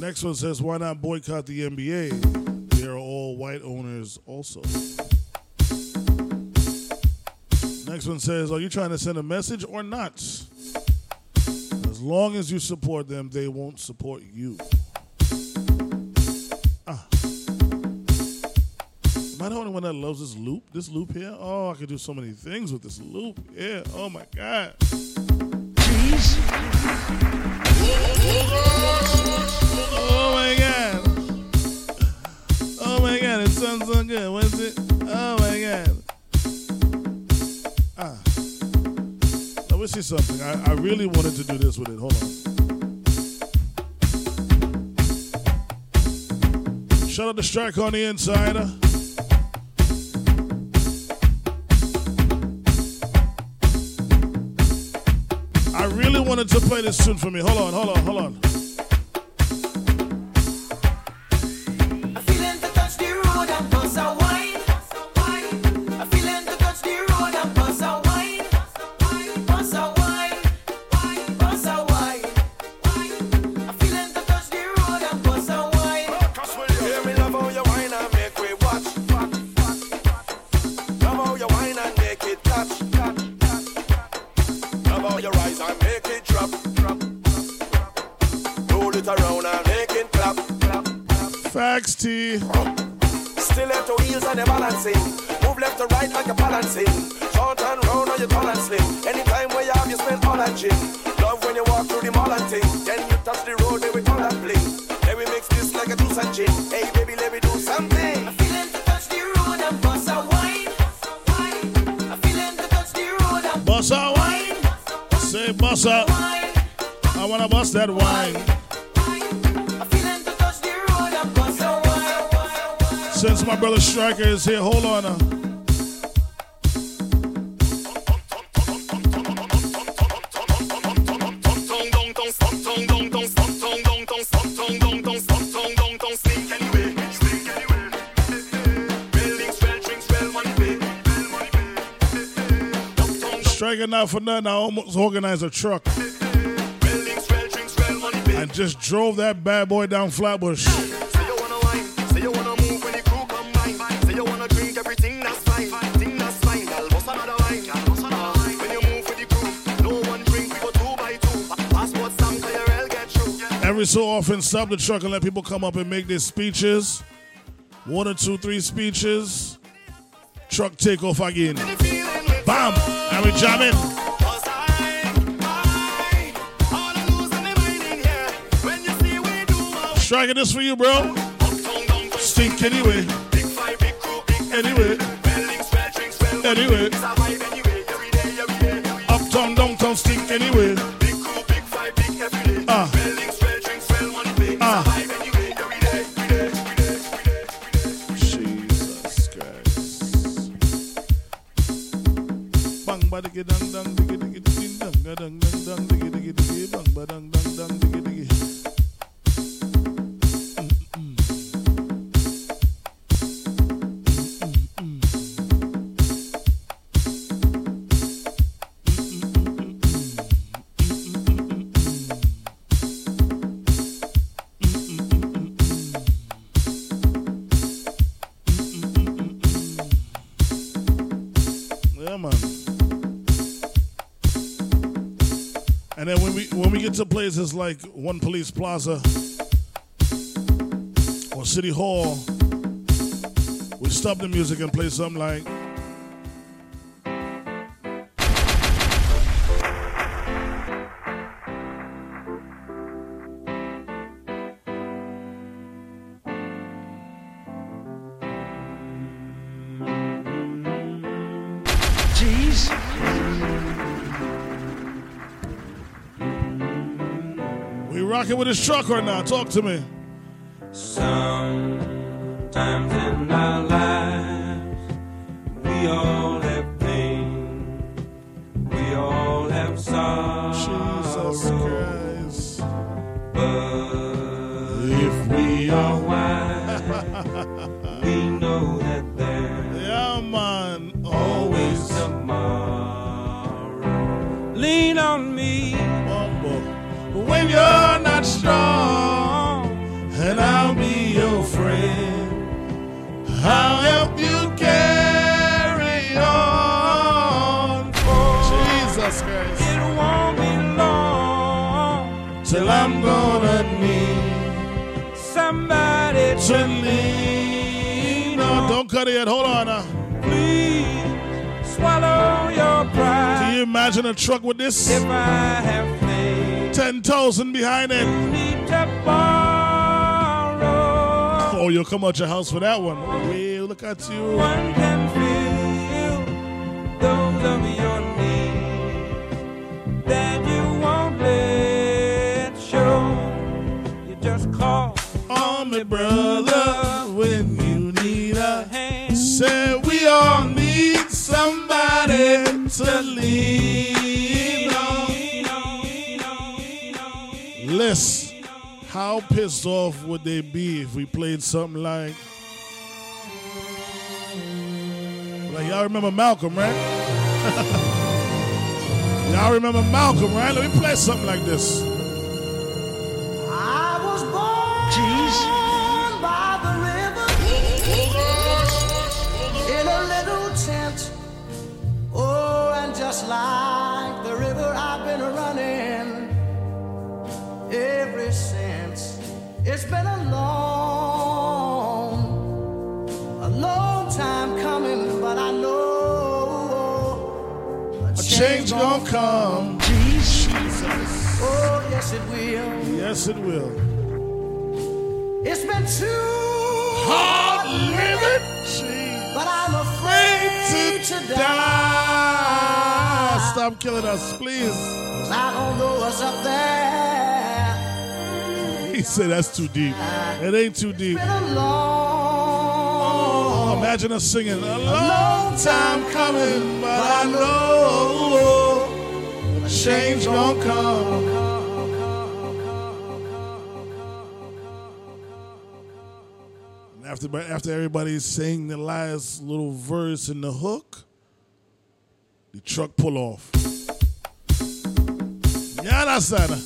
Next one says, why not boycott the N B A? They're all white owners also. Next one says, are you trying to send a message or not? As long as you support them, they won't support you. Ah. Am I the only one that loves this loop? This loop here? Oh, I could do so many things with this loop. Yeah, oh my God. Jeez. Oh my God. Oh my God, it sounds so good. What is it? Oh my God. Ah, let me see something. I, I really wanted to do this with it. Hold on. Shout out to Strike on the Insider. I really wanted to play this tune for me. Hold on, hold on, hold on. flat to heels and you're balancing. Move left to right like you're balancing. Short and round or you're tall and slim. Anytime where you have, you spend all that shit. Love when you walk through the mall and thing. Then you touch the road, then we call that bling. Then we mix this like a juice and gin. Hey baby, let me do something. I'm feeling to touch the road and bust a wine. I'm feeling to touch the road and bust a wine. Say bust a wine. I wanna bust that wine. Since my brother Striker is here, hold on now. Striker, not for nothing, I almost organized a truck and just drove that bad boy down Flatbush. Every so often, stop the truck and let people come up and make their speeches. One or two, three speeches. Truck take off again. Bam! And we jam in. Striker, this for you, bro. Stink anyway. Anyway. Anyway. Uptown, downtown, stink anyway. Ah. And then when we when we get to places like One Police Plaza or City Hall, we stop the music and play something like with his truck right now. Talk to me. Sometimes in our lives we all have pain. We all have sorrow. Jesus Christ. But if we are wise, we know that there's yeah, man. always tomorrow. Lean on me when you're strong, and I'll be your friend. I'll help you carry on. Oh, Jesus Christ. It won't be long till I'm gonna need somebody to, to lean on. Don't cut it yet. Hold on now. Please swallow your pride. Can you imagine a truck with this? If I have ten thousand behind it. Need to borrow. Oh, you'll come out your house for that one. We'll look at you. One can feel those of your needs that you won't let show. You just call on me, brother, when you need a hand. Say we all need somebody to lean on. List, how pissed off would they be if we played something like like y'all remember Malcolm, right? Y'all remember Malcolm, right? Let me play something like this. I was born Jeez. by the river in a little tent. Oh, and just like the river I've been running ever since. It's been a long, a long change gonna come. Jesus. Oh, yes it will. Yes it will. It's been too hard living, but I'm afraid to, to die. die. Stop killing us, please. I don't know what's up there. He said that's too deep. It ain't too deep. Oh, imagine us singing. A long time coming, but I know change won't come. After, after everybody sang the last little verse in the hook, the truck pull off. Yana sana.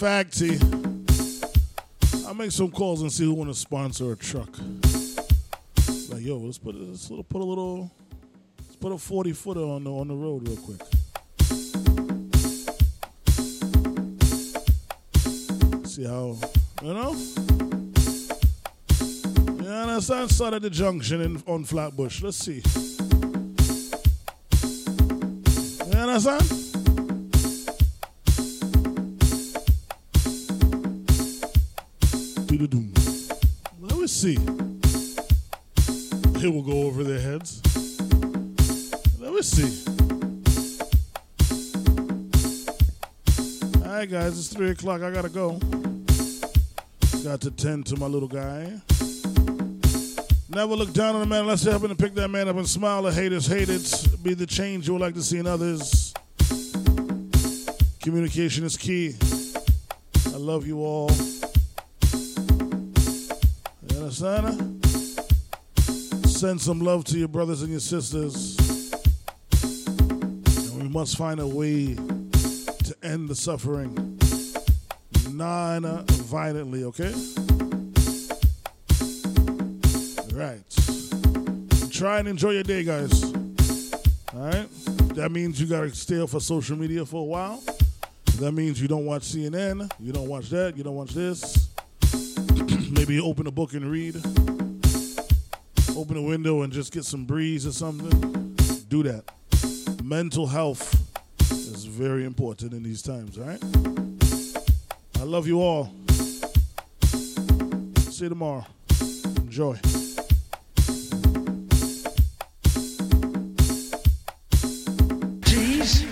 Facty. I'll make some calls and see who want to sponsor a truck. Like, yo, let's put, let's put a little... Put a forty-footer on the, on the road real quick. See how, you know? Yeah, that's I start at the junction in, on Flatbush. Let's see. You understand? Do-do-do. Let me see. It will go over their heads. Let's see. All right, guys, it's three o'clock. I gotta go. Got to tend to my little guy. Never look down on a man unless you're helping to pick that man up and smile at haters. Hate it. Be the change you would like to see in others. Communication is key. I love you all. You understand? Send some love to your brothers and your sisters. Must find a way to end the suffering non-violently, okay? Right. Try and enjoy your day, guys. All right? That means you got to stay off of social media for a while. That means you don't watch C N N. You don't watch that. You don't watch this. Maybe you open a book and read. Open a window and just get some breeze or something. Do that. Mental health is very important in these times, all right? I love you all. See you tomorrow. Enjoy. Jeez.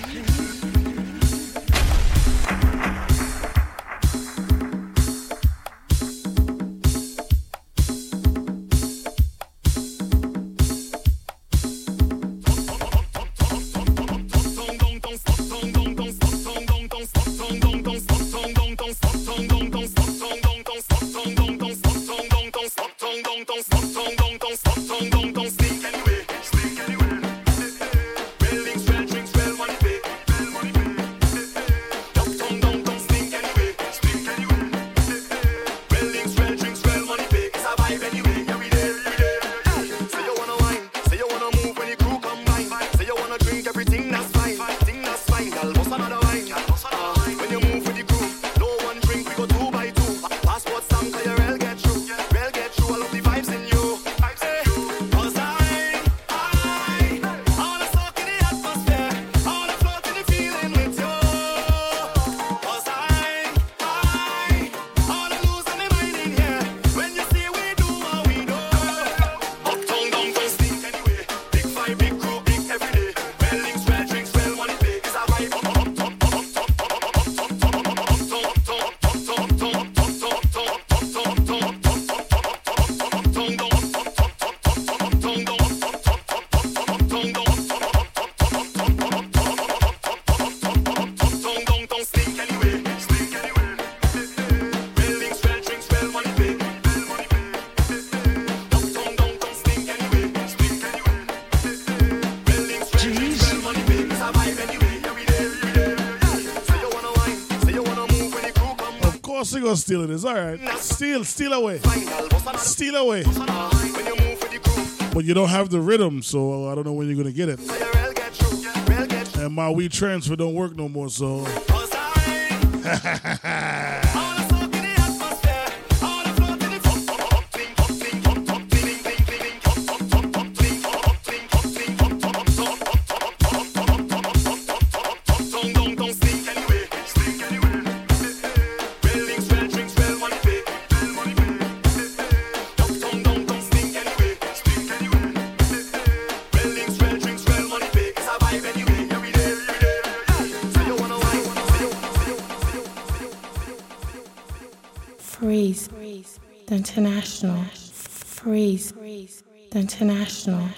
Stealing is all right. Steal, steal away, steal away. But you don't have the rhythm, so I don't know when you're gonna get it. And my we transfer don't work no more, so. freeze, the international, freeze, the international.